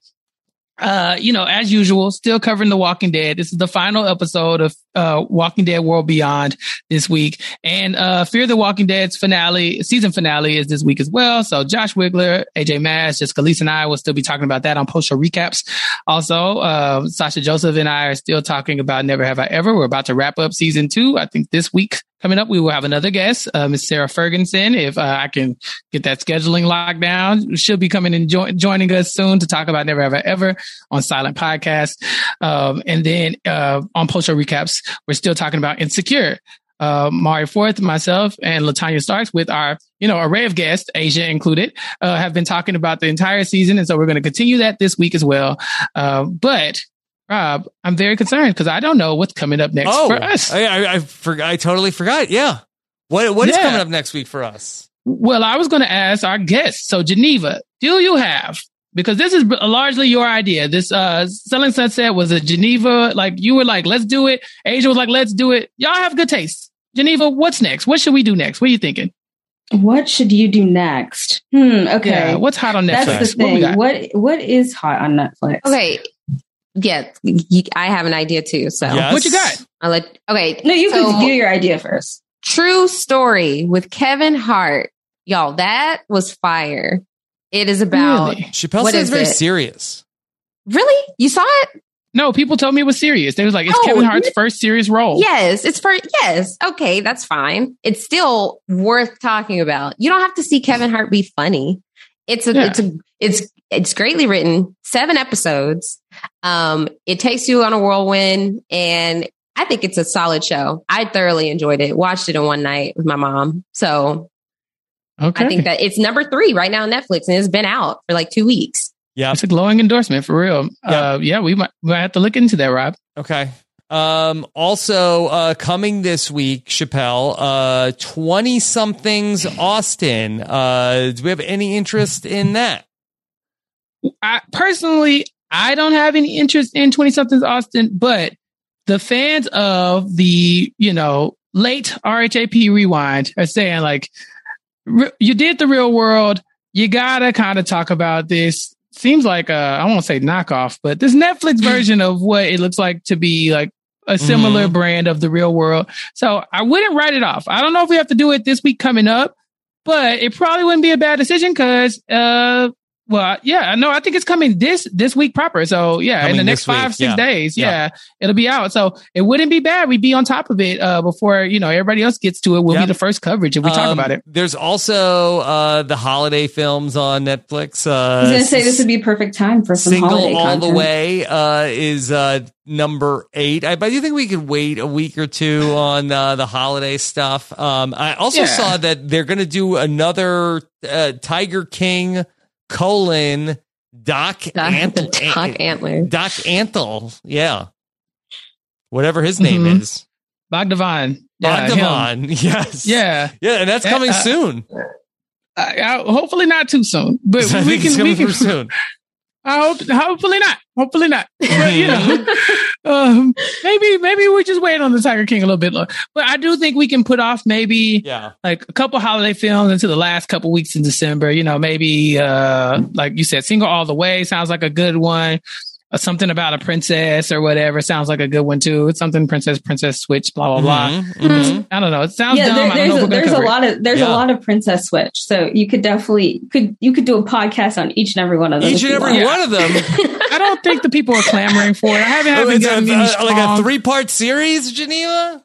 Uh, you know, as usual, still covering The Walking Dead. This is the final episode of uh, Walking Dead World Beyond this week. And uh, Fear the Walking Dead's finale, season finale is this week as well. So Josh Wiggler, A J Mass, Jessica Leese and I will still be talking about that on post-show recaps. Also, uh, Sasha Joseph and I are still talking about Never Have I Ever. We're about to wrap up season two, I think this week. Coming up, we will have another guest, uh, Miz Sarah Ferguson. If uh, I can get that scheduling locked down, she'll be coming and jo- joining us soon to talk about Never Have I Ever on Silent Podcast. Um, and then uh, on post-show recaps, we're still talking about Insecure. Uh, Mari Forth, myself, and LaTanya Starks with our, you know, array of guests, Asia included, uh, have been talking about the entire season. And so we're going to continue that this week as well. Uh, but... Rob, I'm very concerned because I don't know what's coming up next oh, for us. I, I, I, for, I totally forgot. Yeah. What What yeah. is coming up next week for us? Well, I was going to ask our guests. So, Geneva, do you have, because this is largely your idea. This uh, Selling Sunset was a Geneva, like you were like, let's do it. Asia was like, let's do it. Y'all have good taste. Geneva, what's next? What should we do next? What are you thinking? What should you do next? Hmm. Okay. Yeah, what's hot on Netflix? That's the thing. What, what What is hot on Netflix? Okay. Yeah, I have an idea too. So yes. What you got? I'll let. Okay. No, you so, can do your idea first. True Story with Kevin Hart. Y'all, that was fire. It is about... Really? Chappelle is very it? serious. Really? You saw it? No, people told me it was serious. They was like, it's oh, Kevin Hart's it? first serious role. Yes, it's for... Yes. Okay, that's fine. It's still worth talking about. You don't have to see Kevin Hart be funny. It's a, yeah. it's a, it's it's greatly written. Seven episodes. Um, it takes you on a whirlwind, and I think it's a solid show. I thoroughly enjoyed it. Watched it in one night with my mom. So... Okay. I think that it's number three right now on Netflix, and it's been out for like two weeks. Yeah, it's a glowing endorsement for real. Yep. Uh, yeah, we might, we might have to look into that, Rob. Okay. Um, also, uh, coming this week, Chappelle, twenty uh, somethings Austin. Uh, do we have any interest in that? I personally, I don't have any interest in twenty somethings Austin, but the fans of the you know late R H A P Rewind are saying like, you did The Real World. You gotta kind of talk about this. Seems like a, I won't say knockoff, but this Netflix version of what it looks like to be like a similar mm-hmm. brand of The Real World. So I wouldn't write it off. I don't know if we have to do it this week coming up, but it probably wouldn't be a bad decision because, uh, well, yeah, no, I think it's coming this this week proper. So yeah, coming in the next five, week. six yeah. days, yeah. yeah, it'll be out. So it wouldn't be bad. We'd be on top of it uh, before, you know, everybody else gets to it. We'll yeah. be the first coverage if we um, talk about it. There's also uh, the holiday films on Netflix. Uh, I was going to say this would be perfect time for some Single holiday All content. The Way uh, is uh, number eight. I, I do think we could wait a week or two on uh, the holiday stuff. Um, I also yeah. saw that they're going to do another uh, Tiger King colon Doc Antle, Doc Antler. Doc Antle. Yeah. Whatever his name mm-hmm. is. Bogdavan. Yeah, Bogdavan. Him. Yes. Yeah. Yeah. And that's coming uh, soon. Uh, uh, hopefully not too soon. But we think can, it's we can soon. I hope hopefully not. Hopefully not. But, you know, um, maybe maybe we just wait on the Tiger King a little bit longer. But I do think we can put off maybe yeah. like a couple holiday films into the last couple weeks in December. You know, maybe uh, like you said, Single All the Way sounds like a good one. Or something about a princess or whatever sounds like a good one too. It's something princess, princess switch, blah blah blah. Mm-hmm. Mm-hmm. I don't know. It sounds yeah, dumb. There, I don't know a, there's a lot of there's yeah. a lot of princess switch. So you could definitely could you could do a podcast on each and every one of those. Each and every want. one of them. I don't think the people are clamoring for it. I haven't had uh, like a three part series, Geneva.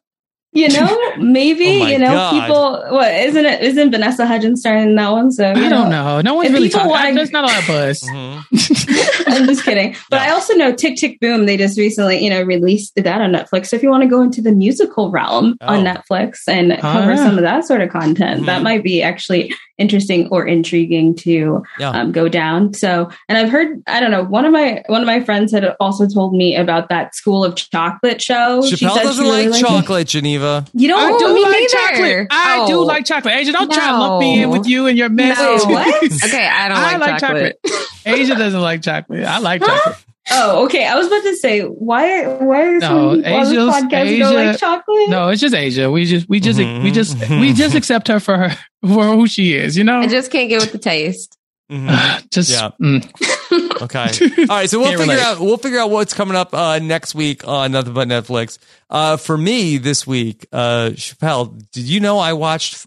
You know, maybe, oh you know, God. people, what, isn't it, isn't Vanessa Hudgens starring in that one? So, I know. don't know. No one's if really talking. Wanna... There's not a lot of buzz. Mm-hmm. I'm just kidding. But yeah. I also know Tick, Tick, Boom. They just recently, you know, released that on Netflix. So if you want to go into the musical realm oh. on Netflix and cover ah. some of that sort of content, mm-hmm. that might be actually interesting or intriguing to yeah. um, go down. So, and I've heard, I don't know, one of my, one of my friends had also told me about that School of Chocolate show. Chappelle she said doesn't she really like chocolate, Geneva. You don't I do me like neither. chocolate. I oh. do like chocolate. Asia, don't no. try to lump me in with you and your mess. No, what? Okay, I don't I like, like chocolate. chocolate. Asia doesn't like chocolate. I like huh? chocolate. Oh, okay. I was about to say, why? Why are no, some podcasts Asia, don't like chocolate? No, it's just Asia. We just, we just, mm-hmm. we just, we just accept her for her for who she is. You know, I just can't get with the taste. Mm-hmm. Uh, just yeah. mm. okay. All right. So we'll Can't figure relate. out we'll figure out what's coming up uh, next week on Nothing But Netflix. Uh, for me this week, uh, Chappelle, did you know I watched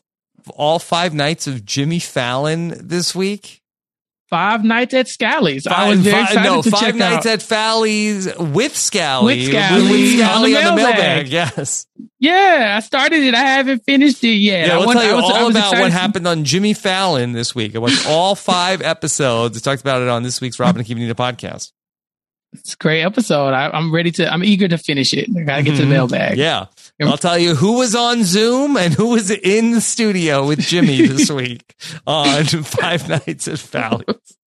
all five nights of Jimmy Fallon this week? Five nights at Scally's. Five, I was very excited no, to five check nights out. at Falley's with Scally. With Scally, with, with Scally on the, on the mailbag. Yes. Yeah, I started it. I haven't finished it yet. Yeah, we'll I tell you I was, all about excited. what happened on Jimmy Fallon this week. I watched all five episodes. I talked about it on this week's Robin and Keeping It a podcast. It's a great episode. I, I'm ready to. I'm eager to finish it. I gotta get mm-hmm. to the mailbag. Yeah, I'll tell you who was on Zoom and who was in the studio with Jimmy this week on Five Nights at Fallon's.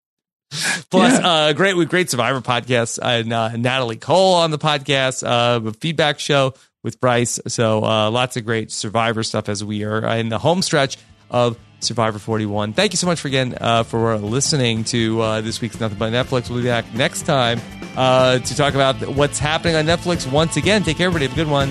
Plus, yeah. uh, great with great Survivor podcasts and uh, Natalie Cole on the podcast. Uh, feedback show with Bryce. So uh, lots of great Survivor stuff as we are in the home stretch of Survivor forty-one. Thank you so much for again uh, for listening to uh, this week's Nothing But Netflix. We'll be back next time uh, to talk about what's happening on Netflix once again. Take care, everybody. Have a good one.